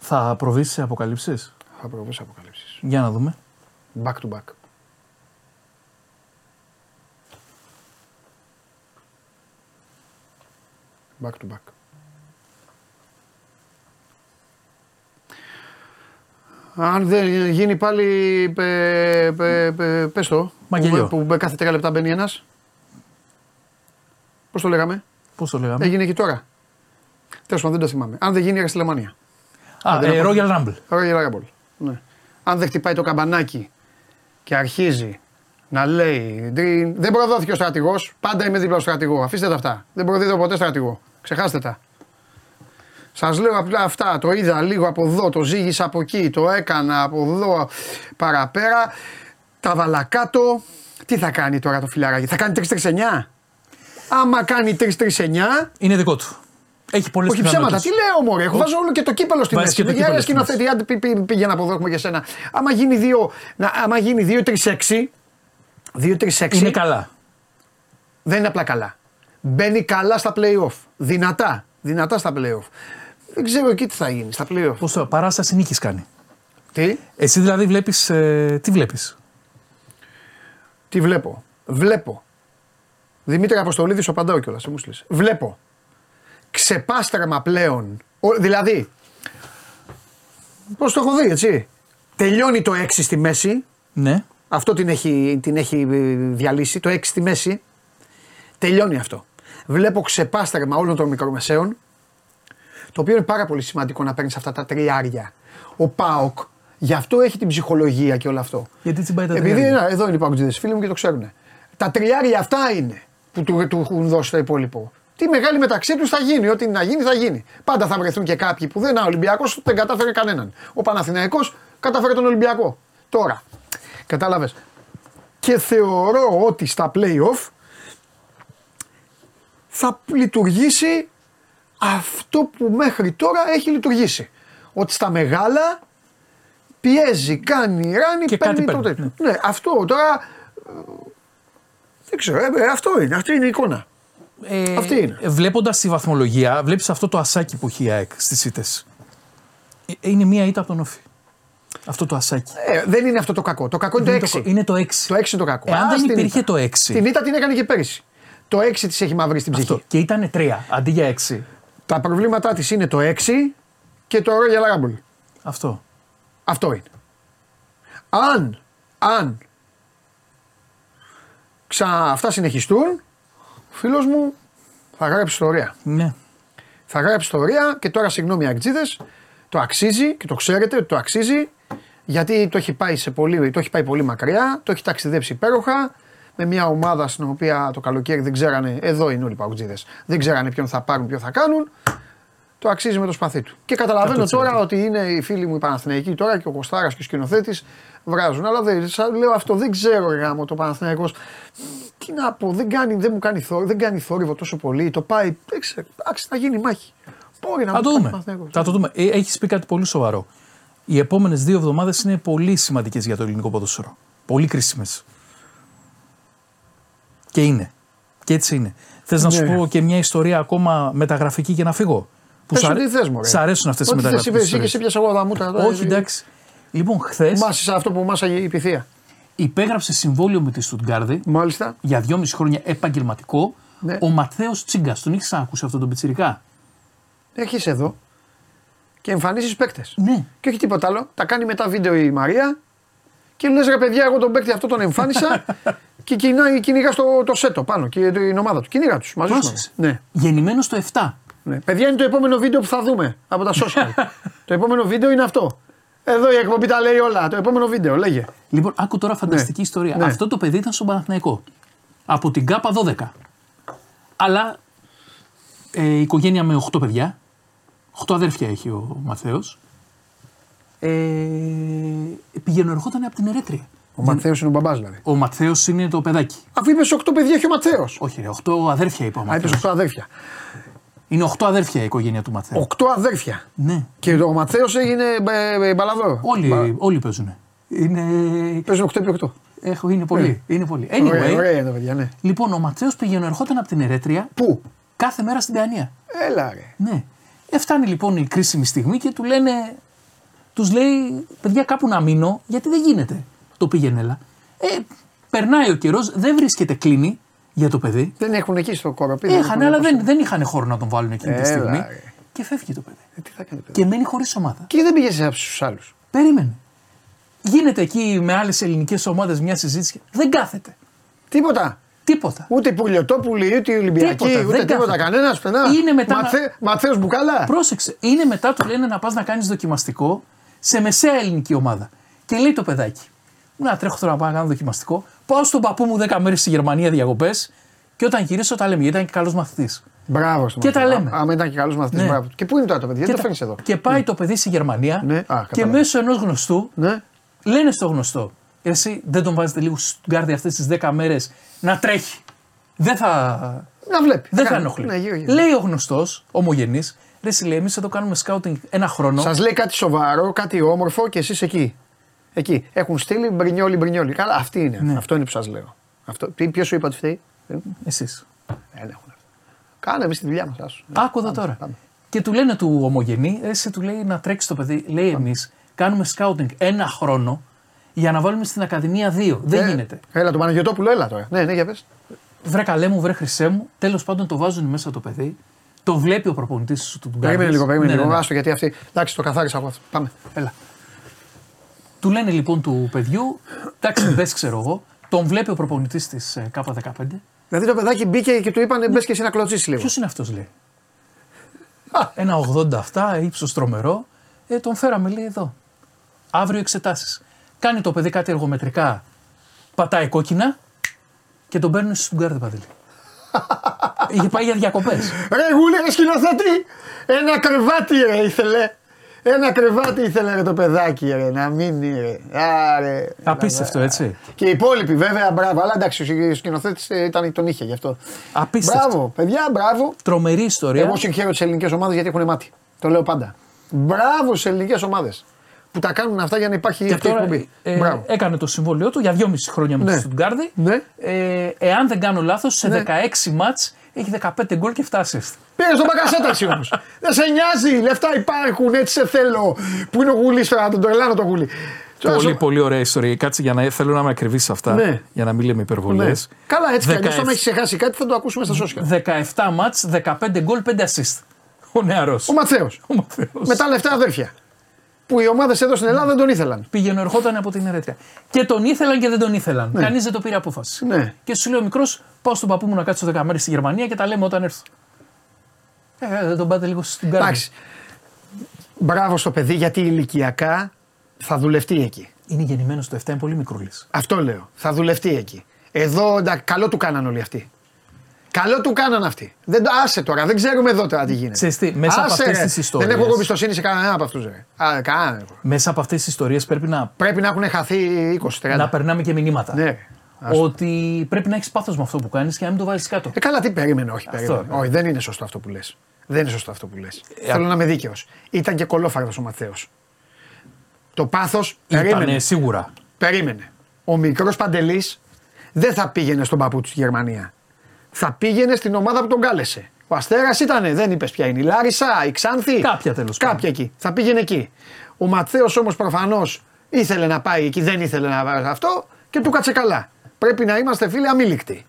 Θα προβείς σε αποκαλύψεις. Θα προβώ σε αποκαλύψεις. Για να δούμε. Back to back. Back to back. Αν δεν γίνει πάλι, πες το, που κάθε 3 λεπτά μπαίνει ένας. Πώς το λέγαμε. Έγινε και τώρα. Τέλος πάντων, δεν το θυμάμαι. Αν δεν γίνει η Σλεμανία. Α, Royal Rumble. Ναι. Αν δεν χτυπάει το καμπανάκι και αρχίζει να λέει δεν προδόθηκε ο στρατηγός, πάντα είμαι δίπλα στο στρατηγό, αφήστε τα αυτά. Δεν προδίδω ποτέ στρατηγό, ξεχάστε τα. Σας λέω απλά αυτά, το είδα λίγο από εδώ, το ζήγησα από εκεί, το έκανα από εδώ παραπέρα, τα βάλα κάτω. Τι θα κάνει τώρα το φιλαράκι, θα κάνει 3-3-9. Άμα κάνει 3-3-9... είναι δικό του. Έχει πολλές όχι ψέματα, τι λέω μωρέ, έχω βάζω όλο και το κύπελο στη μέση. Για ένα σκηνοθέτη, πήγαινε από εδώ, έχουμε για σένα. Άμα γίνει 2-3-6... είναι καλά. Δεν είναι απλά καλά. Μπαίνει καλά στα play-off, δυνατά. Δυνατά στα play-off. Δεν ξέρω εκεί τι θα γίνει στα play-off. Πώς παράσταση νίκης κάνει. Τι. Εσύ δηλαδή βλέπεις, τι βλέπεις. Τι βλέπω. Βλέπω. Δημήτρη Αποστολίδη, σου απαντάω κιόλας, σε μου στείλες. Βλέπω. Ξεπάστραμα πλέον. Δηλαδή, πώς το έχω δει έτσι. Τελειώνει το 6 στη μέση. Ναι. Αυτό την έχει διαλύσει. Το 6 στη μέση. Τελειώνει αυτό. Βλέπω ξεπάσταρμα όλων των μικρομεσαίων, το οποίο είναι πάρα πολύ σημαντικό να παίρνεις αυτά τα τριάρια. Ο ΠΑΟΚ γι' αυτό έχει την ψυχολογία και όλο αυτό. Γιατί τσιμπάει τα τριάρια. Επειδή εδώ είναι οι ΠΑΟΚτζηδες, φίλοι μου, και το ξέρουν. Τα τριάρια αυτά είναι που του έχουν δώσει το υπόλοιπο. Τι μεγάλη μεταξύ τους θα γίνει, ό,τι να γίνει θα γίνει. Πάντα θα βρεθούν και κάποιοι που δεν είναι Ολυμπιακός, δεν κατάφερε κανέναν. Ο Παναθηναϊκός κατάφερε τον Ολυμπιακό. Τώρα, κατάλαβες. Και θεωρώ ότι στα play-off θα λειτουργήσει αυτό που μέχρι τώρα έχει λειτουργήσει. Ότι στα μεγάλα πιέζει, κάνει, ράνει, και παίρνει το τέτοιο. Ναι. Ναι, αυτό τώρα δεν ξέρω, αυτή είναι η εικόνα. Αυτή είναι. Βλέποντας τη βαθμολογία, βλέπεις αυτό το ασάκι που έχει η ΑΕΚ στις ήττες. Είναι μία ήττα από τον Όφη. Αυτό το ασάκι. Δεν είναι αυτό το κακό. Το κακό είναι το 6. Είναι το 6. Το 6 είναι το κακό. Αν δεν υπήρχε το 6. Την ήττα την έκανε και πέρυσι. Το 6 της έχει μαυρίσει την ψυχή. Αυτό. Και ήταν 3 αντί για 6. Τα προβλήματά της είναι το 6 και το Royal Rumble. Αυτό. Αυτό είναι. Αν αυτά συνεχιστούν, ο φίλος μου θα γράψει ιστορία. Ναι. Θα γράψει ιστορία και τώρα συγγνώμη αγκτζίδες, το αξίζει και το ξέρετε ότι το αξίζει, γιατί το έχει πάει, πολύ μακριά, το έχει ταξιδέψει υπέροχα. Με μια ομάδα στην οποία το καλοκαίρι δεν ξέρανε, εδώ είναι όλοι οι παουτζίδες, δεν ξέρανε ποιον θα πάρουν, ποιον θα κάνουν, το αξίζει με το σπαθί του. Και καταλαβαίνω τώρα ότι είναι οι φίλοι μου οι Παναθηναϊκοί τώρα και ο Κωστάρας και ο σκηνοθέτης βράζουν. Αλλά λέω αυτό, δεν ξέρω γάμο το Παναθηναϊκός. Τι να πω, δεν κάνει θόρυβο τόσο πολύ, το πάει, δεν ξέρω, άξι να γίνει μάχη. Μπορεί να θα το δούμε. Έχεις πει κάτι πολύ σοβαρό. Οι επόμενες 2 εβδομάδες είναι πολύ σημαντικές για το ελληνικό ποδόσφαιρο. Πολύ κρίσιμες. Και είναι. Και έτσι είναι. Θες να σου πω και μια ιστορία ακόμα μεταγραφική και να φύγω. Που σ' αρέσουν αυτές τις μεταγραφικές. Θες εσύ και σε πιάσα εγώ τα μούτρα. Όχι, εντάξει. Λοιπόν, χθες. Μάσησα αυτό που μάσαγε η Πυθία. Υπέγραψε συμβόλαιο με τη Στουτγκάρδη. Μάλιστα. Για 2,5 χρόνια επαγγελματικό. Ναι. Ο Ματθαίος Τσίγκας. Τον έχεις ακούσει αυτόν τον πιτσιρικά. Έχεις εδώ. Και εμφανίζεις παίκτες. Ναι. Και όχι τίποτα άλλο. Τα κάνει μετά βίντεο η Μαρία. Και λες ρε παιδιά, εγώ τον παίκτη αυτό τον εμφάνισα. Και κυνηγά το σέτο πάνω και την ομάδα του. Κυνηγά του. Μαζί σου. Ναι. Γεννημένο στο 7. Ναι. Παιδιά, είναι το επόμενο βίντεο που θα δούμε από τα social. Το επόμενο βίντεο είναι αυτό. Εδώ η εκπομπή τα λέει όλα. Το επόμενο βίντεο, λέγε. Λοιπόν, άκου τώρα φανταστική ιστορία. Ναι. Αυτό το παιδί ήταν στον Παναθηναϊκό. Από την ΚΑΠΑ 12. Αλλά η οικογένεια με 8 παιδιά. 8 αδέρφια έχει ο Μαθαίος. Πηγαίνουν, ερχόταν από την Ερέτρια. Ο Ματθαίος είναι ο μπαμπάς, δηλαδή. Ο Ματθαίος είναι το παιδάκι. Αφού είπες 8 παιδιά, έχει ο Ματθαίος. Όχι, ρε, 8 αδέρφια είπα. Α, είπες 8 αδέρφια. Είναι 8 αδέρφια η οικογένεια του Ματθαίου. 8 αδέρφια. Ναι. Και ο Ματθαίος έγινε μπαλαδό. Όλοι παίζουν. Παίζουν 8 επί 8. Είναι πολύ. Yeah. Είναι πολύ. Anyway, ωραία τα παιδιά, ναι. Λοιπόν, ο Ματθαίος πηγαίνε, ερχόταν από την Ερέτρια. Πού? Κάθε μέρα στην Παιανία. Έλα, ρε. Ναι. Φτάνει λοιπόν η κρίσιμη στιγμή και του λένε. Τους λέει, παιδιά, κάπου να μείνω, γιατί δεν γίνεται. Το πήγαινε, έλα. Περνάει ο καιρός, δεν βρίσκεται κλίνη για το παιδί. Δεν έχουν εκεί στο κοροπή. Έχανε, αλλά δεν είχαν χώρο να τον βάλουν εκείνη τη στιγμή. Και φεύγει το παιδί. Τι θα κάνει, παιδί. Και μένει χωρίς ομάδα. Και δεν πήγε στους άλλους. Περίμενε. Γίνεται εκεί με άλλες ελληνικές ομάδες μια συζήτηση. Δεν κάθεται. Τίποτα. Ούτε Πουλιοτόπουλοι, ούτε Ολυμπιακοί, ούτε τίποτα. Κανένας. Ματθαίος Μπουκαλά. Πρόσεξε. Είναι μετά του λένε να πας να κάνεις δοκιμαστικό σε μεσαία ελληνική ομάδα. Και λέει το παιδάκι. Να τρέχω τώρα να πάω να κάνω δοκιμαστικό. Πάω στον παππού μου 10 μέρες στη Γερμανία διακοπές και όταν γυρίσω τα λέμε. Ήταν και καλός μαθητής. Μπράβο στον παππού. Άμα ήταν και καλός μαθητής, ναι. Μπράβο. Και πού είναι τώρα το παιδί, γιατί το φέρνεις εδώ. Και πάει το παιδί στη Γερμανία και μέσω ενός γνωστού λένε στο γνωστό. Εσύ δεν τον βάζετε λίγο στον κάρδι αυτές τις 10 μέρες να τρέχει. Δεν θα. Να βλέπει. Δεν θα ενοχλεί. Ναι, λέει ο γνωστός, ομογενής, ρε εσύ λέει, εμείς εδώ κάνουμε σκάουτινγκ ένα χρόνο. Σας λέει κάτι σοβαρό, κάτι όμορφο και εσείς εκεί. Εκεί έχουν στείλει Μπρινιόλι. Καλά, αυτή είναι. Ναι. Αυτό είναι που σας λέω. Ποιο σου είπα ότι φταίει, εσείς. Δεν έχουν. Κάνε εμείς τη δουλειά μας. Άκου εδώ τώρα. Πάμε. Και του λένε του ομογενή, εσύ του λέει να τρέξει το παιδί. Λέει εμείς κάνουμε σκάουτινγκ ένα χρόνο. Για να βάλουμε στην Ακαδημία 2. Δεν γίνεται. Έλα, τον Παναγιωτόπουλο, έλα τώρα. Ναι, για πες. Βρε καλέ μου, βρε χρυσέ μου. Τέλος πάντων το βάζουν μέσα το παιδί. Το βλέπει ο προπονητής του Γκάρντι. Περίμενε λίγο. Άστο γιατί αυτή. Εντάξει, το καθάρισα από αυτό. Πάμε. Έλα. Του λένε λοιπόν του παιδιού, εντάξει, μπες ξέρω εγώ. Τον βλέπει ο προπονητής της K15. Δηλαδή το παιδάκι μπήκε και του είπανε μπες και εσύ να κλωτσίσει λίγο. Ποιος είναι αυτός, λέει. Ένα 87, ύψος τρομερό. Τον φέραμε, λέει εδώ. Αύριο εξετάσεις. Κάνει το παιδί κάτι εργομετρικά, πατάει κόκκινα και τον παίρνει στον Γκάρντι Παντελή. Είχε πάει για διακοπές. Ρε γούλε σκηνοθέτη, ένα κρεβάτι ρε ήθελε. Ένα κρεβάτι ήθελε ρε το παιδάκι ρε, να μείνει ρε. Άρε. Απίστευτο έτσι. Και οι υπόλοιποι βέβαια μπράβο, αλλά εντάξει ο σκηνοθέτης τον είχε γι' αυτό. Απίστευτο. Μπράβο παιδιά, μπράβο. Τρομερή ιστορία. Εγώ συγχαίρω τις ελληνικές ομάδες γιατί έχουν μάτι. Το λέω πάντα. Μπράβο στις ελληνικές ομάδες. Που τα κάνουν αυτά για να υπάρχει αυτή η εκπομπή. Έκανε το συμβόλαιό του για 2,5 χρόνια με τον Στουτγκάρδη. Ναι. Εάν δεν κάνω λάθος, σε 16 μάτς έχει 15 γκολ και 7 assist. Πήρε τον Μπακασέτα όμως. Δεν σε νοιάζει, λεφτά υπάρχουν, έτσι σε θέλω. Πού είναι ο Γουλής τώρα, τον τρελάνω τον Γουλή. Πολύ ωραία ιστορία. Κάτσε για να θέλω να είμαι ακριβής σε αυτά. Ναι. Για να μην λέμε υπερβολές. Ναι. Καλά, έτσι κι αλλιώς αν έχει ξεχάσει κάτι θα το ακούσουμε στα social. 17 μάτς, 15 γκολ, 5 assist. Ο νεαρός. Ο Ματθαίος. Με τα λεφτά αδέρφια. Που οι ομάδες εδώ στην Ελλάδα δεν τον ήθελαν. Πήγαινε, ερχόταν από την Ερέτρια. Και τον ήθελαν και δεν τον ήθελαν. Ναι. Κανείς δεν το πήρε απόφαση. Ναι. Και σου λέει ο μικρός, πάω στον παππού μου να κάτσω 10 μέρες στη Γερμανία και τα λέμε όταν έρθω. Δεν τον πάτε λίγο στην κάρτα. Εντάξει. Μπράβο στο παιδί γιατί ηλικιακά θα δουλευτεί εκεί. Είναι γεννημένος το 7, είναι πολύ μικρούλης. Αυτό λέω. Θα δουλευτεί εκεί. Εδώ καλό του κάναν όλοι αυτοί. Καλό του κάναν αυτοί. Άσε τώρα, δεν ξέρουμε εδώ τώρα τι γίνεται. Ξεστή, μέσα από αυτές τις ιστορίες. Δεν έχω εμπιστοσύνη σε κανέναν από αυτούς. Μέσα από αυτές τις ιστορίες πρέπει να έχουν χαθεί 20-30. Να περνάμε και μηνύματα. Ναι. Ότι πρέπει να έχεις πάθος με αυτό που κάνεις και να μην το βάζεις κάτω. Καλά, τι περίμενε, περίμενε. Όχι, δεν είναι σωστό αυτό που λες. Θέλω να είμαι δίκαιος. Ήταν και κολόφαρδος ο Ματθαίος. Το πάθος περίμενε. Σίγουρα. Περίμενε. Ο μικρός Παντελής δεν θα πήγαινε στον παππού του στη Γερμανία. Θα πήγαινε στην ομάδα που τον κάλεσε. Ο Αστέρας ήτανε, δεν είπες ποια είναι. Η Λάρισα, η Ξάνθη. Κάποια εκεί. Θα πήγαινε εκεί. Ο Ματθαίος όμως προφανώς ήθελε να πάει εκεί, δεν ήθελε να βάλει αυτό και του κάτσε καλά. Πρέπει να είμαστε φίλοι αμήλικτοι.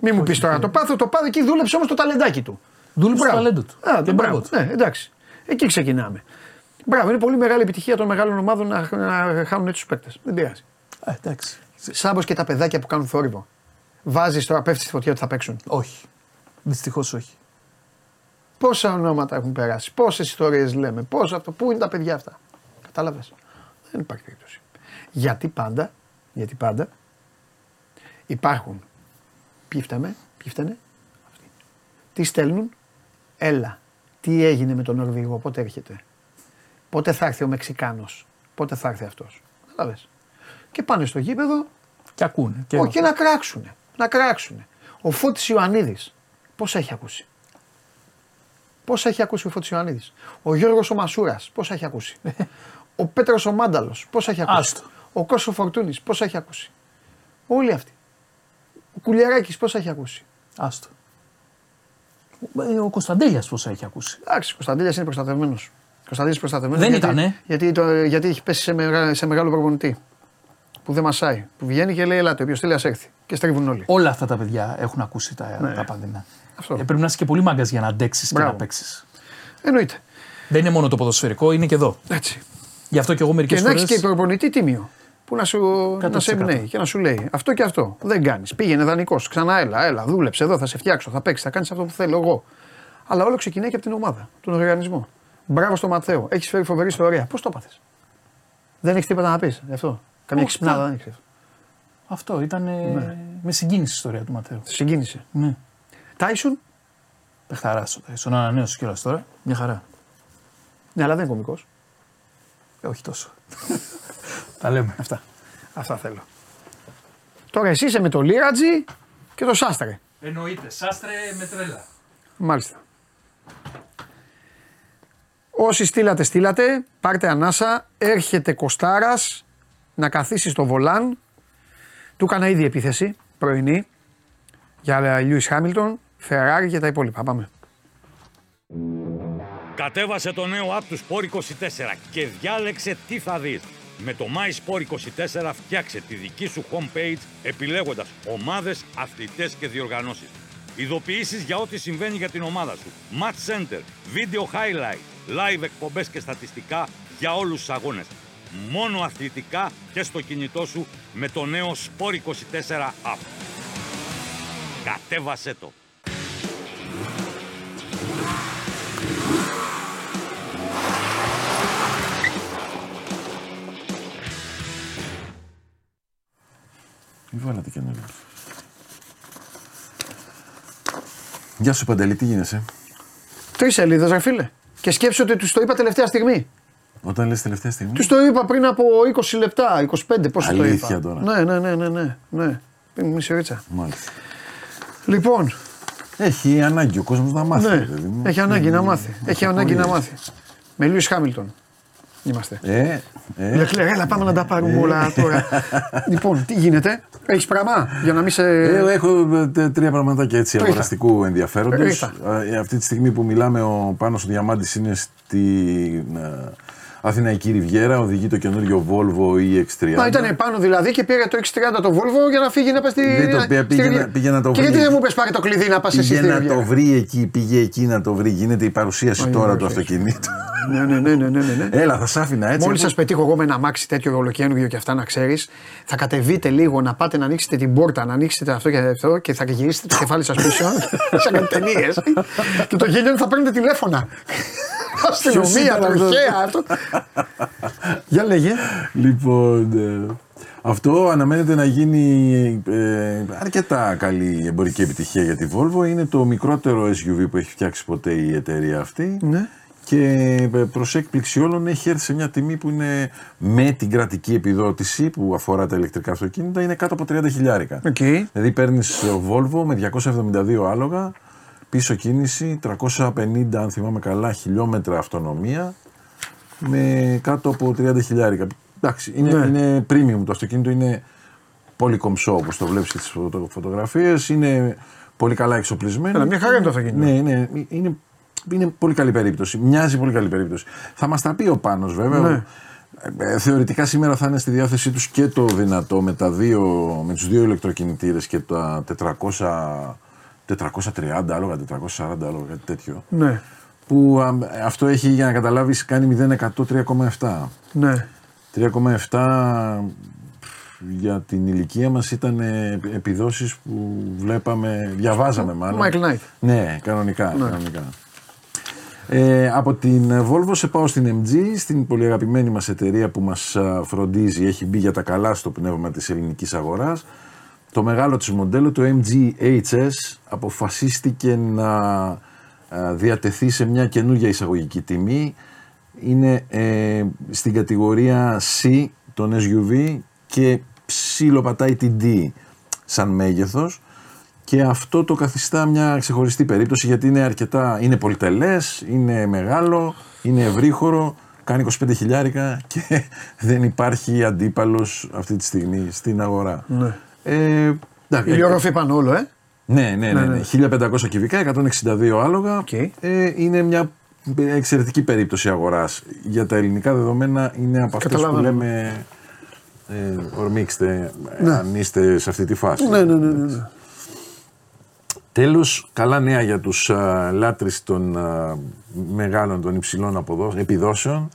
Μην μου πεις τώρα το πάθο, εκεί δούλεψε όμως το ταλεντάκι του. Δούλεψε το ταλέντο του. Μπράβο. Ναι, εντάξει. Εκεί ξεκινάμε. Μπράβο, είναι πολύ μεγάλη επιτυχία των μεγάλων ομάδων να χάνουν τους παίκτες. Δεν πειράζει. Σάμπος και τα παιδάκια που κάνουν θόρυβο. Βάζεις τώρα, πέφτει στη φωτιά ότι θα παίξουν. Όχι. Δυστυχώς όχι. Πόσα ονόματα έχουν περάσει, πόσες ιστορίες λέμε, πόσα αυτό, πού είναι τα παιδιά αυτά. Κατάλαβες. Δεν υπάρχει περίπτωση. Γιατί πάντα υπάρχουν ποιοι φταίνε, αυτοί. Τι στέλνουν, έλα, τι έγινε με τον Νορβηγό, πότε έρχεται, πότε θα έρθει ο Μεξικάνος, πότε θα έρθει αυτός. Κατάλαβες. Και πάνε στο γήπεδο και ακούνε. Και να κράξουνε. Ο Φώτης Ιωαννίδης, πώς έχει ακούσει ο Φώτης Ιωαννίδης. Ο Γιώργος ο Μασούρας, πώς έχει ακούσει. Ο Πέτρος ο Μάνταλος, πώς έχει ακούσει. Άστο. Ο Κώσος Φορτούνης, πώς έχει ακούσει. Όλοι αυτοί. Ο Κουλιαράκης, πώς έχει ακούσει. Άστο. Ο Κωνσταντέλιας, πώς έχει ακούσει. Εντάξει, ο Κωνσταντέλιας είναι προστατευμένος. Δεν ήταν, γιατί έχει πέσει σε μεγάλο προπονητή. Που δεν μασάει. Που βγαίνει και λέει: ελάτε, όποιος θέλει ας έρθει. Και στρίβουν όλοι. Όλα αυτά τα παιδιά έχουν ακούσει τα πανδημία. Πρέπει να είσαι και πολύ μάγκας για να αντέξεις και να παίξεις. Εννοείται. Δεν είναι μόνο το ποδοσφαιρικό, είναι και εδώ. Έτσι. Γι' αυτό και εγώ μερικές φορές. Και να έχεις και προπονητή τίμιο. Που να σε εμπνέει και να σου λέει: αυτό και αυτό. Δεν κάνεις. Πήγαινε δανεικός. Ξανά έλα. Δούλεψε εδώ. Θα σε φτιάξω. Θα παίξεις. Θα κάνεις αυτό που θέλω εγώ. Αλλά όλο ξεκινάει και από την ομάδα, τον οργανισμό. Μπράβο στον Ματθαίο. Έχεις φέρει φοβερή ιστορία. Πώς το πάθες. Δεν έχεις τίποτα να πεις γι' αυτό. Καμία ξυπνάδα δεν έχεις. Αυτό ήταν. Ναι. Με συγκίνηση η ιστορία του Ματθαίου. Συγκίνησε. Ναι. Τάισον. Πεχταράς ο Τάισον. Ανανέωσε κιόλας τώρα. Μια χαρά. Ναι, αλλά δεν είναι κωμικός. Όχι τόσο. Τα λέμε. Αυτά θέλω. Τώρα εσύ είσαι με το Λίρατζι και το Σάστρε. Εννοείται. Σάστρε με τρέλα. Μάλιστα. Όσοι στείλατε, πάρτε ανάσα, έρχεται Κοστάρας να καθίσει στο βολάν. Του έκανα ήδη επίθεση πρωινή για Λιούις Χάμιλτον, Φεράρι και τα υπόλοιπα. Πάμε. Κατέβασε το νέο app του Sport24 και διάλεξε τι θα δεις. Με το My Sport24 φτιάξε τη δική σου homepage επιλέγοντας ομάδες, αθλητές και διοργανώσεις. Ειδοποιήσεις για ό,τι συμβαίνει για την ομάδα σου. Match Center, Video Highlight. Live εκπομπές και στατιστικά για όλους τους αγώνες. Μόνο αθλητικά και στο κινητό σου με το νέο Sport24 app. Κατέβασέ το. Μη βάλατε κι ανέλειψη. Γεια σου Παντελή, τι γίνεσαι. 3 σελίδες ρε φίλε. Και σκέψου ότι τους το είπα τελευταία στιγμή. Όταν λες τελευταία στιγμή. Τους το είπα πριν από 20 λεπτά, 25 πόσο το είπα. Αλήθεια τώρα. Ναι. Πριν μισή ωρίτσα. Μάλιστα. Λοιπόν. Έχει ανάγκη ο κόσμος να μάθει. Ναι. Δηλαδή. Έχει ανάγκη να μάθει. Με Λιούις Χάμιλτον είμαστε. Έλα πάμε να τα πάρουμε όλα τώρα. Λοιπόν, τι γίνεται. Έχεις πράγμα για να μην σε. Έχω 3 πραγματάκια έτσι αγοραστικού ενδιαφέροντος. Αυτή τη στιγμή που μιλάμε, ο Πάνος ο Διαμάντης είναι στην Αθηναϊκή Ριβιέρα, οδηγεί το καινούριο Volvo EX30. Μα ήταν πάνω δηλαδή και πήρε το EX30 το Volvo για να φύγει να πας στη. Πήγε να το βρει. Και γιατί δεν μου πες πάρε το κλειδί να πας εσύ στη Ριβιέρα. Πήγε εκεί να το βρει. Γίνεται η παρουσίαση τώρα του αυτοκινήτου. Ναι. Έλα, θα σ' άφηνα έτσι. Μόλις σας πετύχω εγώ με ένα αμάξι τέτοιο ολοκαίνουργιο και αυτά να ξέρεις, θα κατεβείτε λίγο να πάτε να ανοίξετε την πόρτα, να ανοίξετε αυτό και θα γυρίσετε το κεφάλι σας πίσω. Σαν ταινίες. Και το γέλιο θα παίρνετε τηλέφωνα. Αστυνομία, τα αρχαία. Για λέγε. Λοιπόν. Αυτό αναμένεται να γίνει αρκετά καλή εμπορική επιτυχία για τη Volvo. Είναι το μικρότερο SUV που έχει φτιάξει ποτέ η εταιρεία αυτή. Και προς έκπληξη όλων έχει έρθει σε μια τιμή που είναι με την κρατική επιδότηση που αφορά τα ηλεκτρικά αυτοκίνητα, είναι κάτω από 30.000. Okay. Δηλαδή παίρνεις Volvo με 272 άλογα, πίσω κίνηση, 350 αν θυμάμαι καλά χιλιόμετρα αυτονομία, με κάτω από 30.000. Εντάξει, είναι premium το αυτοκίνητο, είναι πολύ κομψό όπως το βλέπεις και στις φωτογραφίες, είναι πολύ καλά εξοπλισμένο. Μια χαρά είναι το αυτοκίνητο. Ναι, είναι πολύ καλή περίπτωση. Μοιάζει πολύ καλή περίπτωση. Θα μας τα πει ο Πάνος βέβαια. Ναι. Θεωρητικά σήμερα θα είναι στη διάθεσή τους και το δυνατό με τους 2 ηλεκτροκινητήρες και τα 430 άλογα, 440 άλογα, κάτι τέτοιο. Ναι. Που αυτό έχει για να καταλάβεις κάνει 0-100 3,7. Ναι. 3,7 για την ηλικία μας ήταν επιδόσεις που διαβάζαμε μάλλον. Michael Knight. Ναι, κανονικά. Από την Volvo σε πάω στην MG, στην πολύ αγαπημένη μας εταιρεία που μας φροντίζει, έχει μπει για τα καλά στο πνεύμα της ελληνικής αγοράς. Το μεγάλο της μοντέλο, το MG HS, αποφασίστηκε να διατεθεί σε μια καινούργια εισαγωγική τιμή. Είναι στην κατηγορία C των SUV και ψιλοπατάει την D σαν μέγεθος. Και αυτό το καθιστά μια ξεχωριστή περίπτωση, γιατί είναι αρκετά, είναι πολυτελές, είναι μεγάλο, είναι ευρύχωρο, κάνει 25 χιλιάρικα και δεν υπάρχει αντίπαλος αυτή τη στιγμή στην αγορά. Ναι. Ηλιογραφή πάνω όλο, Ναι. 1500 κυβικά, 162 άλογα. Okay. Είναι μια εξαιρετική περίπτωση αγοράς. Για τα ελληνικά δεδομένα είναι από αυτές που λέμε ορμήξτε, αν είστε σε αυτή τη φάση. Ναι. Τέλος, καλά νέα για τους λάτρεις των μεγάλων, των υψηλών επιδόσεων,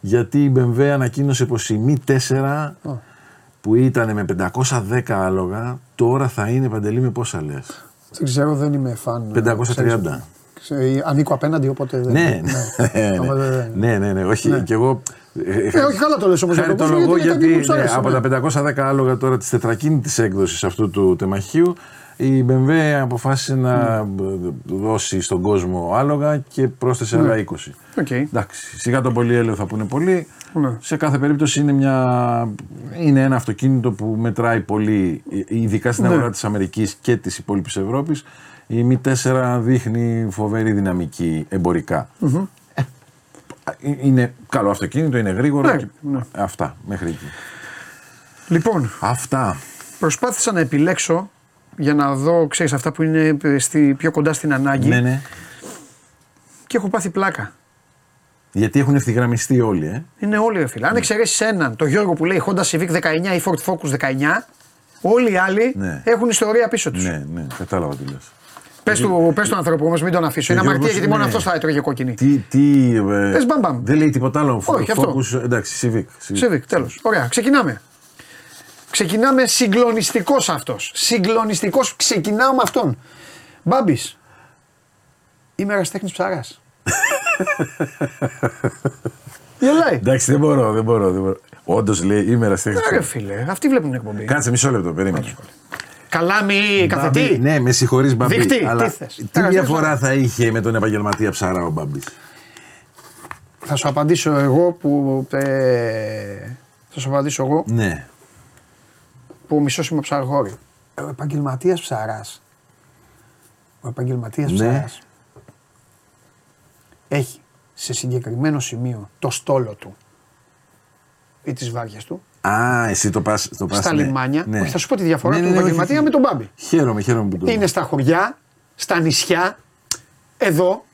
γιατί η BMW ανακοίνωσε πως η Mi 4 που ήταν με 510 άλογα, τώρα θα είναι, Παντελή, με πόσα λες? Δεν ξέρω, δεν είμαι φαν. 530. Ανήκω απέναντι, οπότε δεν. Ναι, όχι κι εγώ. Όχι, καλά το λες όμως. Χαριτολογώ, γιατί από τα 510 άλογα τώρα της τετρακίνητης έκδοσης αυτού του τεμαχίου, η BMW αποφάσισε να δώσει στον κόσμο άλογα και πρόσθεσε άλλα 20. Okay. Εντάξει, σιγά το πολύ έλεο θα πούνε πολύ. Σε κάθε περίπτωση είναι, είναι ένα αυτοκίνητο που μετράει πολύ, ειδικά στην αγορά της Αμερικής και της υπόλοιπης Ευρώπης. Η Mi 4 δείχνει φοβερή δυναμική εμπορικά. Mm-hmm. Είναι καλό αυτοκίνητο, είναι γρήγορο. Αυτά, μέχρι εκεί. Λοιπόν, αυτά. Προσπάθησα να επιλέξω για να δω, ξέρεις, αυτά που είναι πιο κοντά στην ανάγκη. Ναι. Και έχω πάθει πλάκα. Γιατί έχουν ευθυγραμμιστεί όλοι, Είναι όλοι, φίλε. Αν εξαιρέσεις έναν, τον Γιώργο που λέει Honda Civic 19 ή Ford Focus 19, όλοι οι άλλοι έχουν ιστορία πίσω τους. Ναι, κατάλαβα τι λες. Πες του ανθρώπου όμως, μην τον αφήσω. Είναι αμαρτία, γιατί μόνο αυτός θα έτρωγε κόκκινη. Πες μπαμπαμ. Δεν λέει τίποτα άλλο. Όχι, Focus, εντάξει, Civic, τέλος. Ωραία, ξεκινάμε. Ξεκινάμε συγκλονιστικός αυτός. Συγκλονιστικός, ξεκινάω με αυτόν. Μπάμπης, είμαι ερασιτέχνης ψαράς. Γελάει. Εντάξει, δεν μπορώ. Όντως λέει, είμαι ερασιτέχνης ψαράς. Ρε φίλε, αυτοί βλέπουν την εκπομπή. Κάτσε μισό λεπτό, περίμενε. Καλάμι, καθετή. Ναι, με συγχωρείς Μπάμπη. Δίχτυ, τι θες? Τι διαφορά θα είχε με τον επαγγελματία ψαρά ο Μπάμπης? Θα σου απαντήσω εγώ που... Ναι. Που μισός είμαι ψαργόρι. Ο επαγγελματίας ψαράς. Ψαράς έχει σε συγκεκριμένο σημείο το στόλο του ή τις βάρκες του. Α, εσύ το πας στα λιμάνια. Ναι. Όχι, θα σου πω τη διαφορά του επαγγελματία με τον Μπάμπη. Χαίρομαι που το λέω. Είναι στα χωριά, στα νησιά, εδώ.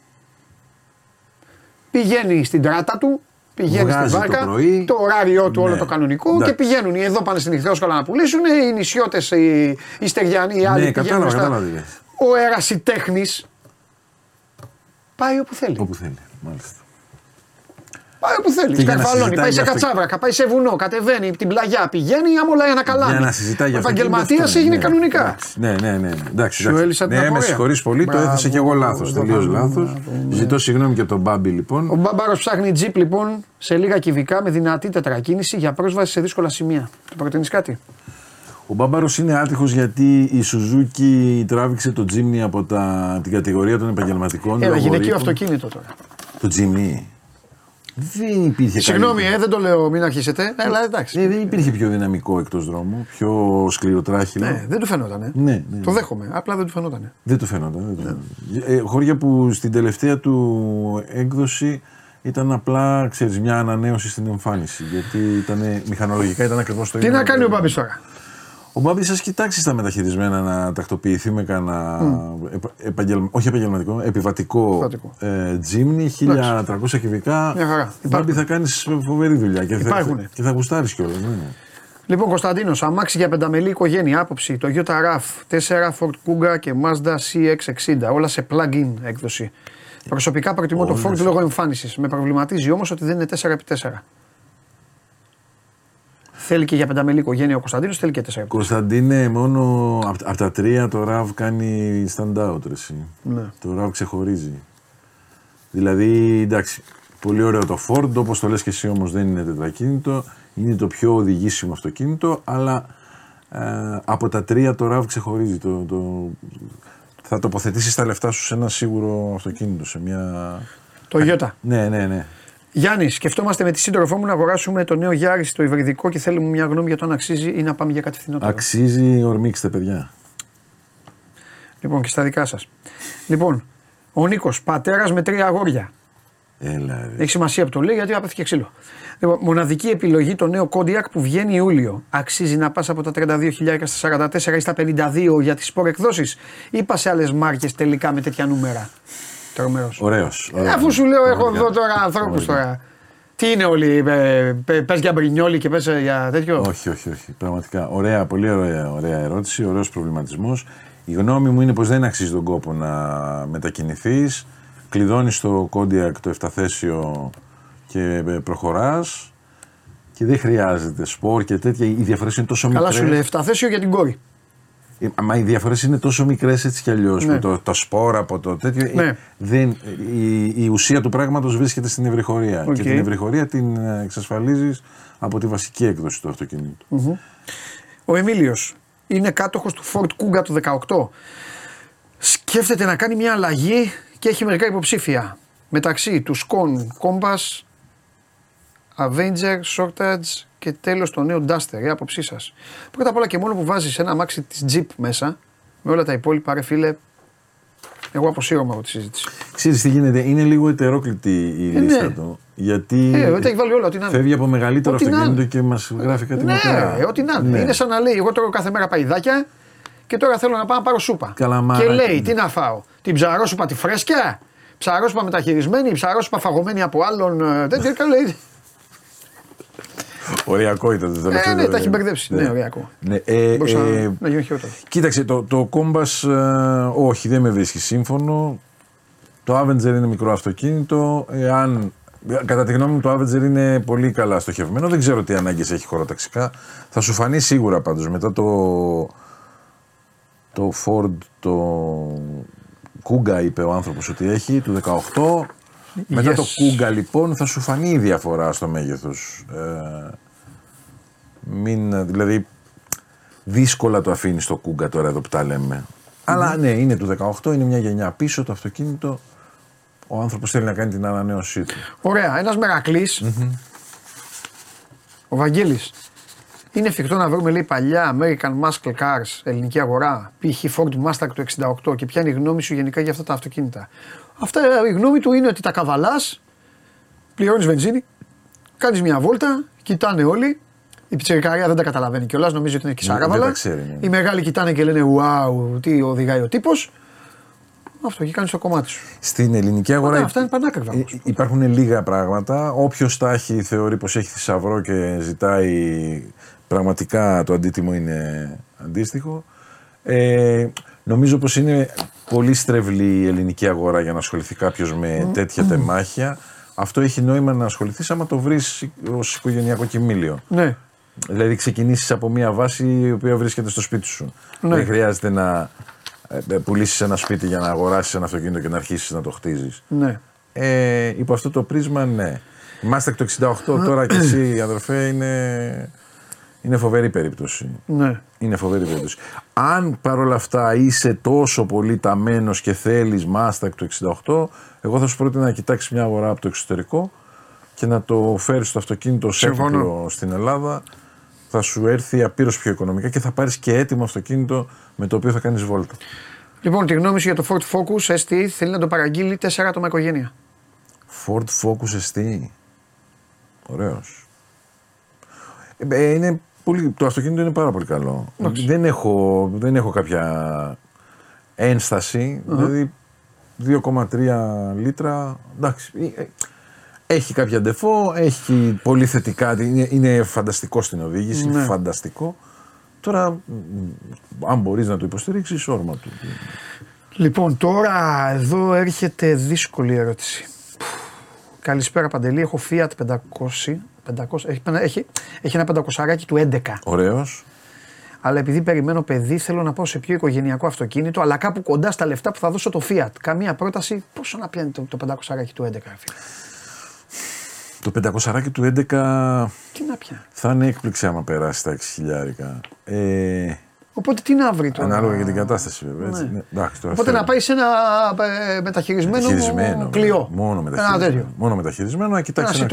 Πηγαίνει στην τράτα του. Πηγαίνει στην βάρκα, το ωράριό του, όλο το κανονικό και πηγαίνουν. Εδώ πάνε στην Ιθρόσκολα να πουλήσουν, οι νησιώτες, οι Στεριανοί, οι άλλοι. Κατάλαβα. Ο ερασιτέχνης πάει όπου θέλει. Μάλιστα. Πάει όπου θέλει. Σκαρφαλώνει, πάει σε κατσάβρακα, πάει σε βουνό, κατεβαίνει την πλαγιά, πηγαίνει, άμα όλα ανακαλάνει. Ο επαγγελματίας έγινε κανονικά. Ναι. Εντάξει. Με συγχωρείς πολύ, το έθεσε κι εγώ λάθος. Τελείως λάθος. Ζητώ συγγνώμη και τον Μπάμπη, λοιπόν. Ο Μπάμπαρος ψάχνει τζιπ, λοιπόν, σε λίγα κυβικά με δυνατή τετρακίνηση για πρόσβαση σε δύσκολα σημεία. Το προτείνεις κάτι? Ο Μπάμπαρος είναι άτυχος, γιατί η Suzuki τράβηξε το Jimny από την κατηγορία των επαγγελματικών. Ένα γυναικείο αυτοκίνητο τώρα. Το Jimny. Δεν υπήρχε. Συγγνώμη, δεν το λέω, μην αρχίσετε. Αλλά εντάξει. Δεν υπήρχε πιο δυναμικό εκτός δρόμου, πιο σκληροτράχυλο. Ναι, δεν του φαινόταν. Ναι. Το δέχομαι. Απλά δεν του φαινόταν. Χώρια που στην τελευταία του έκδοση ήταν απλά, ξέρεις, μια ανανέωση στην εμφάνιση. Γιατί ήταν μηχανολογικά, ήταν ακριβώς το ίδιο. Τι να κάνει ο Μπάμπης τώρα? Ο Μπάμπης, σας κοιτάξει στα μεταχειρισμένα να τακτοποιηθεί με κανένα όχι επαγγελματικό, επιβατικό τζίμνι, 1300 κυβικά. Ο Μπάμπη θα κάνεις φοβερή δουλειά και θα γουστάρεις κιόλας. Ναι. Λοιπόν, Κωνσταντίνος, αμάξι για πενταμελή οικογένεια, άποψη, το Toyota RAV4, Ford Kuga και Mazda CX-60, όλα σε plug-in έκδοση. Προσωπικά προτιμώ το Ford λόγω εμφάνισης, με προβληματίζει όμως ότι δεν είναι 4x4. Θέλει και για πενταμελή οικογένεια ο Κωνσταντίνος, θέλει και 4. Κωνσταντίνε, μόνο από τα τρία το RAV κάνει stand out. Το RAV ξεχωρίζει. Δηλαδή, εντάξει, πολύ ωραίο το Ford, όπως το λες και εσύ όμως δεν είναι τετρακίνητο, είναι το πιο οδηγήσιμο αυτοκίνητο, αλλά από τα τρία το RAV ξεχωρίζει. Θα τοποθετήσεις τα λεφτά σου σε ένα σίγουρο αυτοκίνητο, σε μια... Το Toyota. Ναι, ναι, ναι. Γιάννη, σκεφτόμαστε με τη σύντροφό μου να αγοράσουμε το νέο Yaris, το υβριδικό, και θέλουμε μια γνώμη για το αν αξίζει ή να πάμε για κάτι φθηνότερο. Αξίζει, ορμήξτε παιδιά. Λοιπόν, και στα δικά σας. Λοιπόν, ο Νίκος, πατέρας με τρία αγόρια. Έλα, έχει σημασία που το λέει, γιατί απέθηκε ξύλο. Λοιπόν, μοναδική επιλογή το νέο Kodiaq που βγαίνει Ιούλιο. Αξίζει να πας από τα 32.000 στα 44 ή στα 52 για τις σπορ εκδόσεις, ή πας σε άλλες μάρκες τελικά με τέτοια νούμερα. Τρομερός. Ωραίος. Αφού σου λέω, έχω εδώ τώρα ανθρώπους τώρα. Τι είναι όλοι, πες για Μπρινιόλι και πες για τέτοιο. Όχι, όχι, όχι. Πραγματικά. Ωραία, πολύ ωραία ερώτηση, ωραίος προβληματισμός. Η γνώμη μου είναι πως δεν αξίζει τον κόπο να μετακινηθείς. Κλειδώνεις το Kodiaq το 7 θέσιο και προχωράς. Και δεν χρειάζεται σπορ και τέτοια. Οι διαφορές είναι τόσο μικρές. Καλά σου λέει 7 θέσιο για την κόρη. Μα οι διαφορές είναι τόσο μικρές έτσι κι αλλιώς. Ναι. Το σπορ από το τέτοιο. Ναι. Η ουσία του πράγματος βρίσκεται στην ευρυχωρία. Okay. Και την ευρυχωρία την εξασφαλίζεις από τη βασική έκδοση του αυτοκινήτου. Mm-hmm. Ο Εμίλιος είναι κάτοχος του Ford Kuga του 18. Σκέφτεται να κάνει μια αλλαγή και έχει μερικά υποψήφια. Μεταξύ του Scon, Compass, Avenger, Shortage και τέλος το νέο Duster. Η άποψή σας? Πρώτα απ' όλα και μόνο που βάζεις ένα αμάξι της Jeep μέσα, με όλα τα υπόλοιπα, ρε φίλε, εγώ αποσύρωμα από τη συζήτηση. Ξέρεις τι γίνεται, είναι λίγο ετερόκλητη η λίστα του. Γιατί έχει βάλει όλα, ό,τι να είναι. Φεύγει από μεγαλύτερο αυτοκίνητο και μας γράφει κάτι μικρά. Ναι, ό,τι να είναι. Είναι σαν να λέει: εγώ τρώω κάθε μέρα παϊδάκια και τώρα θέλω να πάω να πάρω σούπα. Καλαμάρα. Και λέει: τι να φάω, την ψαρόσουπα τη φρέσκια, ψαρόσουπα μεταχειρισμένη, ψαρόσουπα φαγωμένη από άλλον. Δεν λέει. Οριακό ήταν το τελευταίο. Ναι, τα έχει μπερδέψει. Ναι, οριακό. Να γίνει χειρότερο. Κοίταξε, το Compass, όχι, δεν με βρίσκει σύμφωνο. Το Avenger είναι μικρό αυτοκίνητο. Κατά τη γνώμη μου, το Avenger είναι πολύ καλά στοχευμένο. Δεν ξέρω τι ανάγκες έχει χωροταξικά. Θα σου φανεί σίγουρα πάντως μετά το Ford, το Kuga, είπε ο άνθρωπος ότι έχει, του 18. Μετά το Kuga λοιπόν θα σου φανεί η διαφορά στο μέγεθος. Δηλαδή δύσκολα το αφήνεις το Kuga τώρα εδώ που τα λέμε. Αλλά ναι, είναι του 18, είναι μια γενιά πίσω το αυτοκίνητο. Ο άνθρωπος θέλει να κάνει την ανανέωσή του. Ωραία, ένας Μερακλής, mm-hmm. ο Βαγγέλης. Είναι εφικτό να βρούμε, λέει, παλιά American Muscle Cars, ελληνική αγορά, π.χ. Ford Mustang του 68, και ποια είναι η γνώμη σου γενικά για αυτά τα αυτοκίνητα? Αυτά, η γνώμη του είναι ότι τα καβαλάς, πληρώνεις βενζίνη, κάνεις μια βόλτα, κοιτάνε όλοι. Η πιτσιρικαρία δεν τα καταλαβαίνει κιόλας, νομίζει ότι είναι κυσάραβαλα. Οι μεγάλοι κοιτάνε και λένε: wow, τι οδηγάει ο τύπος. Αυτό, εκεί κάνεις το κομμάτι σου. Στην ελληνική αγορά αυτά είναι πανάκριβα. Υπάρχουν λίγα πράγματα. Όποιος τα έχει θεωρεί πως έχει θησαυρό και ζητάει, πραγματικά το αντίτιμο είναι αντίστοιχο. Νομίζω πως είναι πολύ στρεβλή η ελληνική αγορά για να ασχοληθεί κάποιος με τέτοια τεμάχια. Αυτό έχει νόημα να ασχοληθείς άμα το βρεις ως οικογενειακό κοιμήλιο. Ναι. Δηλαδή ξεκινήσεις από μια βάση η οποία βρίσκεται στο σπίτι σου. Ναι. Δεν χρειάζεται να πουλήσεις ένα σπίτι για να αγοράσεις ένα αυτοκίνητο και να αρχίσεις να το χτίζεις. Ναι. Υπό αυτό το πρίσμα, ναι. Μάστακ το 68 τώρα κι εσύ, αδερφέ, είναι φοβερή περίπτωση. Ναι. Είναι φοβερή περίπτωση. Αν παρόλα αυτά είσαι τόσο πολύ ταμένος και θέλεις Μάστακ το 68, εγώ θα σου πρότεινα να κοιτάξεις μια αγορά από το εξωτερικό και να το φέρεις το αυτοκίνητο σε έκτο στην Ελλάδα. Θα σου έρθει απείρως πιο οικονομικά και θα πάρεις και έτοιμο αυτοκίνητο με το οποίο θα κάνεις βόλτα. Λοιπόν, τη γνώμη σου για το Ford Focus ST? Θέλει να το παραγγείλει 4 άτομα οικογένεια. Ford Focus ST. Ωραίος. Είναι πολύ, το αυτοκίνητο είναι πάρα πολύ καλό. Δεν έχω κάποια ένσταση. Δηλαδή 2,3 λίτρα. Εντάξει. Έχει κάποια ντεφό, έχει πολύ θετικά, είναι φανταστικό στην οδήγηση, ναι. Φανταστικό. Τώρα, αν μπορείς να το υποστηρίξεις, όρμα του. Λοιπόν, τώρα εδώ έρχεται δύσκολη ερώτηση. Καλησπέρα Παντελή, έχω Fiat 500, έχει ένα 500 του 11. Ωραίος. αλλά επειδή περιμένω παιδί, θέλω να πάω σε πιο οικογενειακό αυτοκίνητο, αλλά κάπου κοντά στα λεφτά που θα δώσω το Fiat. Καμία πρόταση, πόσο να πιάνει το 500 του 11, φίλε. Το 500 του 11. Τι να πιάνει. Θα είναι έκπληξη άμα περάσει τα 6.000. Οπότε τι να βρει τώρα. Ανάλογα για την κατάσταση, βέβαια. Ναι. Έτσι. Εντάξει, τώρα οπότε θέλω να πάει σε ένα μεταχειρισμένο κλειό. Μόνο μεταχειρισμένο. Μόνο μεταχειρισμένο, να κοιτάξει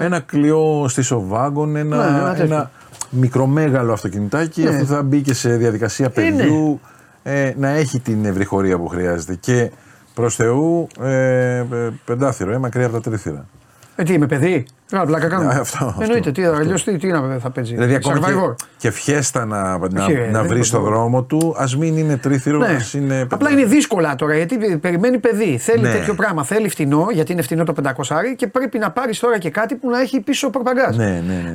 ένα κλειό στη Σοβάγκον, ένα μικρομέγαλο αυτοκινητάκι, ναι, αφού θα μπει και σε διαδικασία παιδιού, να έχει την ευρυχωρία που χρειάζεται. Και προς Θεού πεντάθυρο, μακριά από τα τρίθυρα. Τι με παιδί, πλάκα κάνουμε. Εννοείται, τι να θα παίζει. Δηλαδή και φιέστα να βρει στον δρόμο του, ας μην είναι τρίθυρο, ας είναι. Απλά είναι δύσκολα τώρα γιατί περιμένει παιδί. Θέλει τέτοιο πράγμα, θέλει φτηνό, γιατί είναι φτηνό το 500 και πρέπει να πάρει τώρα και κάτι που να έχει πίσω προπαγκάζ.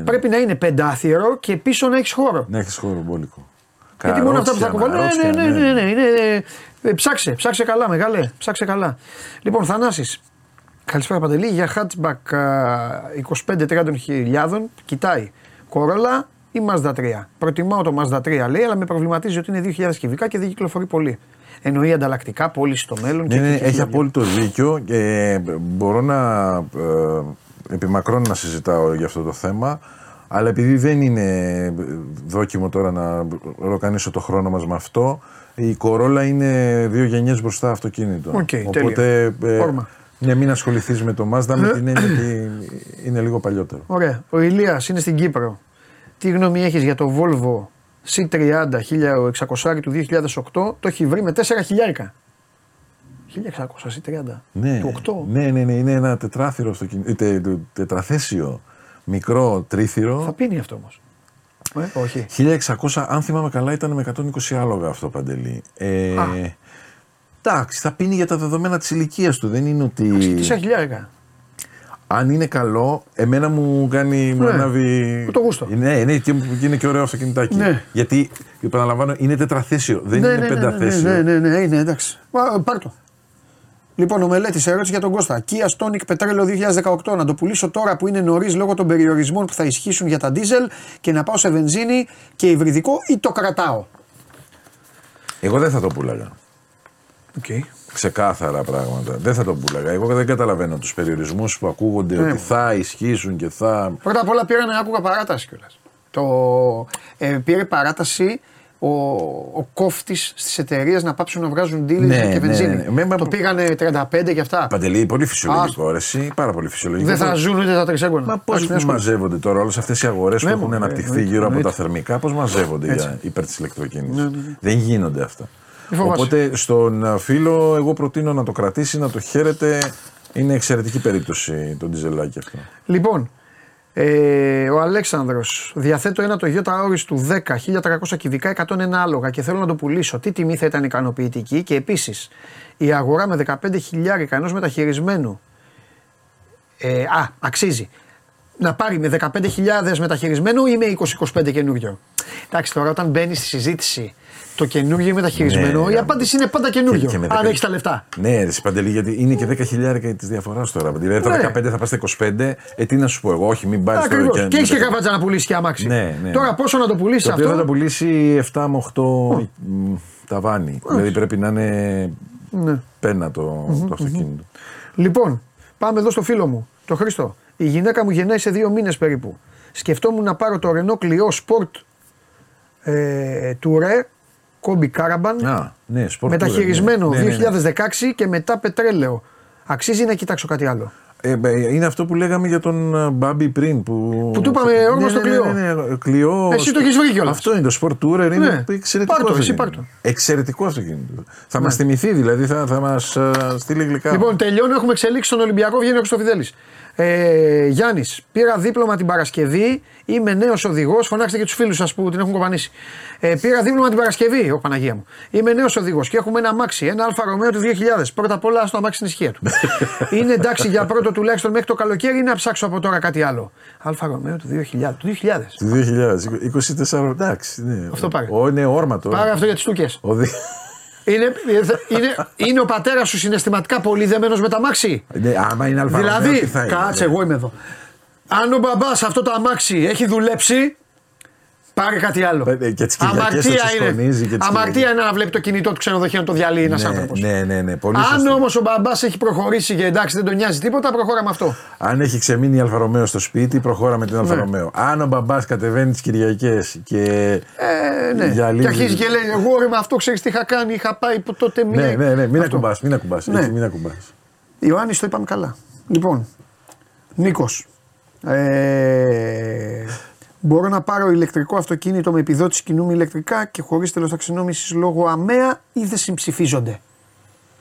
Πρέπει να είναι πεντάθυρο και πίσω να έχει χώρο. Να έχει χώρο μπόλικο. Γιατί μόνο αυτά που θα κουβαλάει. Ναι. Ψάξε καλά, μεγάλε. Ψάξε καλά. Λοιπόν, Θανάσης. Καλησπέρα Παντελή, για hatchback 25-30 χιλιάδων, κοιτάει Corolla ή Mazda 3. Προτιμάω το Mazda 3 λέει, αλλά με προβληματίζει ότι είναι 2.000 κυβικά και δεν κυκλοφορεί πολύ. Εννοεί ανταλλακτικά, πώληση στο μέλλον. Ναι, και έχει απόλυτο δίκιο και μπορώ να επιμακρώνω να συζητάω για αυτό το θέμα, αλλά επειδή δεν είναι δόκιμο τώρα να ροκανίσω το χρόνο μας με αυτό, η Corolla είναι δύο γενιές μπροστά αυτοκίνητο. Okay, οπότε, ναι, μην ασχοληθείς με το Mazda, με την έννοια ότι είναι λίγο παλιότερο. Ωραία. Ο Ηλίας είναι στην Κύπρο. Τι γνώμη έχεις για το Volvo C30 1600 του 2008, το έχει βρει με 4.000. 1600 C30 ναι, του 8. Ναι, είναι ένα τετράθυρο τετραθέσιο, μικρό τρίθυρο. Θα πίνει αυτό όμως. Όχι. 1600, αν θυμάμαι καλά, ήταν με 120 άλογα αυτό, Παντελή. Εντάξει, θα πίνει για τα δεδομένα της ηλικίας του, δεν είναι ότι. Τι 4.000. Αν είναι καλό, εμένα μου κάνει. Ναι, μου ανάβει. Το γούστο. Ναι, και είναι και ωραίο αυτοκινητάκι. Ναι. Γιατί, επαναλαμβάνω, είναι τετραθέσιο, δεν είναι πενταθέσιο. Ναι, είναι εντάξει. Πάρτο. Λοιπόν, ο Μελέτης ερώτηση για τον Κώστα. Kia Stonic Petrello 2018. Να το πουλήσω τώρα που είναι νωρίς λόγω των περιορισμών που θα ισχύσουν για τα ντίζελ και να πάω σε βενζίνη και υβριδικό ή το κρατάω. Εγώ δεν θα το πουλάγα. Okay. Ξεκάθαρα πράγματα. Δεν θα το πουλάγα. Εγώ δεν καταλαβαίνω τους περιορισμούς που ακούγονται ότι θα ισχύσουν και θα. Πρώτα απ' όλα άκουγα παράταση κιόλας. Πήρε παράταση ο κόφτης στις εταιρείες να πάψουν να βγάζουν ντίλες και βενζίνη. Ναι. Το πήγανε 35 και αυτά. Παντελή, πολύ φυσιολογικό όρεση. Πάρα πολύ φυσιολογικό. Δεν θα ζουν ούτε τα τρισέγγωνα. Μα πώς μαζεύονται τώρα όλες αυτές οι αγορές που έχουν αναπτυχθεί γύρω από τα θερμικά, πώς μαζεύονται υπέρ της ηλεκτροκίνησης. Δεν γίνονται αυτά. Οπότε στον φίλο εγώ προτείνω να το κρατήσει, να το χαίρεται. Είναι εξαιρετική περίπτωση το ντιζελάκι αυτό. Λοιπόν, ο Αλέξανδρος, διαθέτω ένα το Toyota Auris του 10, 1300 κυβικά, 101 άλογα και θέλω να το πουλήσω. Τι τιμή θα ήταν ικανοποιητική και επίσης η αγορά με 15.000 ενός μεταχειρισμένου αξίζει. Να πάρει με 15.000 μεταχειρισμένο ή με 20-25 καινούριο. Εντάξει, τώρα όταν μπαίνει στη συζήτηση το καινούριο ή μεταχειρισμένο, η απάντηση είναι πάντα καινούριο. Αν έχει τα λεφτά. Ναι, ρε Παντελή, γιατί είναι και 10.000 τη διαφορά τώρα. Δηλαδή τα 15 θα πα στα 25, τι να σου πω εγώ, όχι, μην πάρει το καινούριο. Και έχει και καβάτζα να πουλήσει και αμάξι. Ναι. Τώρα πόσο να το πουλήσει αυτό. Θα το πουλήσει 7 με 8 ταβάνι. Δηλαδή πρέπει να είναι πένα το αυτοκίνητο. Λοιπόν, πάμε εδώ στο φίλο μου, το Χρήστο. Η γυναίκα μου γεννάει σε 2 μήνες περίπου. Σκεφτόμουν να πάρω το Renault Clio Sport Tourer Combi Caravan μεταχειρισμένο 2016 και μετά πετρέλαιο. Αξίζει να κοιτάξω κάτι άλλο. Είναι αυτό που λέγαμε για τον Μπάμπη πριν. Που του είπαμε όργο στο Clio. Εσύ το έχεις βρει κιόλας. Αυτό είναι το Sport Tourer. Είναι εξαιρετικό. Εξαιρετικό αυτοκίνητο. Θα μας θυμηθεί δηλαδή, θα μας στείλει γλυκά. Λοιπόν, τελειώνω. Έχουμε εξελίξει στον Ολυμπιακό. Βγαίνει ο Χρυστοφιδέλης. Γιάννης, πήρα δίπλωμα την Παρασκευή. Είμαι νέος οδηγός. Φωνάξτε και τους φίλους σας που την έχουν κοπανίσει. Πήρα δίπλωμα την Παρασκευή. Ω Παναγία μου. Είμαι νέος οδηγός και έχουμε ένα αμάξι. Ένα Αλφα Ρωμαίο του 2000. Πρώτα απ' όλα, ας το αμάξι στην ισχύα του. Είναι εντάξει για πρώτο τουλάχιστον μέχρι το καλοκαίρι ή να ψάξω από τώρα κάτι άλλο. Αλφα Ρωμαίο του 2000. Του 2000. 24. Εντάξει. Ναι. Αυτό πάρε. Είναι όρματο. Πάρε αυτό για τις τούκες. Είναι ο πατέρας σου συναισθηματικά πολύ δεμένος με τα αμάξι. Ναι, άμα είναι αλφα, δηλαδή, κάτσε, εγώ είμαι εδώ. Αν ο μπαμπάς αυτό το αμάξι έχει δουλέψει, Πάρε κάτι άλλο. Αμαρτία είναι να βλέπει το κινητό του ξενοδοχείου να το διαλύει ένας άνθρωπος. Ναι, πολύ σωστό. Αν όμως ο μπαμπάς έχει προχωρήσει και εντάξει δεν τον νοιάζει τίποτα, προχώρα με αυτό. Αν έχει ξεμείνει η Αλφαρομέο στο σπίτι, προχώρα με την Αλφαρομέο. Αν ο μπαμπάς κατεβαίνει τις Κυριακές και. Διαλύει. Και αρχίζει και λέει: εγώ ρε με αυτό ξέρεις τι είχα κάνει, είχα πάει που τότε μία. Ναι, μην ακουμπάς. Ιωάννη, το είπαμε καλά. Λοιπόν, Νίκος. Μπορώ να πάρω ηλεκτρικό αυτοκίνητο με επιδότηση κινούμη ηλεκτρικά και χωρίς τέλος ταξινόμησης λόγω ΑΜΕΑ ή δεν συμψηφίζονται?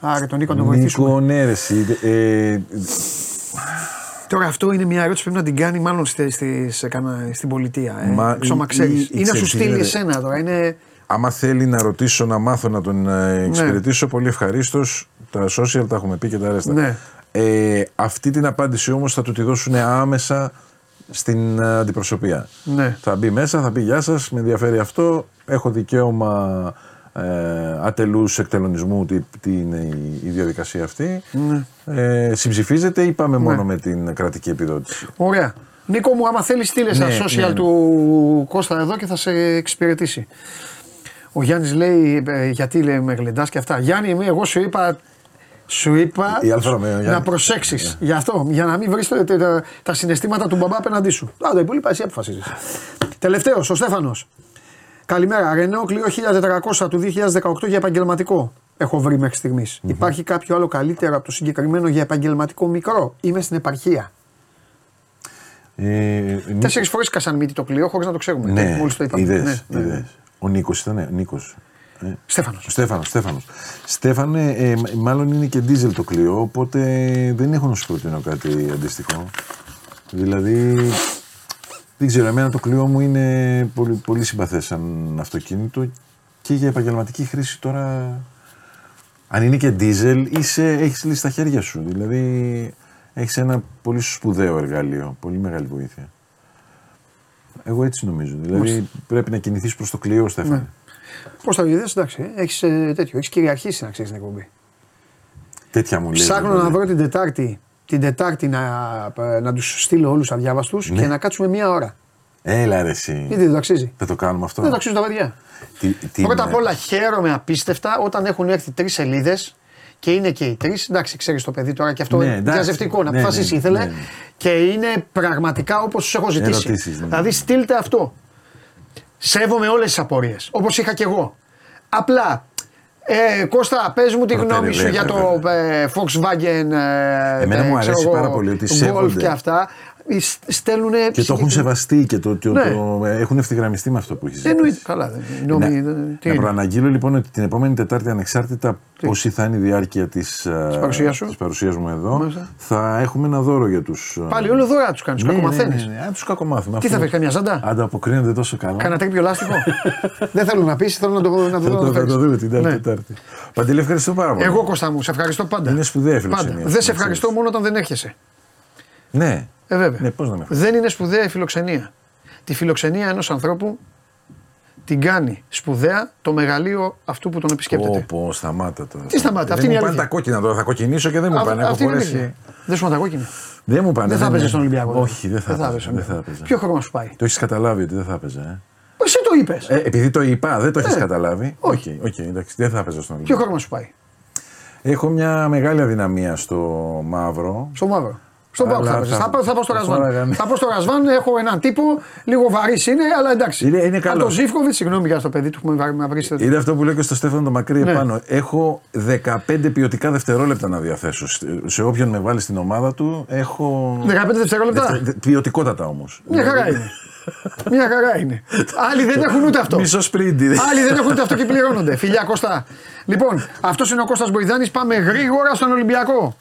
Άρα τον Νίκο να τον βοηθήσουμε. Νίκο, ναι ρε εσύ. Τώρα αυτό είναι μια ερώτηση που πρέπει να την κάνει μάλλον στην πολιτεία. Ξόμα ξέρεις. Ή να σου στείλει εσένα τώρα. Είναι... Άμα θέλει να ρωτήσω, να μάθω, να τον εξυπηρετήσω, πολύ ευχαρίστως. Τα social τα έχουμε πει και τα αρέστα. Ναι. Αυτή την απάντηση όμως θα του τη δώσουν άμεσα στην αντιπροσωπεία. Ναι. Θα μπει μέσα, θα πει γεια σας, με ενδιαφέρει αυτό, έχω δικαίωμα ατελούς εκτελονισμού, τι είναι η διαδικασία αυτή. Ναι. Συμψηφίζεται ή πάμε μόνο με την κρατική επιδότηση? Ωραία. Νίκο μου, άμα θέλεις στείλε στα social του Κώστα εδώ και θα σε εξυπηρετήσει. Ο Γιάννης λέει, γιατί λέει με γλεντάς και αυτά. Γιάννη, εγώ σου είπα να προσέξεις γι' αυτό, για να μην βρεις τα συναισθήματα του μπαμπά απέναντί σου. Α, το υπόλοιπα εσύ αποφασίζεις. Τελευταίος, ο Στέφανος. Καλημέρα, Renault Clio 1400 του 2018 για επαγγελματικό έχω βρει μέχρι στιγμής. Υπάρχει κάποιο άλλο καλύτερο από το συγκεκριμένο για επαγγελματικό μικρό? Είμαι στην επαρχία. 4 φορές κασαν μύτη το Clio χωρίς να το ξέρουμε. Ναι, μόλις το είπαμε. Είδες. Ο Νίκος ήτανε, Στέφανος. Στέφανε, μάλλον είναι και δίζελ το Clio, οπότε δεν έχω να σου προτείνω κάτι αντίστοιχο. Δηλαδή, δεν ξέρω, εμένα το Clio μου είναι πολύ, πολύ συμπαθές σαν αυτοκίνητο και για επαγγελματική χρήση τώρα, αν είναι και δίζελ, έχεις λύσει στα χέρια σου. Δηλαδή, έχεις ένα πολύ σπουδαίο εργαλείο, πολύ μεγάλη βοήθεια. Εγώ έτσι νομίζω. Δηλαδή πρέπει να κινηθείς προς το Clio, Στέφανε. Ναι. Πώς θα βγει, εντάξει. Έχεις τέτοιο. Έχεις κυριαρχήσει να ξέρεις την εκπομπή. Τέτοια μου λέει. Ψάχνω να βρω την Τετάρτη να τους στείλω όλους αδιάβαστους και να κάτσουμε μία ώρα. Έλα ρε εσύ. Γιατί δεν το αξίζει. Δεν το κάνουμε αυτό. Δεν το αξίζουν τα παιδιά. Πρώτα απ' όλα χαίρομαι απίστευτα όταν έχουν έρθει 3 σελίδες. Και είναι και οι 3, εντάξει, ξέρεις το παιδί τώρα και αυτό είναι διαζευτικό, να αποφασίσει ήθελε και είναι πραγματικά όπως τους έχω ζητήσει. Ερωτήσεις, δηλαδή στείλτε αυτό. Σέβομαι όλες τις απορίες, όπως είχα και εγώ. Απλά, Κώστα, πες μου τη γνώμη σου για το Volkswagen, εμένα μου αρέσει πάρα πολύ ότι σέβονται. Golf και αυτά. Στέλνουνε και το έχουν σεβαστεί και το έχουν ευθυγραμμιστεί με αυτό που έχει ζητήσει. Εννοείται. Καλά. Να προαναγγείλω λοιπόν ότι την επόμενη Τετάρτη, ανεξάρτητα πόση θα είναι η διάρκεια της παρουσίας μου εδώ, θα έχουμε ένα δώρο για τους. Πάλι όλο δώρα τους κάνεις. Κακομαθαίνεις. Τους κακομάθουμε. Τι θα βρει, καμιά ζάντα? Ανταποκρίνονται τόσο καλά. Κάνα τέτοιο λάστιχο. Δεν θέλω να πει, θέλω να το δω. Θα το δούμε την Τετάρτη. Παντελή, ευχαριστώ πάρα πολύ. Εγώ, Κώστα μου, σε ευχαριστώ πάντα. Είναι σπουδαία φιλοξενία. Δεν σε ευχαριστώ μόνο όταν δεν έρχεσαι. Ναι. Βέβαια. Ναι, πώς να με δεν είναι σπουδαία η φιλοξενία. Τη φιλοξενία ενός ανθρώπου την κάνει σπουδαία το μεγαλείο αυτού που τον επισκέπτεται. Όπω σταμάτα τώρα. Τι σταμάτα, αυτή είναι η αλήθεια. Μου πάνε τα κόκκινα τώρα, θα κοκκινήσω και δεν μου πάνε. Έχω φορέσει. Δεν σου πάνε τα κόκκινα. Δεν μου πάνε. Δεν θα έπαιζε στον Ολυμπιακό. Όχι, δεν θα έπαιζε. Ποιο χρώμα σου πάει? Το έχεις καταλάβει ότι δεν θα έπαιζε. Εσύ το είπες. Επειδή το είπα, δεν το έχεις καταλάβει. Όχι, εντάξει, δεν θα έπαιζε στον Ολυμπιακό. Ποιο χρώμα σου πάει? Έχω μια μεγάλη αδυναμία στο μαύρο. Στο μαύρο. Στον πάω θα πω στο Ρασβάν. Θα πω στο Ρασβάν, έχω έναν τύπο, λίγο βαρύς είναι, αλλά εντάξει. Είναι καλό. Αν το Ζήφκοβιτ, συγγνώμη για το παιδί του που με βαρύσει. Είναι αυτό που λέω και στο Στέφανο το Μακρύ επάνω. Έχω 15 ποιοτικά δευτερόλεπτα να διαθέσω. Σε όποιον με βάλει στην ομάδα του, έχω. 15 δευτερόλεπτα. Ποιοτικότατα όμως. Μια χαρά είναι. Μια χαρά είναι. Άλλοι δεν έχουν ούτε αυτό. Μισό σπρίντι. Άλλοι δεν έχουν ούτε αυτό και πληρώνονται. Φιλιά Κώστα. Λοιπόν, αυτό είναι ο Κώστας Μποϊδάνης. Πάμε γρήγορα στον Ολυμπιακό.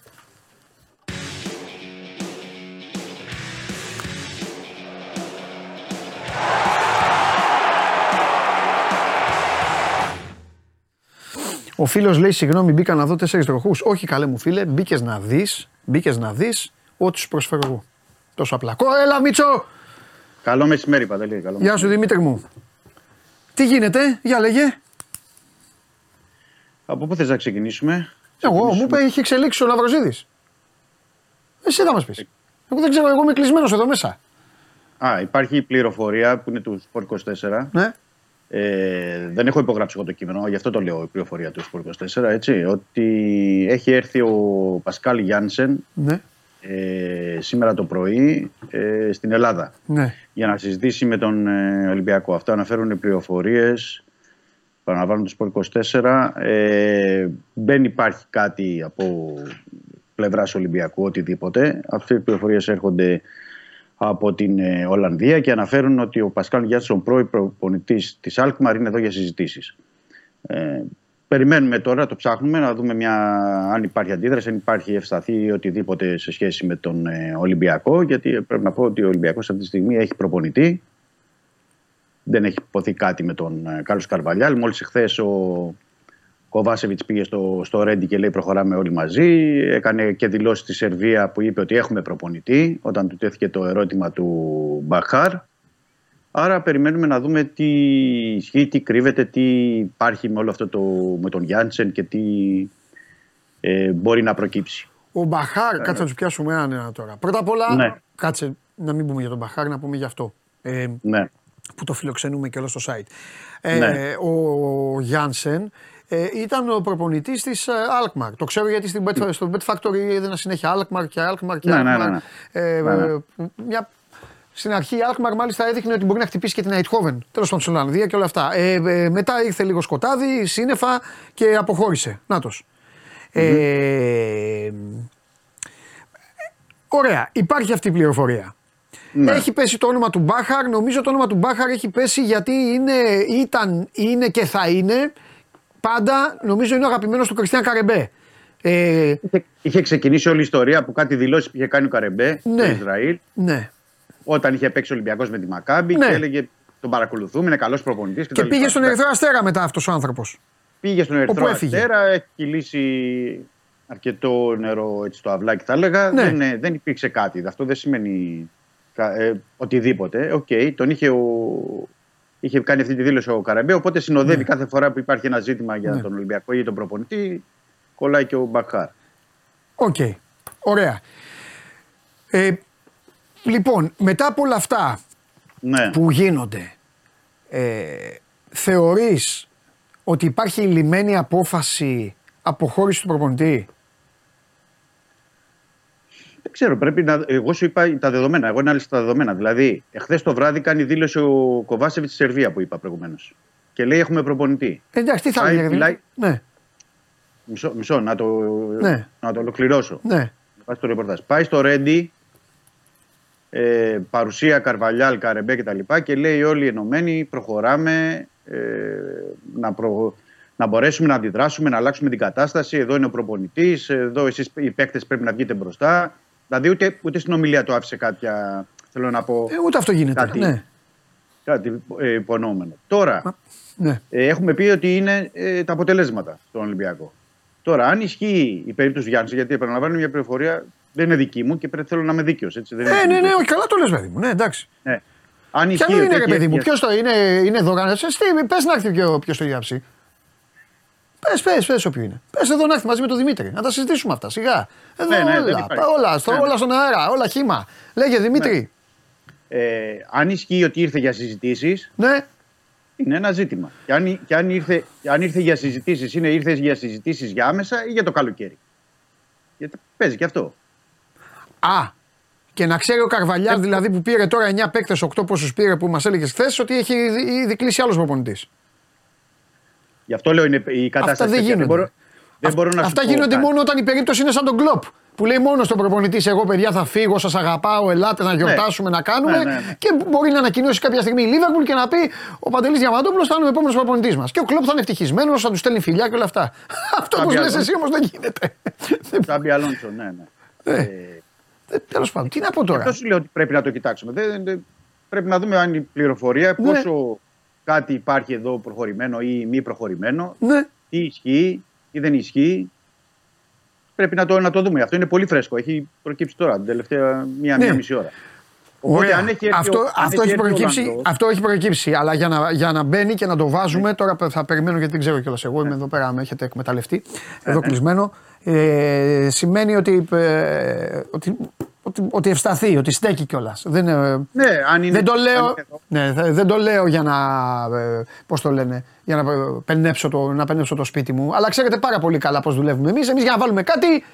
Ο φίλος λέει: συγγνώμη, μπήκα να δω 4 τροχούς. Όχι, καλέ μου φίλε, μπήκες να δεις ό,τι σου προσφέρω εγώ. Τόσο απλά. Έλα, Μίτσο! Καλό μεσημέρι, Παντελή. Γεια σου, Δημήτρη μου. Τι γίνεται, για λέγε. Από πού θες να ξεκινήσουμε? Εγώ, μου είπε: είχε εξελίξει ο Λαυροζίδης. Εσύ θα μας πεις. Εγώ δεν ξέρω, εγώ είμαι κλεισμένος εδώ μέσα. Υπάρχει η πληροφορία που είναι του Sport 24. Ναι. Δεν έχω υπογράψει εγώ το κείμενο, γι' αυτό το λέω η πληροφορία του Sport 24. Έτσι, ότι έχει έρθει ο Πασκάλ Γιάνσεν σήμερα το πρωί στην Ελλάδα για να συζητήσει με τον Ολυμπιακό. Αυτό αναφέρουν οι πληροφορίες. Παραλαμβάνουν το Sport 24. Δεν υπάρχει κάτι από πλευράς Ολυμπιακού, οτιδήποτε. Αυτές οι πληροφορίες έρχονται από την Ολλανδία και αναφέρουν ότι ο Πασκάλ Γιάνσεν, πρώην προπονητής της Αλκμαρ, είναι εδώ για συζητήσεις. Περιμένουμε τώρα, το ψάχνουμε, να δούμε αν υπάρχει αντίδραση, αν υπάρχει ευσταθή ή οτιδήποτε σε σχέση με τον Ολυμπιακό. Γιατί πρέπει να πω ότι ο Ολυμπιακός αυτή τη στιγμή έχει προπονητή. Δεν έχει υποθεί κάτι με τον Κάρλος Καρβαλιάλ. Μόλις χθες ο Κοβάσεβιτς πήγε στο Ρέντι και λέει προχωράμε όλοι μαζί. Έκανε και δηλώσεις στη Σερβία που είπε ότι έχουμε προπονητή όταν του τέθηκε το ερώτημα του Μπαχάρ. Άρα περιμένουμε να δούμε τι ισχύει, τι κρύβεται, τι υπάρχει με όλο αυτό με τον Γιάντσεν και τι μπορεί να προκύψει. Ο Μπαχάρ, κάτσε να του πιάσουμε έναν τώρα. Πρώτα απ' όλα, κάτσε να μην πούμε για τον Μπαχάρ, να πούμε για αυτό. Που το φιλοξενούμε και όλο στο site. Ο Γιάνσεν ήταν ο προπονητής της Alkmaar. Το ξέρω γιατί στο Bet Factory έδινα συνέχεια Alkmaar και Alkmaar και Alkmaar. Στην αρχή η Alkmaar μάλιστα έδειχνε ότι μπορεί να χτυπήσει και την Eindhoven, τέλος πάντων στην Ολλανδία και όλα αυτά. Μετά ήρθε λίγο σκοτάδι, σύννεφα και αποχώρησε. Νάτος. Ωραία, υπάρχει αυτή η πληροφορία. Ναι. Έχει πέσει το όνομα του Μπάχαρ. Νομίζω το όνομα του Μπάχαρ έχει πέσει γιατί ήταν και θα είναι πάντα, νομίζω είναι ο αγαπημένος του Κριστιαν Καρεμπέ. Είχε ξεκινήσει όλη η ιστορία που κάτι δηλώσεις που είχε κάνει ο Καρεμπέ στο Ισραήλ. Ναι. Όταν είχε παίξει ο Ολυμπιακός με τη Μακάμπη και έλεγε τον παρακολουθούμε, είναι καλός προπονητής. Και πήγε στον Ερυθρό Αστέρα μετά αυτός ο άνθρωπος. Πήγε στον Ερυθρό Αστέρα, έχει κυλήσει αρκετό νερό έτσι, το αυλάκι θα έλεγα. Ναι. Δεν υπήρξε κάτι. Αυτό δεν σημαίνει. Οτιδήποτε. Τον είχε κάνει αυτή τη δήλωση ο Καραμπέ. Οπότε συνοδεύει κάθε φορά που υπάρχει ένα ζήτημα για τον Ολυμπιακό ή τον προπονητή, κολλάει και ο Μπαχάρ. Ωραία. Λοιπόν, μετά από όλα αυτά που γίνονται, θεωρείς ότι υπάρχει λιμένη απόφαση αποχώρηση του προπονητή? Δεν ξέρω, πρέπει να. Εγώ σου είπα τα δεδομένα. Εγώ ανάλυσα τα δεδομένα. Δηλαδή, χθες το βράδυ κάνει δήλωση ο Κοβάσεβιτς στη Σερβία που είπα προηγουμένως. Και λέει: έχουμε προπονητή. Εντάξει, τι θα έλεγε. Μισό, να το ολοκληρώσω. Ναι. Πάει στο ρεπορτάζ. Πάει στο Ρέντι, παρουσία Καρβαλιάλ, Καρεμπέ κτλ. Και λέει: όλοι ενωμένοι, προχωράμε να μπορέσουμε να αντιδράσουμε, να αλλάξουμε την κατάσταση. Εδώ είναι ο προπονητής, εδώ εσείς οι παίκτες πρέπει να βγείτε μπροστά. Δηλαδή ούτε στην ομιλία του άφησε κάποια, θέλω να πω... ούτε αυτό γίνεται, κάτι υπονόμενο. Τώρα, έχουμε πει ότι είναι τα αποτελέσματα στον Ολυμπιακό. Τώρα, αν ισχύει η περίπτωση Γιάννης, γιατί επαναλαμβάνω μια πληροφορία, δεν είναι δική μου και θέλω να είμαι δίκαιος. Όχι, καλά το λες, παιδί μου, εντάξει. Αν ισχύει, είναι, ρε παιδί μου, ποιος το είναι δωρεάν, πες να έρθει ποιος το γράψει. Πες όποιο είναι. Πες εδώ να έρθει μαζί με τον Δημήτρη. Να τα συζητήσουμε αυτά σιγά. Εδώ όλα στον αέρα, όλα χύμα. Λέγε Δημήτρη. Αν ισχύει ότι ήρθε για συζητήσεις, είναι ένα ζήτημα. Και αν ήρθε για συζητήσεις, ήρθε για συζητήσεις για άμεσα ή για το καλοκαίρι. Γιατί παίζει και αυτό. Και να ξέρει ο Καρβαλιάρ δηλαδή που πήρε τώρα 9 παίκτες, 8 πόσους πήρε που μας έλεγες χθες, ότι έχει ήδη κλείσει άλλος προπονητής. Γι' αυτό λέω είναι η κατάσταση. Αυτά δεν γίνονται. Αυτά γίνονται μόνο όταν η περίπτωση είναι σαν τον Κλοπ. Που λέει μόνο στον προπονητή: εγώ παιδιά θα φύγω, σας αγαπάω, ελάτε να γιορτάσουμε, να κάνουμε. Και μπορεί να ανακοινώσει κάποια στιγμή η Λίβερπουλ και να πει: ο Παντελής Διαμαντόπουλος θα είναι ο επόμενος προπονητής μας. Και ο Κλοπ θα είναι ευτυχισμένος, θα του στέλνει φιλιά και όλα αυτά. Αυτό που λες εσύ όμως δεν γίνεται. Σάμπι Αλόνσο, τέλος πάντων, τι να πω τώρα. Αυτό σου λέω ότι πρέπει να το κοιτάξουμε. Πρέπει να δούμε αν η πληροφορία πόσο. Κάτι υπάρχει εδώ προχωρημένο ή μη προχωρημένο. Τι ισχύει ή δεν ισχύει. Πρέπει να το δούμε. Αυτό είναι πολύ φρέσκο. Έχει προκύψει τώρα, την τελευταία μία μισή ώρα. Οπότε, αν έχει αυτό έχει προκύψει. Αλλά για να μπαίνει και να το βάζουμε. Τώρα θα περιμένω γιατί δεν ξέρω κιόλας. Εγώ είμαι εδώ πέρα, με έχετε εκμεταλλευτεί. Εδώ κλεισμένο. Σημαίνει ότι ότι ευσταθεί, ότι στέκει κιόλας. Δεν, ναι, αν είναι, δεν το λέω, ναι, δεν το λέω για να, πώς το λένε, για να πενέψω το σπίτι μου, αλλά ξέρετε πάρα πολύ καλά πώς δουλεύουμε εμείς για να βάλουμε κάτι.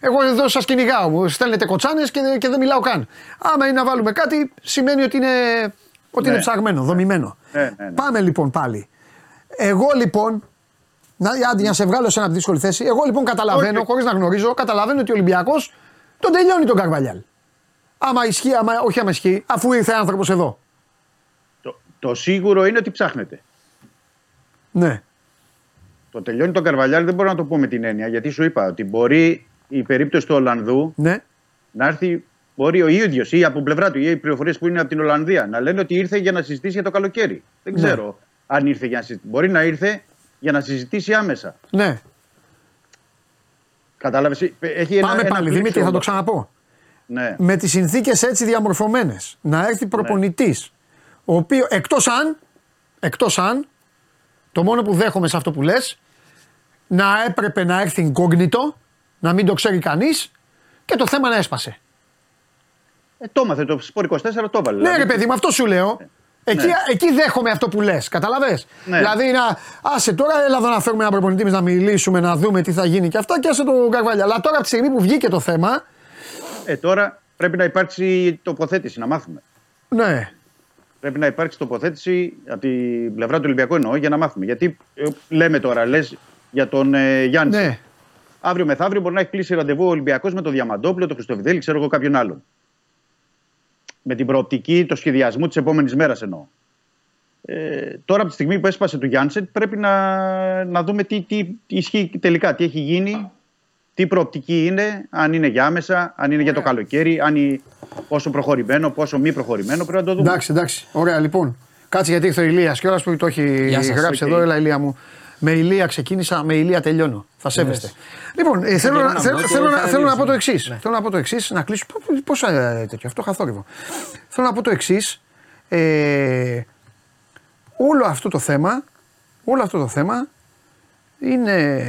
Εγώ εδώ σας κυνηγάω, στέλνετε κοτσάνες και δεν μιλάω καν. Άμα είναι να βάλουμε κάτι, σημαίνει ότι είναι ψαγμένο, δομημένο. Ναι. Πάμε λοιπόν πάλι. Εγώ λοιπόν, να σε βγάλω σε ένα δύσκολη θέση, εγώ λοιπόν καταλαβαίνω, χωρίς να γνωρίζω, καταλαβαίνω ότι ο Ολυμπιακός τον τελειώνει τον Καρβαλιάλ. Άμα ισχύει, αφού ήρθε άνθρωπος εδώ. Το σίγουρο είναι ότι ψάχνεται. Ναι. Το τελειώνει τον Καρβαλιάλ δεν μπορώ να το πω με την έννοια, γιατί σου είπα ότι μπορεί η περίπτωση του Ολλανδού να έρθει, μπορεί ο ίδιος ή από πλευρά του ή οι πληροφορίες που είναι από την Ολλανδία να λένε ότι ήρθε για να συζητήσει για το καλοκαίρι. Δεν ξέρω αν ήρθε για να συζητήσει. Μπορεί να ήρθε για να συζητήσει άμεσα. Ναι. Κατάλαβες. Έχει πάμε ένα πάλι, Δημήτρη, θα το ξαναπώ. Ναι. Με τις συνθήκες έτσι διαμορφωμένες, να έρθει προπονητής, ο οποίος, εκτός αν, το μόνο που δέχομαι σε αυτό που λες, να έπρεπε να έρθει incognito, να μην το ξέρει κανείς και το θέμα να έσπασε. Το έμαθε το Σπορ 24, το έβαλε. Ναι, ρε παιδί, με αυτό σου λέω. Εκεί δέχομαι αυτό που λες. Καταλαβες. Ναι. Δηλαδή, άσε τώρα, έλα εδώ να φέρουμε ένα προπονητή μας να μιλήσουμε, να δούμε τι θα γίνει και αυτά και άσε το Καρβάλια. Αλλά τώρα από τη στιγμή που βγήκε το θέμα. Τώρα πρέπει να υπάρξει τοποθέτηση, να μάθουμε. Ναι. Πρέπει να υπάρξει τοποθέτηση από την πλευρά του Ολυμπιακού εννοώ για να μάθουμε. Γιατί λέμε τώρα, λες για τον Γιάννη. Ναι. Αύριο μεθαύριο μπορεί να έχει κλείσει ραντεβού ο Ολυμπιακός με τον Διαμαντόπουλο, τον Χριστοβιδέλη, ξέρω εγώ κάποιον άλλον. Με την προοπτική, το σχεδιασμό της επόμενης μέρας εννοώ. Τώρα από τη στιγμή που έσπασε του Γιάννσεν πρέπει να δούμε τι ισχύει τελικά, τι έχει γίνει, τι προοπτική είναι, αν είναι για άμεσα, αν είναι για το καλοκαίρι, πόσο προχωρημένο, πόσο μη προχωρημένο. Πρέπει να το δούμε. Εντάξει. Ωραία, λοιπόν. Κάτσε γιατί ήρθε ο Ηλίας και όλας που το έχει γράψει εδώ, έλα Ηλία μου. Με Ηλία ξεκίνησα, με Ηλία τελειώνω. Θα σέβεστε. Λοιπόν, θέλω να πω το εξής, να κλείσω. Πόσα τέτοιο, αυτό χαθόρυβο. Θέλω να πω το εξής. Όλο αυτό το θέμα είναι.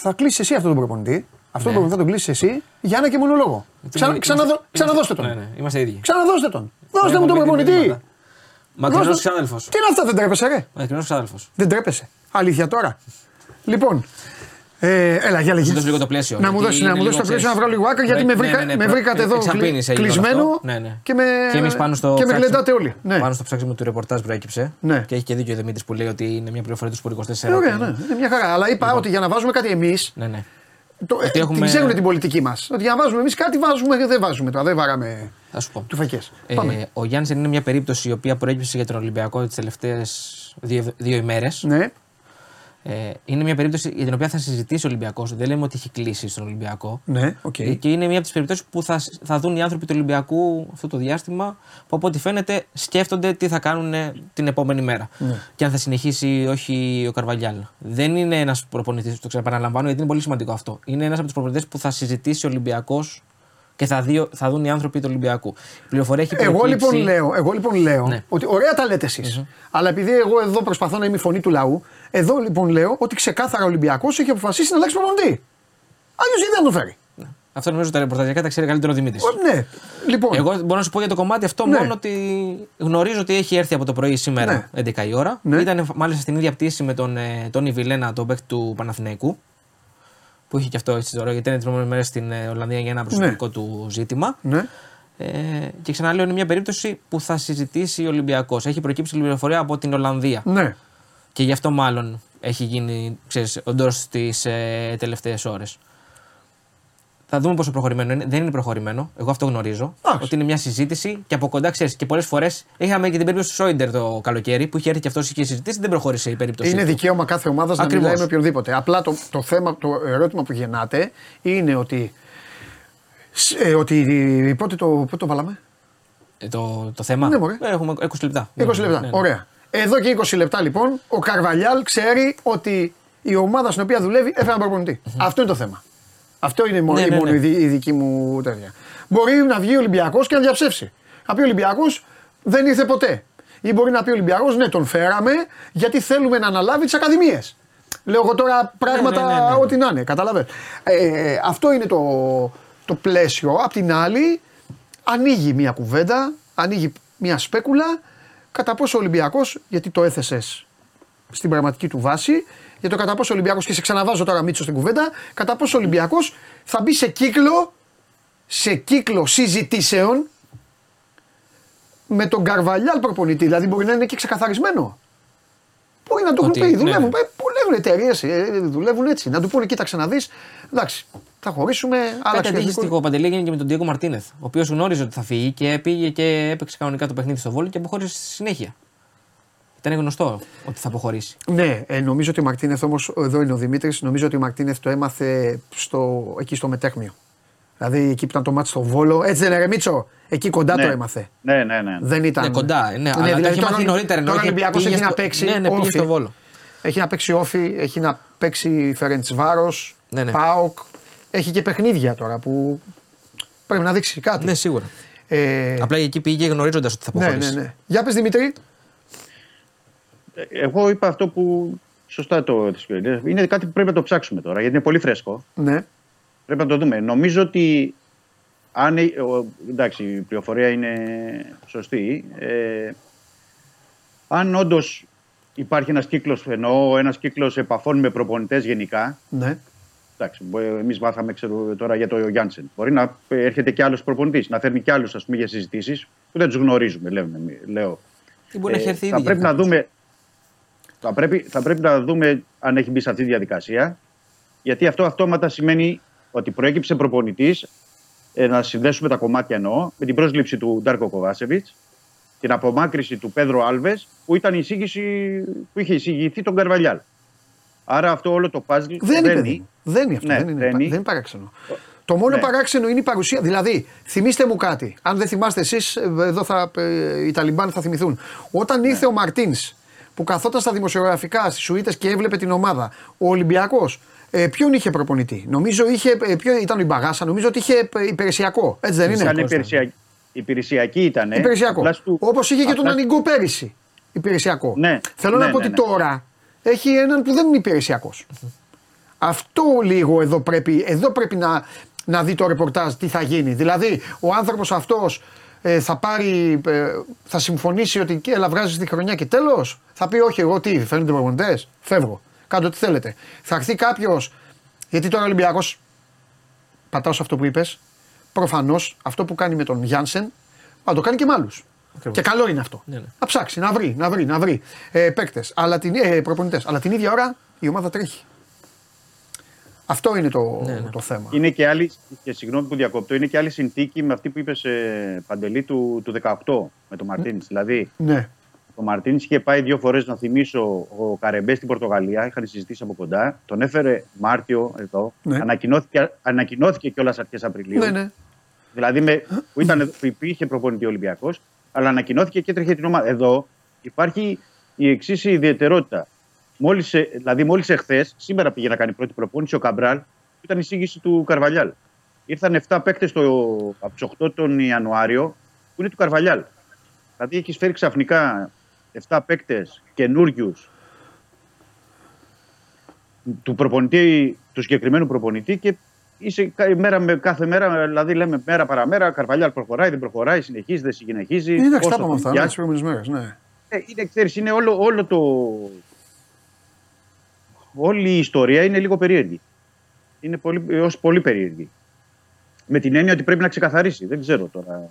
Θα κλείσεις εσύ αυτόν τον προπονητή. Αυτό το θα τον κλείσεις εσύ για ένα και μόνο λόγο. Ξαναδώστε τον. Είμαστε ίδιοι. Ξαναδώστε τον. Δώστε μου τον προπονητή. Μακρινός ξάδελφος. Τι είναι αυτά, δεν τρέπεσαι, ρε. Μακρινός ξάδελφος. Δεν τρέπεσαι. Αλήθεια τώρα. Λοιπόν, έλα, για λέγε. Να μου δώσει το πλαίσιο να βρω λίγο άκρη, γιατί με βρήκατε εδώ κλεισμένο και με γλεντάτε όλοι. Πάνω στο ψάξιμο του ρεπορτάζ προέκυψε. Και έχει και δίκιο ο Δημήτρης που λέει ότι είναι μια πληροφορία του Σπορ 24. Ωραία, ναι, είναι μια χαρά. Αλλά είπα ότι για να βάζουμε κάτι εμείς. Την ξέρουν την πολιτική μας. Ότι για να βάζουμε εμείς κάτι, δεν βάζουμε τώρα, δεν βάραμε. Θα σου πω. Ο Γιάννης είναι μια περίπτωση η οποία προέκυψε για τον Ολυμπιακό τις τελευταίες δύο ημέρες. Ναι. Είναι μια περίπτωση για την οποία θα συζητήσει ο Ολυμπιακός. Δεν λέμε ότι έχει κλείσει στον Ολυμπιακό. Ναι, okay. Και είναι μια από τις περιπτώσεις που θα δουν οι άνθρωποι του Ολυμπιακού αυτό το διάστημα που από ό,τι φαίνεται σκέφτονται τι θα κάνουν την επόμενη μέρα. Ναι. Και αν θα συνεχίσει όχι ο Καρβαγιάλ. Δεν είναι ένας προπονητής, το ξαναπαναλαμβάνω γιατί είναι πολύ σημαντικό αυτό. Είναι ένας από τους προπονητές που θα συζητήσει ο Ολυμπιακός. Και θα δουν οι άνθρωποι του Ολυμπιακού. Η πληροφορία έχει προκλήψει. Εγώ λοιπόν λέω ναι. Ότι ωραία τα λέτε εσείς. Mm-hmm. Αλλά επειδή εγώ εδώ προσπαθώ να είμαι η φωνή του λαού, εδώ λοιπόν λέω ότι ξεκάθαρα ο Ολυμπιακός έχει αποφασίσει να αλλάξει προπονητή. Αλλιώς γιατί δεν το φέρει. Ναι. Αυτό νομίζω τα ρεπορταζιακά τα ξέρει καλύτερο ο Δημήτρης. Ναι. Λοιπόν, εγώ μπορώ να σου πω για το κομμάτι αυτό μόνο ότι γνωρίζω ότι έχει έρθει από το πρωί σήμερα 11 η ώρα. Ναι. Ήταν μάλιστα στην ίδια πτήση με τον Τόνι Βιλένα, τον παίκτη του Παναθηναϊκού. Που είχε και αυτό έτσι τώρα, γιατί είναι τις προηγούμενες μέρες στην Ολλανδία για ένα προσωπικό του ζήτημα. Ναι. Και ξαναλέω, είναι μια περίπτωση που θα συζητήσει ο Ολυμπιακός. Έχει προκύψει η πληροφορία από την Ολλανδία. Ναι. Και γι' αυτό μάλλον έχει γίνει, ξέρεις, όντως τις τελευταίες ώρες. Θα δούμε πόσο προχωρημένο είναι. Δεν είναι προχωρημένο, εγώ αυτό γνωρίζω. Άξι. Ότι είναι μια συζήτηση και από κοντά ξέρεις. Και πολλές φορές είχαμε και την περίπτωση του Σόιντερ το καλοκαίρι που είχε έρθει και αυτός είχε συζητήσει, δεν προχώρησε η περίπτωση. Είναι δικαίωμα κάθε ομάδας να μιλάει με οποιονδήποτε. Απλά το θέμα, το ερώτημα που γεννάται είναι ότι. Πότε το βάλαμε. Το θέμα. Ναι, έχουμε 20 λεπτά. 20 λεπτά, ναι. Ωραία. Εδώ και 20 λεπτά λοιπόν ο Καρβαλιάλ ξέρει ότι η ομάδα στην οποία δουλεύει έφερε έναν προπονητή. Mm-hmm. Αυτό είναι το θέμα. Αυτό είναι μόνο η δική μου τέτοια. Μπορεί να βγει ο Ολυμπιακός και να διαψεύσει. Να πει ο Ολυμπιακός δεν ήρθε ποτέ. Ή μπορεί να πει ο Ολυμπιακός ναι, τον φέραμε γιατί θέλουμε να αναλάβει τις ακαδημίες. Λέω εγώ τώρα πράγματα ό,τι να είναι. Καταλάβες. Αυτό είναι το πλαίσιο. Απ' την άλλη, ανοίγει μια κουβέντα, ανοίγει μια σπέκουλα κατά πόσο ο Ολυμπιακός, γιατί το έθεσες στην πραγματική του βάση, για το κατά πόσο ο Ολυμπιακός, και σε ξαναβάζω τώρα Μίτσο στην κουβέντα, κατά πόσο ο Ολυμπιακός θα μπει σε κύκλο συζητήσεων με τον Καρβαλιάλ προπονητή. Δηλαδή μπορεί να είναι και ξεκαθαρισμένο. Μπορεί να το έχουν πει. Δουλεύουν, ναι. Δουλεύουν εταιρείες, δουλεύουν έτσι. Να του πούνε, κοίταξε να δεις. Εντάξει, θα χωρίσουμε. Κάτι αντίστοιχο, Παντελή, έγινε και με τον Ντιέγκο Μαρτίνεθ, ο οποίος γνώριζε ότι θα φύγει και πήγε και έπαιξε κανονικά το παιχνίδι στο Βόλι και αποχώρησε στη συνέχεια. Ήταν γνωστό ότι θα αποχωρήσει. Ναι, νομίζω ότι ο Μαρτίνεθ όμως, εδώ είναι ο Δημήτρης, νομίζω ότι ο Μαρτίνεθ το έμαθε εκεί στο μετέχμιο. Δηλαδή εκεί που ήταν το μάτς στο Βόλο, έτσι δεν είναι, ρε Μίτσο? Εκεί κοντά ναι, το έμαθε. Ναι. Δεν ήταν. Ναι, κοντά. Ναι, αλλά δηλαδή μάθει νωρίτερα. Τώρα ο Ολυμπιακός έχει να παίξει. Ναι, πήγε στο Βόλο. Έχει να παίξει Όφι, έχει να παίξει Φερεντσβάρος, ναι. ΠΑΟΚ. Έχει και παιχνίδια τώρα που πρέπει να δείξει κάτι. Ναι, σίγουρα. Απλά εκεί πήγε γνωρίζοντας ότι θα αποχωρήσει. Ναι. Για πες, Δημήτρη. Εγώ είπα αυτό που σωστά το δυσκολεύει. Είναι κάτι που πρέπει να το ψάξουμε τώρα, γιατί είναι πολύ φρέσκο. Ναι. Πρέπει να το δούμε. Νομίζω ότι αν. Εντάξει, η πληροφορία είναι σωστή. Αν όντως υπάρχει ένας κύκλος, εννοώ ένας κύκλος επαφών με προπονητές γενικά. Ναι. Εντάξει, εμείς μάθαμε τώρα για το Γιάνσεν. Μπορεί να έρχεται και άλλος προπονητής, να φέρνει και άλλους, ας πούμε, για συζητήσεις που δεν τους γνωρίζουμε, λέω. Τι μπορεί να έχει έρθει ήδη. Θα πρέπει να δούμε αν έχει μπει σε αυτή τη διαδικασία. Γιατί αυτό αυτόματα σημαίνει ότι προέκυψε προπονητής, να συνδέσουμε τα κομμάτια εννοώ, με την πρόσληψη του Ντάρκο Κοβάσεβιτς, την απομάκρυση του Πέδρο Άλβες, που είχε εισηγηθεί τον Καρβαλιάλ. Άρα αυτό όλο το παζλ δεν είναι παράξενο. Το μόνο παράξενο είναι η παρουσία. Δηλαδή, θυμήστε μου κάτι. Αν δεν θυμάστε εσείς, εδώ οι Ταλιμπάν θα θυμηθούν. Όταν ήρθε ο Μαρτίνς, που καθόταν στα δημοσιογραφικά, στις σουίτες και έβλεπε την ομάδα, ο Ολυμπιακός, ποιον είχε προπονητή? Νομίζω ήταν η Μπαγάσα, νομίζω ότι είχε υπηρεσιακό. Έτσι δεν είναι? Υπηρεσιακή ήταν. Όπως είχε και τον Ανιγκό πέρυσι. Υπηρεσιακό. Ναι. Θέλω να πω ότι τώρα έχει έναν που δεν είναι υπηρεσιακός. Αυτό λίγο εδώ πρέπει να δει το ρεπορτάζ τι θα γίνει. Δηλαδή, ο άνθρωπος αυτός θα συμφωνήσει ότι έλα, βγάζεις τη χρονιά και τέλος. Θα πει όχι, εγώ τι, φαίνονται προπονητές, φεύγω. Κάντε ό,τι θέλετε. Θα έρθει κάποιος. Γιατί τώρα ο Ολυμπιακός, πατάω σε αυτό που είπες, προφανώς αυτό που κάνει με τον Γιάνσεν, να το κάνει και με άλλους. Και καλό είναι αυτό. Ναι. Να ψάξει, να βρει παίκτες, προπονητές. Αλλά την ίδια ώρα η ομάδα τρέχει. Αυτό είναι το θέμα. Είναι και άλλη, και συγγνώμη που διακόπτω, είναι και άλλη συνθήκη με αυτή που είπες, Παντελή, του 18 με τον Μαρτίνς. Δηλαδή. Ναι. Ο Μαρτίνς είχε πάει 2 φορές, να θυμίσω, ο Καρεμπές στην Πορτογαλία. Είχαν συζητήσει από κοντά. Τον έφερε Μάρτιο εδώ. Ναι. Ανακοινώθηκε κιόλας αρχές Απριλίου. Ναι. Δηλαδή που υπήρχε προπονητή ο Ολυμπιακός, αλλά ανακοινώθηκε και έτρεχε την ομάδα. Εδώ υπάρχει η εξής ιδιαιτερότητα. Μόλις εχθές, σήμερα πήγε να κάνει πρώτη προπόνηση ο Καμπράλ, που ήταν η εισήγηση του Καρβαλιάλ. Ήρθαν 7 παίκτες από τις 8 τον Ιανουάριο, που είναι του Καρβαλιάλ. Δηλαδή έχει φέρει ξαφνικά 7 παίκτες καινούριους του συγκεκριμένου προπονητή και είσαι κάθε μέρα, δηλαδή λέμε μέρα παραμέρα, Καρβαλιάλ προχωράει, δεν προχωράει, συνεχίζει, δεν συνεχίζει. Είναι εξτά από αυτά, τις προηγούμενες μέρες, ναι. Είναι όλο όλη η ιστορία είναι λίγο περίεργη. Είναι πολύ περίεργη. Με την έννοια ότι πρέπει να ξεκαθαρίσει, δεν ξέρω τώρα.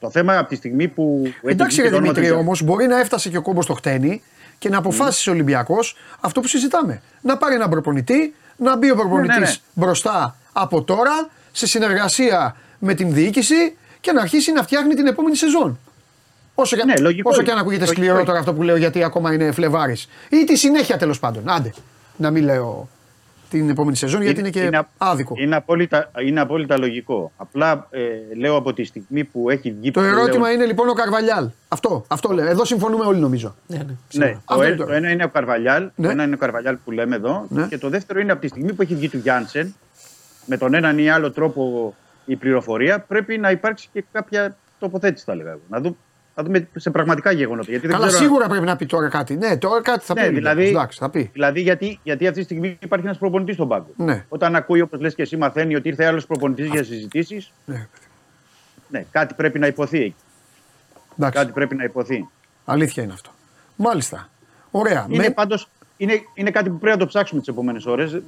Το θέμα από τη στιγμή που. Εντάξει, ρε Δημήτρη, όμως μπορεί να έφτασε και ο κόμπος στο χτένι και να αποφάσισε ο Ολυμπιακός αυτό που συζητάμε. Να πάρει έναν προπονητή, να μπει ο προπονητής μπροστά από τώρα, σε συνεργασία με την διοίκηση και να αρχίσει να φτιάχνει την επόμενη σεζόν. Όσο και αν ακούγεται σκληρό τώρα αυτό που λέω, γιατί ακόμα είναι Φλεβάρης. Ή τη συνέχεια τέλος πάντων. Άντε, να μην λέω την επόμενη σεζόν, γιατί είναι και άδικο. Είναι απόλυτα λογικό. Απλά λέω από τη στιγμή που έχει βγει. Το ερώτημα είναι λοιπόν ο Καρβαλιάλ. Αυτό λέω. Εδώ συμφωνούμε όλοι, νομίζω. Ναι. Το ένα είναι ο Καρβαλιάλ, που λέμε εδώ. Ναι. Και το δεύτερο είναι από τη στιγμή που έχει βγει του Γιάνσεν, με τον έναν ή άλλο τρόπο η πληροφορία, πρέπει να υπάρξει και κάποια τοποθέτηση, θα λέγαμε. Θα δούμε σε πραγματικά γεγονότα. Γιατί καλά, δεν ξέρω... σίγουρα πρέπει να πει τώρα κάτι. Ναι, τώρα κάτι θα πει. Δηλαδή, εντάξει, θα πει. Δηλαδή γιατί αυτή τη στιγμή υπάρχει ένας προπονητής στον πάγκο. Ναι. Όταν ακούει, όπως λες και εσύ, μαθαίνει ότι ήρθε άλλος προπονητής για συζητήσεις. Ναι. Ναι, κάτι πρέπει να υποθεί. Εντάξει. Κάτι πρέπει να υποθεί. Αλήθεια είναι αυτό. Μάλιστα. Ωραία. Είναι, πάντως, είναι κάτι που πρέπει να το ψάξουμε τις επόμενες ώρες.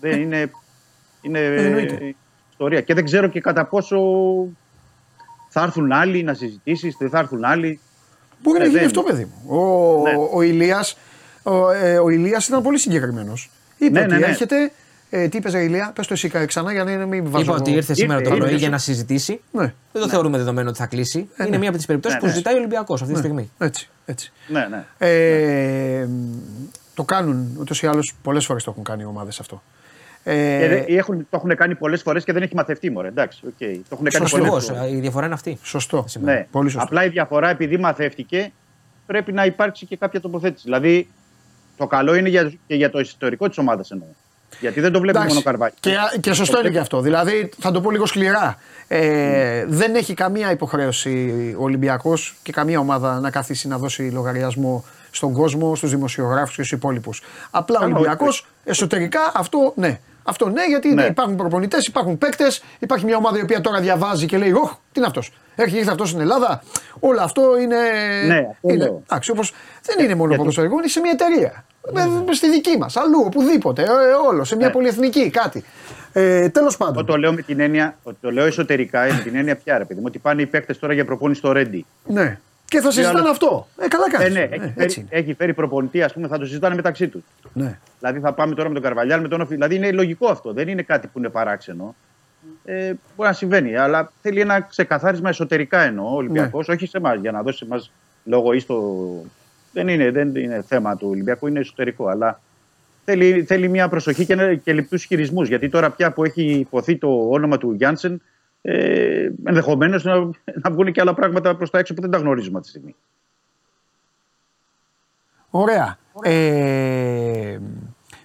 Δεν είναι ιστορία. Και δεν ξέρω και κατά πόσο. Θα έρθουν άλλοι να συζητήσεις, θα έρθουν άλλοι. Μπορεί να γίνει αυτό, παιδί μου. Ο Ηλίας ήταν πολύ συγκεκριμένος. Είπε ότι έρχεται. Τι είπες, Ηλία, πες το εσύ ξανά για να μην βάζω. Είπα ότι ήρθε σήμερα το πρωί για να συζητήσει. Ναι. Δεν το θεωρούμε δεδομένο ότι θα κλείσει. Είναι μία από τις περιπτώσεις που ζητάει ο Ολυμπιακός αυτή τη στιγμή. Έτσι. Το κάνουν ούτως ή άλλως, πολλές φορές το έχουν κάνει οι ομάδες αυτό. Το έχουν κάνει πολλές φορές και δεν έχει μαθευτεί, μωρέ. Εντάξει, okay. Το έχουν κάνει πολλές φορές. Η διαφορά είναι αυτή. Σωστό. Ναι. Πολύ σωστό. Απλά η διαφορά, επειδή μαθεύτηκε, πρέπει να υπάρξει και κάποια τοποθέτηση. Δηλαδή, το καλό είναι και για το ιστορικό της ομάδας εννοώ. Γιατί δεν το βλέπουμε μόνο Καρβάκι. Και σωστό είναι και αυτό. Δηλαδή, θα το πω λίγο σκληρά. Δεν έχει καμία υποχρέωση ο Ολυμπιακός και καμία ομάδα να καθίσει να δώσει λογαριασμό στον κόσμο, στους δημοσιογράφους και στους υπόλοιπους. Απλά ο Ολυμπιακός εσωτερικά αυτό ναι. Αυτό ναι, γιατί ναι. Υπάρχουν προπονητές, υπάρχουν παίκτες, υπάρχει μια ομάδα η οποία τώρα διαβάζει και λέει: «Ωχ, τι είναι αυτός. Έρχεται αυτός στην Ελλάδα». Όλο αυτό είναι. Ναι, είναι. Εντάξει, όπως δεν είναι μόνο ποδοσφαιρικό, είναι σε μια εταιρεία. Στη δική μας, αλλού, οπουδήποτε, όλο, σε μια πολυεθνική, κάτι. Τέλος πάντων. Εγώ το λέω με την έννοια, το λέω εσωτερικά, με την έννοια πια, ρε παιδί μου, ότι πάνε οι παίκτες τώρα για προπόνηση στο Ρέντι. Ναι. Και θα συζητάνε αυτό. Καλά κάνεις. Έχει φέρει προπονητή, ας πούμε, θα το συζητάνε μεταξύ τους. Ναι. Δηλαδή θα πάμε τώρα με τον Καρβαλιάλ, με τον Όφη. Δηλαδή είναι λογικό αυτό. Δεν είναι κάτι που είναι παράξενο. Μπορεί να συμβαίνει, αλλά θέλει ένα ξεκαθάρισμα εσωτερικά εννοώ ο Ολυμπιακός, όχι σε εμάς. Για να δώσει σε εμάς λόγο ή στο. Δεν είναι θέμα του Ολυμπιακού, είναι εσωτερικό. Αλλά θέλει μια προσοχή και λεπτούς χειρισμούς. Γιατί τώρα πια που έχει υποθεί το όνομα του Γιάνσεν. Ενδεχομένως να βγουν και άλλα πράγματα προς τα έξω που δεν τα γνωρίζουμε αυτή τη στιγμή. Ωραία.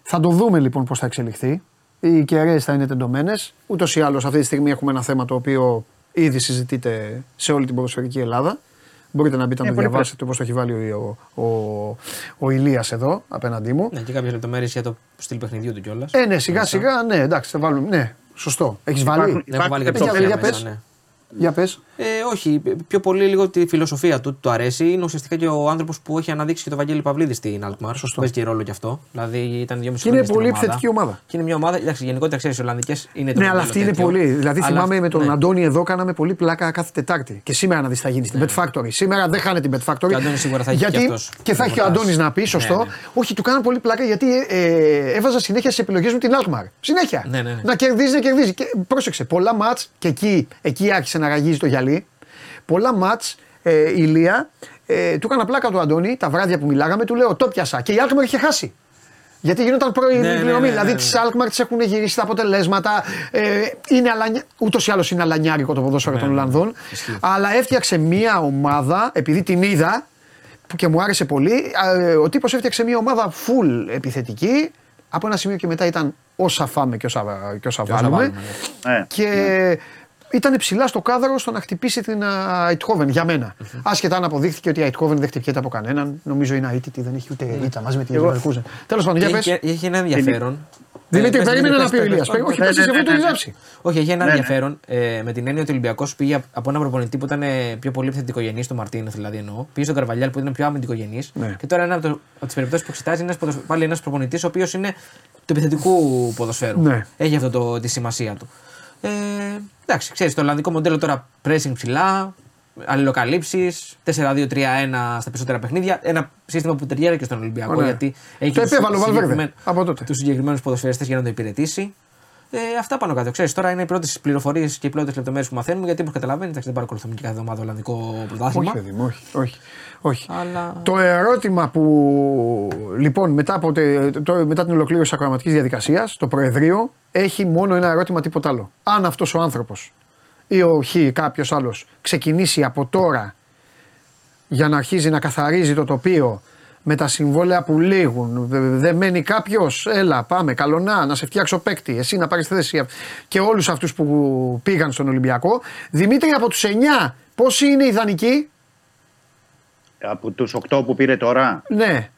Θα το δούμε λοιπόν πώς θα εξελιχθεί. Οι κεραίες θα είναι τεντωμένες. Ούτως ή άλλως αυτή τη στιγμή έχουμε ένα θέμα το οποίο ήδη συζητείται σε όλη την ποδοσφαιρική Ελλάδα. Μπορείτε να μπείτε να το διαβάσετε όπως το έχει βάλει ο Ηλίας εδώ απέναντί μου. Ναι, και κάποιες λεπτομέρειες για το στυλ παιχνιδιού του κιόλας. Ναι, σιγά ναι, εντάξει, θα βάλουμε. Ναι. Σωστό. Έχεις βάλει. Έχω βάλει κάποια πράγματα. Για πες. Όχι, πιο πολύ λίγο τη φιλοσοφία του το αρέσει. Είναι ουσιαστικά και ο άνθρωπος που έχει αναδείξει και τον Βαγγέλη Παυλίδη στην Αλκμαρ. Σωστό. Παίζει και ρόλο κι αυτό. Δηλαδή ήταν 2,5 χρόνια. Είναι πολύ επιθετική ομάδα. Και είναι μια ομάδα. Εντάξει, γενικότερα ξέρεις, οι Ολλανδικές είναι το. Ναι, αλλά αυτή είναι πολύ. Δηλαδή θυμάμαι με τον Αντώνη εδώ κάναμε πολύ πλάκα κάθε Τετάρτη. Και σήμερα να δει θα γίνει στην Bet Factory. Σήμερα δεν χάνει την Bet Factory. Και θα έχει ο Αντώνης να πει, σωστό. Όχι, του κάναν πολύ πλάκα γιατί έβαζα συνέχεια στις επιλογές μου την Αλκμαρ. Συνέχεια. Να κερδίζει, να κερδίζει. Πρόσεξε, πολλά ματς και εκεί άρχισε να ραγίζει το γυαλί. Πολλά μάτς, Ηλία, του έκανα πλάκα του Αντώνη τα βράδια που μιλάγαμε, του λέω το πιάσα και η Alkmaar είχε χάσει. Γιατί γινόταν πρώην πληρωμή, δηλαδή τη Alkmaar της έχουν γυρίσει τα αποτελέσματα, ούτως ή άλλως είναι αλανιάρικο το ποδόσφαιρο των Ολλανδών, αλλά έφτιαξε μία ομάδα, επειδή την είδα και μου άρεσε πολύ, ο τύπος έφτιαξε μία ομάδα full επιθετική, από ένα σημείο και μετά ήταν όσα φάμε και όσα βάλουμε. Και ήταν ψηλά στο κάδρο στο να χτυπήσει την Αιτχόβεν για μένα. Άσχετα αν αποδείχθηκε ότι η Αιτχόβεν δεν χτυπιέται από κανέναν, νομίζω είναι αίτητη, δεν έχει ούτε ήττα μαζί με την Λεβερκούζεν. Τέλος πάντων, για πες. Έχει ένα ενδιαφέρον. Δημήτρη, περίμενε να πει ο Ηλίας. Όχι, πες εσύ, εγώ το γράψει. Όχι, έχει ένα ενδιαφέρον με την έννοια ότι ο Ολυμπιακός πήγε από έναν προπονητή που ήταν πιο πολύ επιθετικογενής, τον Μαρτίνεθ δηλαδή εννοώ, πήγε στον Καρβαλιάλ που ήταν πιο αμυντικογενής και τώρα ένα από τις περιπτώσεις που εξετάζει είναι πάλι ένας προπονητής ο οποίος είναι του επιθετικού ποδοσφαίρου. Έχει αυτό τη σημασία του. Εντάξει, ξέρεις, το ολλανδικό μοντέλο τώρα pressing ψηλά, αλληλοκαλύψεις, 4-2-3-1 στα περισσότερα παιχνίδια. Ένα σύστημα που ταιριάζει και στον Ολυμπιακό. Γιατί έχει το επέβαλε ο Βαλβέρντε από τότε. Τους συγκεκριμένους ποδοσφαιριστές για να το υπηρετήσει. Αυτά πάνω κάτω. Ξέρεις, τώρα είναι οι πρώτες πληροφορίες και οι πρώτες λεπτομέρειες που μαθαίνουμε. Γιατί όπως καταλαβαίνετε, δεν παρακολουθούμε και κάθε εβδομάδα ολλανδικό πρωτάθλημα. Όχι, παιδί, όχι. Αλλά... Το ερώτημα που λοιπόν μετά την ολοκλήρωση της ακροαματικής διαδικασίας, το Προεδρείο έχει μόνο ένα ερώτημα, τίποτα άλλο. Αν αυτός ο άνθρωπος ή ο Χ ή κάποιος άλλος ξεκινήσει από τώρα για να αρχίζει να καθαρίζει το τοπίο. Με τα συμβόλαια που λήγουν, δεν μένει κάποιος, έλα πάμε, καλονά, να σε φτιάξω παίκτη, εσύ να πάρεις θέση και όλους αυτούς που πήγαν στον Ολυμπιακό. Δημήτρη, από τους 9 πόσοι είναι ιδανικοί, Από τους 8 που πήρε τώρα. Ναι.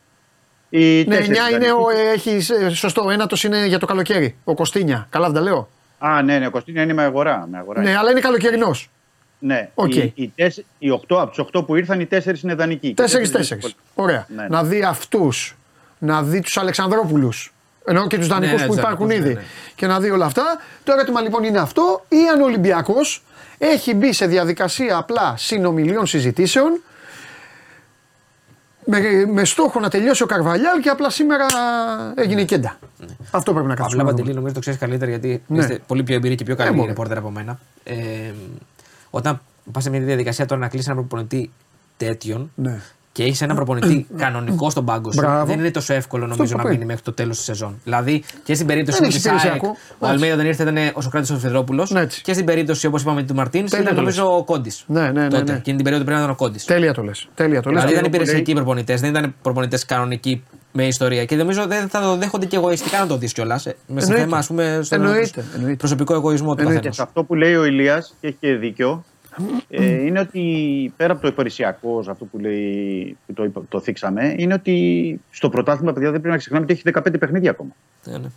Οι 9 είναι ο, έχει, σωστό, ο ένατος είναι για το καλοκαίρι, ο Κωστίνια. Καλά δεν τα λέω. Α, ναι, ναι, ο Κωστίνια είναι με αγορά. Με αγορά ναι, είναι. Αλλά είναι καλοκαιρινός. Ναι, okay. οι 8, από τους 8 που ήρθαν, οι 4 είναι δανεικοί. 4-4. Ωραία. Ναι. Να δει αυτούς, να δει τους Αλεξανδρόπουλους. Εννοώ και τους δανεικούς ναι, που υπάρχουν ναι, ήδη. Ναι. Και να δει όλα αυτά. Το ερώτημα λοιπόν είναι αυτό, ή αν ο Ολυμπιακός έχει μπει σε διαδικασία απλά συνομιλιών συζητήσεων. Με στόχο να τελειώσει ο Καρβαλιάλ και απλά σήμερα έγινε κέντα. Ναι. Αυτό πρέπει να κάνουμε. Απλά Παντελή, νομίζω το ξέρει καλύτερα γιατί ναι. Είστε πολύ πιο εμπειροί και πιο καλοί ρεπόρτερ από μένα. Όταν πα σε μια διαδικασία τώρα να κλείσει έναν προπονητή τέτοιον ναι. Και έχει έναν προπονητή κανονικό στον πάγκο σου, δεν είναι τόσο εύκολο νομίζω να μείνει μέχρι το τέλο τη σεζόν. Δηλαδή και στην περίπτωση του Σάικ, ο Αλμέιδα δεν ήρθε, ήταν ο Σοκράτη Ορφεδρόπουλο. Και στην περίπτωση όπω είπαμε του Μαρτίν, ήταν νομίζω ο Κόντι. Τότε εκείνη την περίοδο πρέπει να ήταν ο Κόντι. Τέλεια το λε. Δηλαδή ήταν υπηρεσιακοί προπονητέ, δεν ήταν προπονητέ κανονικοί με ιστορία. Και νομίζω δεν θα το δέχονται και εγωιστικά να το δει κιόλα. Με θέμα α πούμε στον προσωπικό εγωισμό του καθένα. Αυτό που λέει ο Ηλία και έχει και δίκιο. Είναι ότι πέρα από το υπηρεσιακό, αυτό που λέει, που το θίξαμε, είναι ότι στο πρωτάθλημα παιδιά δεν πρέπει να ξεχνάμε ότι έχει 15 παιχνίδια ακόμα. Ναι.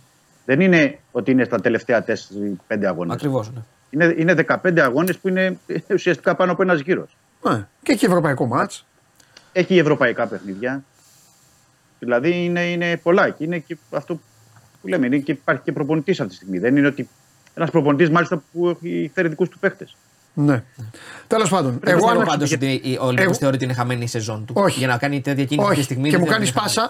Δεν είναι ότι είναι στα τελευταία 4-5 αγώνες. Ακριβώς. Ναι. Είναι 15 αγώνες που είναι ουσιαστικά πάνω από ένας γύρος. Ναι. Και έχει ευρωπαϊκό μάτς. Έχει ευρωπαϊκά παιχνίδια. Δηλαδή είναι πολλά. Και είναι και αυτό που λέμε. Είναι και υπάρχει και προπονητής αυτή τη στιγμή. Δεν είναι ότι ένας προπονητής μάλιστα που έχει φέρει δικούς του παίχτες. Ναι. Τέλος πάντων. Εγώ δεν πάντως ότι ο Ολυμπιακός θεωρεί ότι είναι χαμένη η σεζόν του. Όχι. Για να κάνει τέτοια κίνηση αυτή τη στιγμή. Και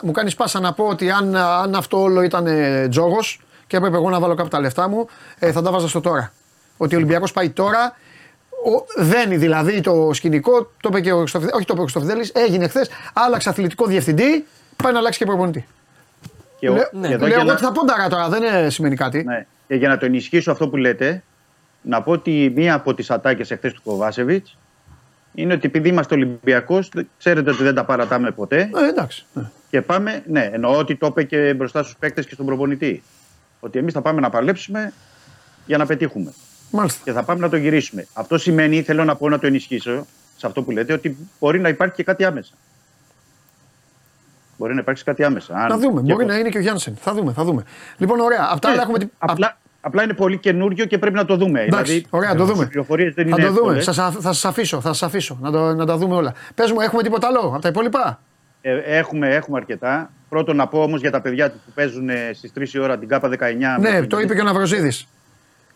μου κάνει πάσα να πω ότι αν αυτό όλο ήταν τζόγος και έπρεπε εγώ να βάλω κάποια τα λεφτά μου, θα τα βάζα στο τώρα. Ότι ο Ολυμπιακός πάει τώρα. Δένει δηλαδή το σκηνικό. Το είπε και ο Χρυστοφιδέλης. Έγινε χθες. Άλλαξε αθλητικό διευθυντή. Πάει να αλλάξει και προπονητή. Λέω ότι θα πόνταρα τώρα. Δεν σημαίνει κάτι. Και για να το ενισχύσω αυτό που λέτε. Να πω ότι μία από τις ατάκες εχθές του Κοβάσεβιτς είναι ότι επειδή είμαστε Ολυμπιακός, ξέρετε ότι δεν τα παρατάμε ποτέ. Εντάξει. Και πάμε, ναι, εννοώ ότι το είπε και μπροστά στους παίκτες και στον προπονητή. Ότι εμείς θα πάμε να παλέψουμε για να πετύχουμε. Μάλιστα. Και θα πάμε να το γυρίσουμε. Αυτό σημαίνει, θέλω να πω να το ενισχύσω σε αυτό που λέτε, ότι μπορεί να υπάρχει και κάτι άμεσα. Μπορεί να υπάρξει κάτι άμεσα. Θα δούμε. Μπορεί να είναι και ο Γιάννσεν. Θα δούμε. Λοιπόν, ωραία. Αυτά έχουμε. Απλά είναι πολύ καινούριο και πρέπει να το δούμε. Εντάξει, δηλαδή, ωραία, να το δούμε. Δεν είναι εύκολες. Θα σας αφήσω, να τα δούμε όλα. Πες μου, έχουμε τίποτα άλλο από τα υπόλοιπα? Έχουμε αρκετά. Πρώτον να πω όμως για τα παιδιά που παίζουν στις 3 ώρα την ΚΑΠΑ 19. Ναι, το είπε και ο Ναυροζίδης.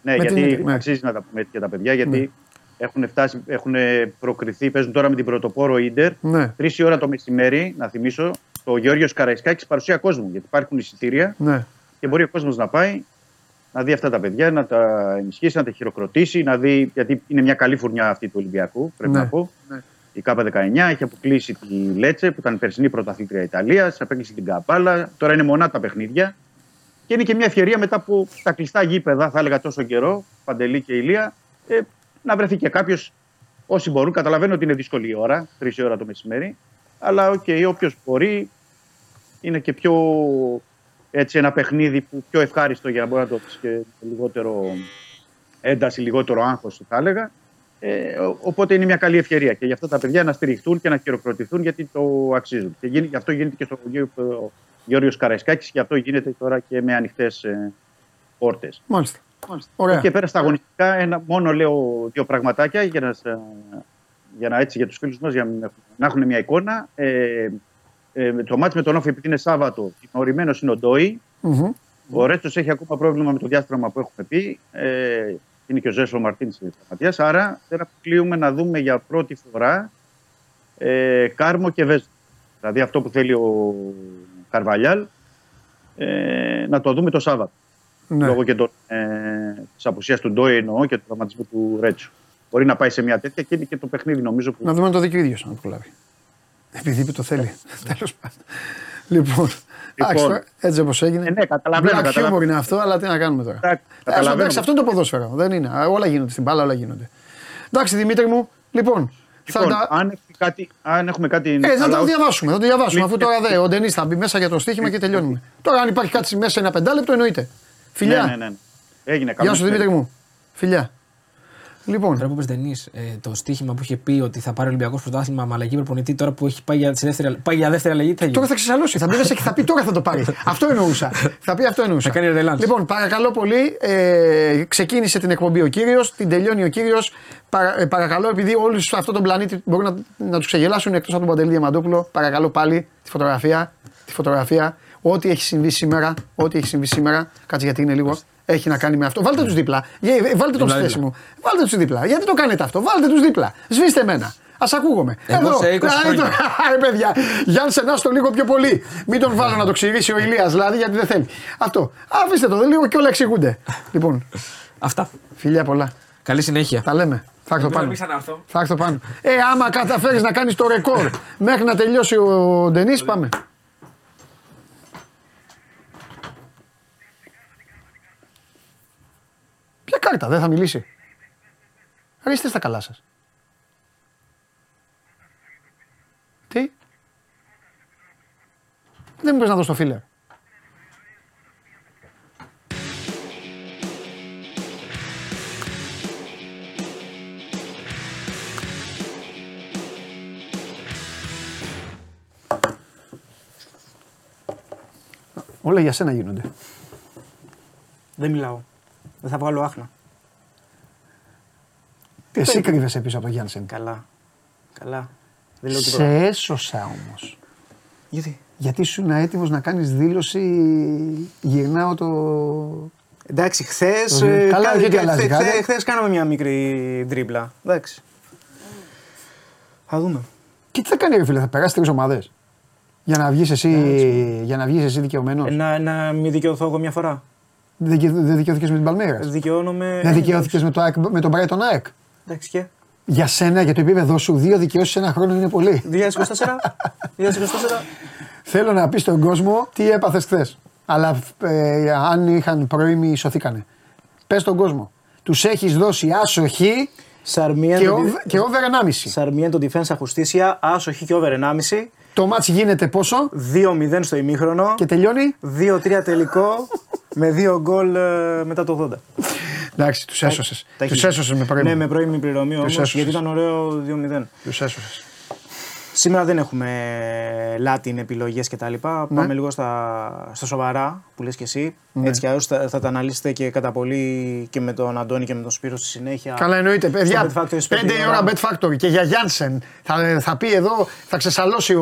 Ναι, γιατί αξίζει να τα πούμε και τα παιδιά, γιατί έχουν προκριθεί, παίζουν τώρα με την πρωτοπόρο Ίντερ. 3 ώρα το μεσημέρι, να θυμίσω, το Γεώργιος Καραϊσκάκης παρουσία κόσμου, γιατί υπάρχουν εισιτήρια και μπορεί ο κόσμος να πάει. Να δει αυτά τα παιδιά, να τα ενισχύσει, να τα χειροκροτήσει, να δει. Γιατί είναι μια καλή φουρνιά αυτή του Ολυμπιακού, πρέπει να πω. Ναι. Η ΚΑΠΑ 19 έχει αποκλείσει τη Λέτσε, που ήταν η περσινή πρωταθλήτρια Ιταλίας, απέκλεισε την Καπάλα. Τώρα είναι μονά τα παιχνίδια. Και είναι και μια ευκαιρία μετά από τα κλειστά γήπεδα, θα έλεγα τόσο καιρό, Παντελή και Ηλία, να βρεθεί και κάποιο όσοι μπορούν. Καταλαβαίνω ότι είναι δύσκολη η ώρα, 3 ώρα το μεσημέρι. Αλλά όποιο μπορεί, είναι και πιο. Έτσι ένα παιχνίδι που πιο ευχάριστο για να μπορεί να το πει και λιγότερο ένταση, λιγότερο άγχος θα έλεγα. Οπότε είναι μια καλή ευκαιρία και για αυτά τα παιδιά να στηριχτούν και να χειροκροτηθούν γιατί το αξίζουν. Και γι' αυτό γίνεται και στο Γεώργιος Καραϊσκάκης και αυτό γίνεται τώρα και με ανοιχτές πόρτες. Μάλιστα. Και πέρα στα αγωνιστικά, μόνο λέω 2 πραγματάκια για τους φίλους μας για να έχουν μια εικόνα. Το μάτς με τον Όφη, επειδή είναι Σάββατο, γνωριμένος είναι ο Ντόι. Ο Ρέτσος έχει ακόμα πρόβλημα με το διάστρωμα που έχουμε πει. Είναι και ο Ζέσο Μαρτίνης της Ματίας. Άρα δεν αποκλείουμε να δούμε για πρώτη φορά Κάρμο και Βέζο. Δηλαδή αυτό που θέλει ο Καρβαλιάλ να το δούμε το Σάββατο. Ναι. Λόγω και της απουσίας του Ντόι εννοώ και του τραυματισμού του Ρέτσου. Μπορεί να πάει σε μια τέτοια και είναι και το παιχνίδι νομίζω. Που... Να δούμε αν το δει ίδιος, αν προλάβει. Επειδή το θέλει. Τέλος πάντων. Λοιπόν, έτσι όπως έγινε. Ναι, καταλαβαίνω. Black humor είναι αυτό, αλλά τι να κάνουμε τώρα. Εντάξει, αυτό είναι το ποδόσφαιρο. Δεν είναι. Όλα γίνονται στην μπάλα, όλα γίνονται. Εντάξει, Δημήτρη μου, λοιπόν. Αν έχουμε κάτι. Θα το διαβάσουμε. Αφού τώρα δε ο Ντενής θα μπει μέσα για το στοίχημα και τελειώνουμε. Τώρα, αν υπάρχει κάτι μέσα ένα 5 λεπτό, εννοείται. Φιλιά. Έγινε καλά. Γεια σου, Δημήτρη μου. Φιλιά. Λοιπόν. Πρέπει να πει ταινίε. Το στοίχημα που είχε πει ότι θα πάρει ο Ολυμπιακός πρωτάθλημα με αλλαγή προπονητή, τώρα που έχει πάει για, δεύτερη αλλαγή. Τώρα θα ξεσαλώσει. Θα μπει και θα πει τώρα θα το πάρει. Αυτό εννοούσα. Θα πει αυτό εννοούσα. Θα κάνει ρελάνς. Λοιπόν, παρακαλώ πολύ. Ξεκίνησε την εκπομπή ο κύριος, την τελειώνει ο κύριος. Παρακαλώ, επειδή όλοι σε αυτόν τον πλανήτη μπορούν να τους ξεγελάσουν εκτός από τον Παντελή Διαμαντόπουλο, παρακαλώ πάλι τη φωτογραφία. Ό,τι έχει συμβεί σήμερα, κάτσε γιατί είναι λίγο. Έχει να κάνει με αυτό. Βάλτε τους δίπλα. Βάλτε τον στη θέση μου. Βάλτε τους δίπλα. Γιατί το κάνετε αυτό. Βάλτε τους δίπλα. Σβήστε εμένα. Ας ακούγομαι. Εγώ σε 20 χρόνια. Άρα, παιδιά. Γιάννη Σενάστο λίγο πιο πολύ. Μην τον βάλω να το ξηρίσει ο Ηλίας δηλαδή, γιατί δεν θέλει. Αυτό. Αφήστε το λίγο και όλα εξηγούνται. Λοιπόν. Αυτά. Φιλιά πολλά. Καλή συνέχεια. Τα λέμε. Θα έρθω πάνω. Άμα καταφέρεις να κάνεις το ρεκόρ μέχρι να τελειώσει ο Ντενής, πάμε. Ποια κάρτα, δεν θα μιλήσει. Αρίστε στα καλά σας. Τι. Δεν μου πες να δω στο φίλερ. Όλα για σένα γίνονται. Δεν μιλάω. Δεν θα βγάλω άχνα. Εσύ κρύβεσαι πίσω από τον Γιάννσεν. Καλά. Σε έσωσα όμως. Γιατί? Γιατί σου είναι έτοιμος να κάνεις δήλωση, γυρνάω το... Εντάξει, χθες... Χθες κάναμε μια μικρή ντρίμπλα. Εντάξει. Θα δούμε. Και τι θα κάνει ρε φίλε, θα περάσει τρεις ομάδες. Για να βγεις εσύ δικαιωμένος. Να μη δικαιωθώ εγώ μια φορά. Δεν δικαιώθηκες με την Παλμέρας. Δικαιώνομαι... Δεν δικαιώθηκες με τον Brighton ΑΕΚ. Εντάξει και. Για σένα, για το επίπεδο σου, δύο δικαιώσεις σε ένα χρόνο είναι πολύ. 2024. Θέλω να πεις στον κόσμο τι έπαθες χθες. Αλλά αν είχαν πρώιμοι, σωθήκανε. Πες στον κόσμο. Τους έχεις δώσει άσοχη και over 1,5. Σαρμιέν το Defensa Justicia, άσοχη και over 1,5. Το μάτς γίνεται πόσο? 2-0 στο ημίχρονο. Και τελειώνει? 2-3 τελικό με 2 γκολ μετά το 80. Εντάξει, τους έσωσες. Τους έσωσες με πρώιμη. Ναι, με πρώιμη πληρωμή όμως, γιατί ήταν ωραίο 2-0. Τους έσωσες. Σήμερα δεν έχουμε Latin επιλογές κτλ. Πάμε λίγο στα σοβαρά που λες και εσύ. Ναι. Έτσι κι αλλιώς θα τα αναλύσετε και κατά πολύ και με τον Αντώνη και με τον Σπύρο στη συνέχεια. Καλά, εννοείται. Παιδιά, 5 η ώρα Bet Factory και για Γιάννσεν. Θα πει εδώ, θα ξεσαλώσει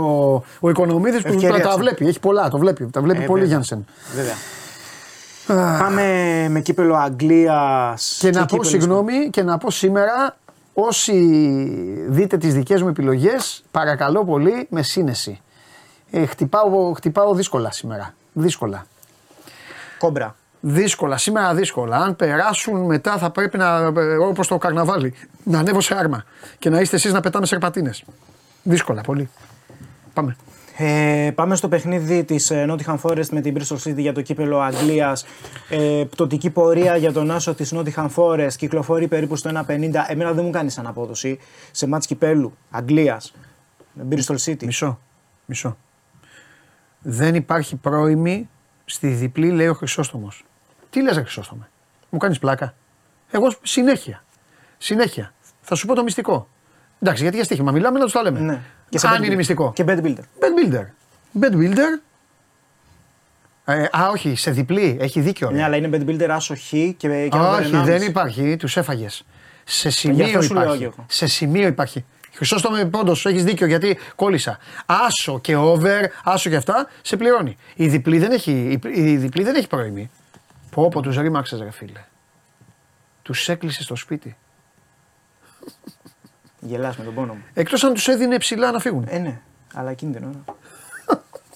ο Οικονομίδης που τα βλέπει. Έχει πολλά, το βλέπει. Τα βλέπει πολύ Γιάννσεν. Βέβαια. Πάμε με κύπελο Αγγλίας. Και να πω συγγνώμη και να πω σήμερα. Όσοι δείτε τις δικές μου επιλογές, παρακαλώ πολύ με σύνεση. Χτυπάω δύσκολα σήμερα. Δύσκολα. Κόμπρα. Δύσκολα. Αν περάσουν μετά θα πρέπει να, όπως το καρναβάλι, να ανέβω σε άρμα και να είστε εσείς να πετάμε σερπατίνες. Δύσκολα πολύ. Πάμε. Πάμε στο παιχνίδι της Nottingham Forest με την Bristol City για το κύπελο Αγγλίας. Πτωτική πορεία για τον άσο της Nottingham Forest. Κυκλοφορεί περίπου στο 1.50. Εμένα δεν μου κάνει σαν απόδοση σε μάτς κυπέλου Αγγλίας με Bristol City. Μισό. Δεν υπάρχει πρώιμη στη διπλή, λέει ο Χρυσόστομος. Τι λες, Χρυσόστομε? Μου κάνεις πλάκα. Εγώ συνέχεια. Θα σου πω το μυστικό. Εντάξει, γιατί για στοίχημα μιλάμε, να του τα λέμε. Ναι. Αν είναι μυστικό. Και Bed builder. Όχι, σε διπλή, έχει δίκιο. Ναι, αλλά είναι bed builder άσοχη και όχι, δεν υπάρχει, τους έφαγες. Σε σημείο υπάρχει. Χρυσόστομε, όντως, έχεις δίκιο γιατί κόλλησα. Άσο και over, άσο και αυτά, σε πληρώνει. Η διπλή δεν έχει πρώιμη. Πω, τους ρήμαξες ρε φίλε. Τους έκλεισες στο σπίτι. Γελάς με τον πόνο μου. Εκτός αν τους έδινε ψηλά να φύγουν. Ναι, αλλά κίνδυνο.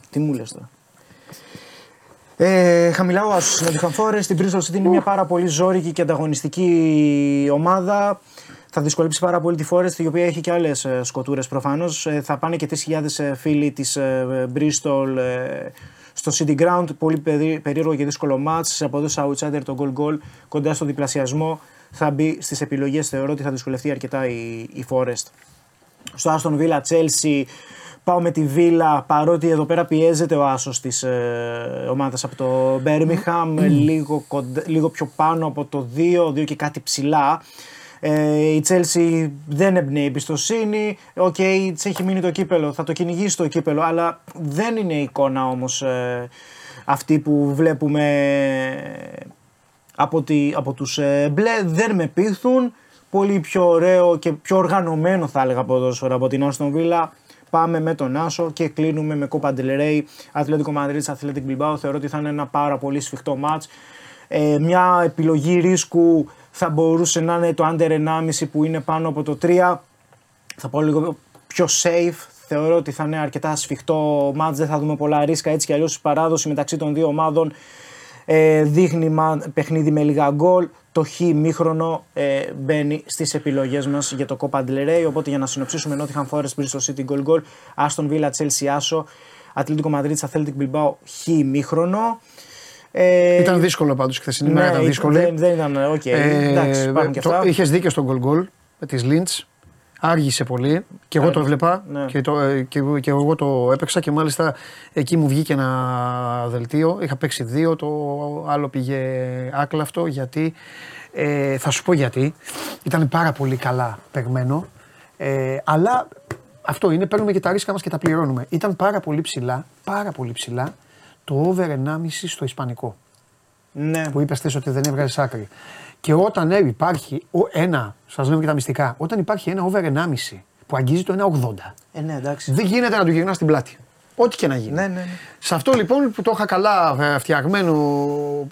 Τι μου λες τώρα. Χαμηλά ο άσος στην Nottingham Forest. Στην Bristol City είναι μια πάρα πολύ ζώρικη και ανταγωνιστική ομάδα. Θα δυσκολέψει πάρα πολύ τη Forest, η οποία έχει και άλλες σκοτούρες προφανώς. Θα πάνε και 3.000 φίλοι της Bristol στο City Ground. Πολύ περίεργο και δύσκολο μάτς. Σε απόδοση outsider το goal κοντά στο διπλασιασμό. Θα μπει στις επιλογές, θεωρώ ότι θα δυσκολευτεί αρκετά η Forest. Στο Aston Villa Chelsea, πάω με τη Villa, παρότι εδώ πέρα πιέζεται ο άσος της ομάδας από το Birmingham, λίγο πιο πάνω από το 2 και κάτι ψηλά. Η Chelsea δεν εμπνέει εμπιστοσύνη. Οκ, της έχει μείνει το κύπελο, θα το κυνηγήσει το κύπελο, αλλά δεν είναι η εικόνα όμως αυτή που βλέπουμε από τους μπλε. Δεν με πείθουν. Πολύ πιο ωραίο και πιο οργανωμένο θα έλεγα ποδόσφαιρο από την Aston Villa. Πάμε με τον Άσο και κλείνουμε με Copa del Rey, Atletico Madrid, Athletic Bilbao. Θεωρώ ότι θα είναι ένα πάρα πολύ σφιχτό μάτς. Μια επιλογή ρίσκου θα μπορούσε να είναι το under 1,5 που είναι πάνω από το 3. Θα πω λίγο πιο safe. Θεωρώ ότι θα είναι αρκετά σφιχτό μάτς. Δεν θα δούμε πολλά ρίσκα. Έτσι κι αλλιώς η παράδοση μεταξύ των δύο ομάδων δείχνει παιχνίδι με λίγα γκολ. Το χ μήχρονο μπαίνει στις επιλογές μας για το Copa del Rey. Οπότε για να συνοψίσουμε, Nottingham Forest Bristol City goal goal, Aston Villa Chelsea άσο, Atletico Madrid Athletic Bilbao χ μήχρονο. Ήταν δύσκολο πάντως η χθεσινή μέρα, ήταν δύσκολη. Δεν ήταν, οκ. Εντάξει, πάμε και αυτά. Είχες δίκιο στον goal goal της Lynch. Άργησε πολύ και εγώ το έβλεπα και εγώ το έπαιξα και μάλιστα εκεί μου βγήκε ένα δελτίο, είχα παίξει 2, το άλλο πήγε άκλαυτο γιατί, θα σου πω γιατί, ήταν πάρα πολύ καλά παιγμένο, αλλά αυτό είναι, παίρνουμε και τα ρίσκα μας και τα πληρώνουμε. Ήταν πάρα πολύ ψηλά το over 1,5 στο ισπανικό, που είπες θες ότι δεν έβγαζες άκρη. Και όταν υπάρχει ένα, σας λέω και τα μυστικά, όταν υπάρχει ένα over 1,5 που αγγίζει το 1,80, δεν γίνεται να του γυρνάς στην πλάτη. Ό,τι και να γίνει. Ναι. Σε αυτό λοιπόν που το είχα καλά φτιαγμένο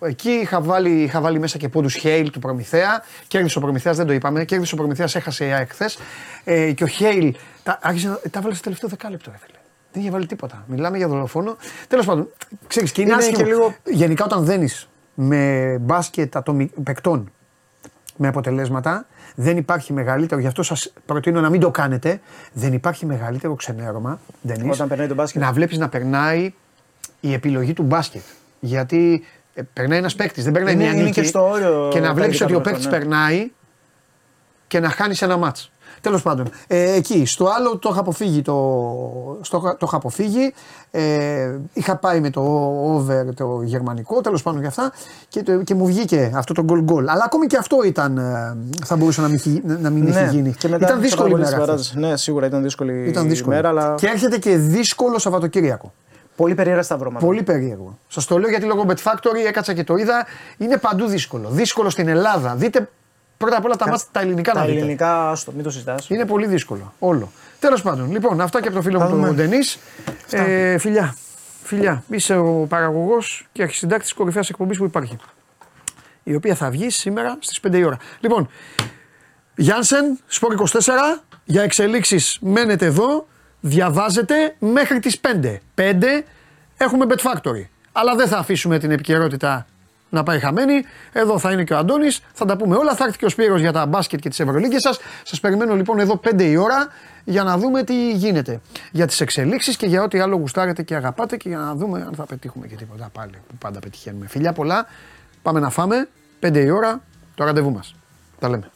εκεί, είχα βάλει μέσα και πόντους Χέιλ του Προμηθέα. Κέρδισε ο Προμηθέας, δεν το είπαμε. Κέρδισε ο Προμηθέας, έχασε η ΑΕΚ χθες. Και ο Χέιλ τα βάλε στο τελευταίο δεκάλεπτο, έφερε. Δεν είχε βάλει τίποτα. Μιλάμε για δολοφόνο. Τέλος πάντων, ξέρεις, και είναι άσχημο. Λίγο... Γενικά όταν δένεις με μπάσκετ παικτών. Με αποτελέσματα, δεν υπάρχει μεγαλύτερο, γι' αυτό σας προτείνω να μην το κάνετε, δεν υπάρχει μεγαλύτερο ξενέρωμα, Ντενής, όταν περνάει το μπάσκετ, να βλέπεις να περνάει η επιλογή του μπάσκετ. Γιατί περνάει ένας παίκτης, δεν περνάει μια νίκη, και να βλέπεις ότι ο παίκτης περνάει και να χάνεις ένα μάτς. Τέλος πάντων, εκεί, στο άλλο το είχα αποφύγει, είχα πάει με το over το γερμανικό, τέλος πάντων και αυτά και μου βγήκε αυτό το goal goal, αλλά ακόμη και αυτό ήταν, θα μπορούσε να μην είχε γίνει. Ήταν δύσκολη ημέρα. Ναι, σίγουρα ήταν δύσκολη ημέρα, αλλά... Και έρχεται και δύσκολο Σαββατοκύριακο. Πολύ περίεργα σταυρώματα. Πολύ περίεργο. Σας το λέω γιατί λόγω Bet Factory έκατσα και το είδα, είναι παντού δύσκολο. Δύσκολο στην Ελλάδα, δείτε... Πρώτα απ' όλα τα ελληνικά να δείτε. Τα ελληνικά, μην το συζητάς. Είναι πολύ δύσκολο όλο. Τέλος πάντων, λοιπόν, αυτά και από το φίλο μου τον Ντενίς. Φιλιά, είσαι ο παραγωγός και αρχισυντάκτης της κορυφαίας εκπομπής που υπάρχει. Η οποία θα βγει σήμερα στις 5 η ώρα. Λοιπόν, Γιάνσεν, Sport24, για εξελίξεις μένετε εδώ, διαβάζετε μέχρι τις 5. 5 έχουμε Bet Factory, αλλά δεν θα αφήσουμε την επικαιρότητα να πάει χαμένη. Εδώ θα είναι και ο Αντώνης, θα τα πούμε όλα, θα έρθει και ο Σπύρος για τα μπάσκετ και τις Ευρωλίγκες σας. Σας περιμένω λοιπόν εδώ 5 η ώρα για να δούμε τι γίνεται, για τις εξελίξεις και για ό,τι άλλο γουστάρετε και αγαπάτε και για να δούμε αν θα πετύχουμε και τίποτα πάλι που πάντα πετυχαίνουμε. Φιλιά πολλά, πάμε να φάμε, 5 η ώρα το ραντεβού μας. Τα λέμε.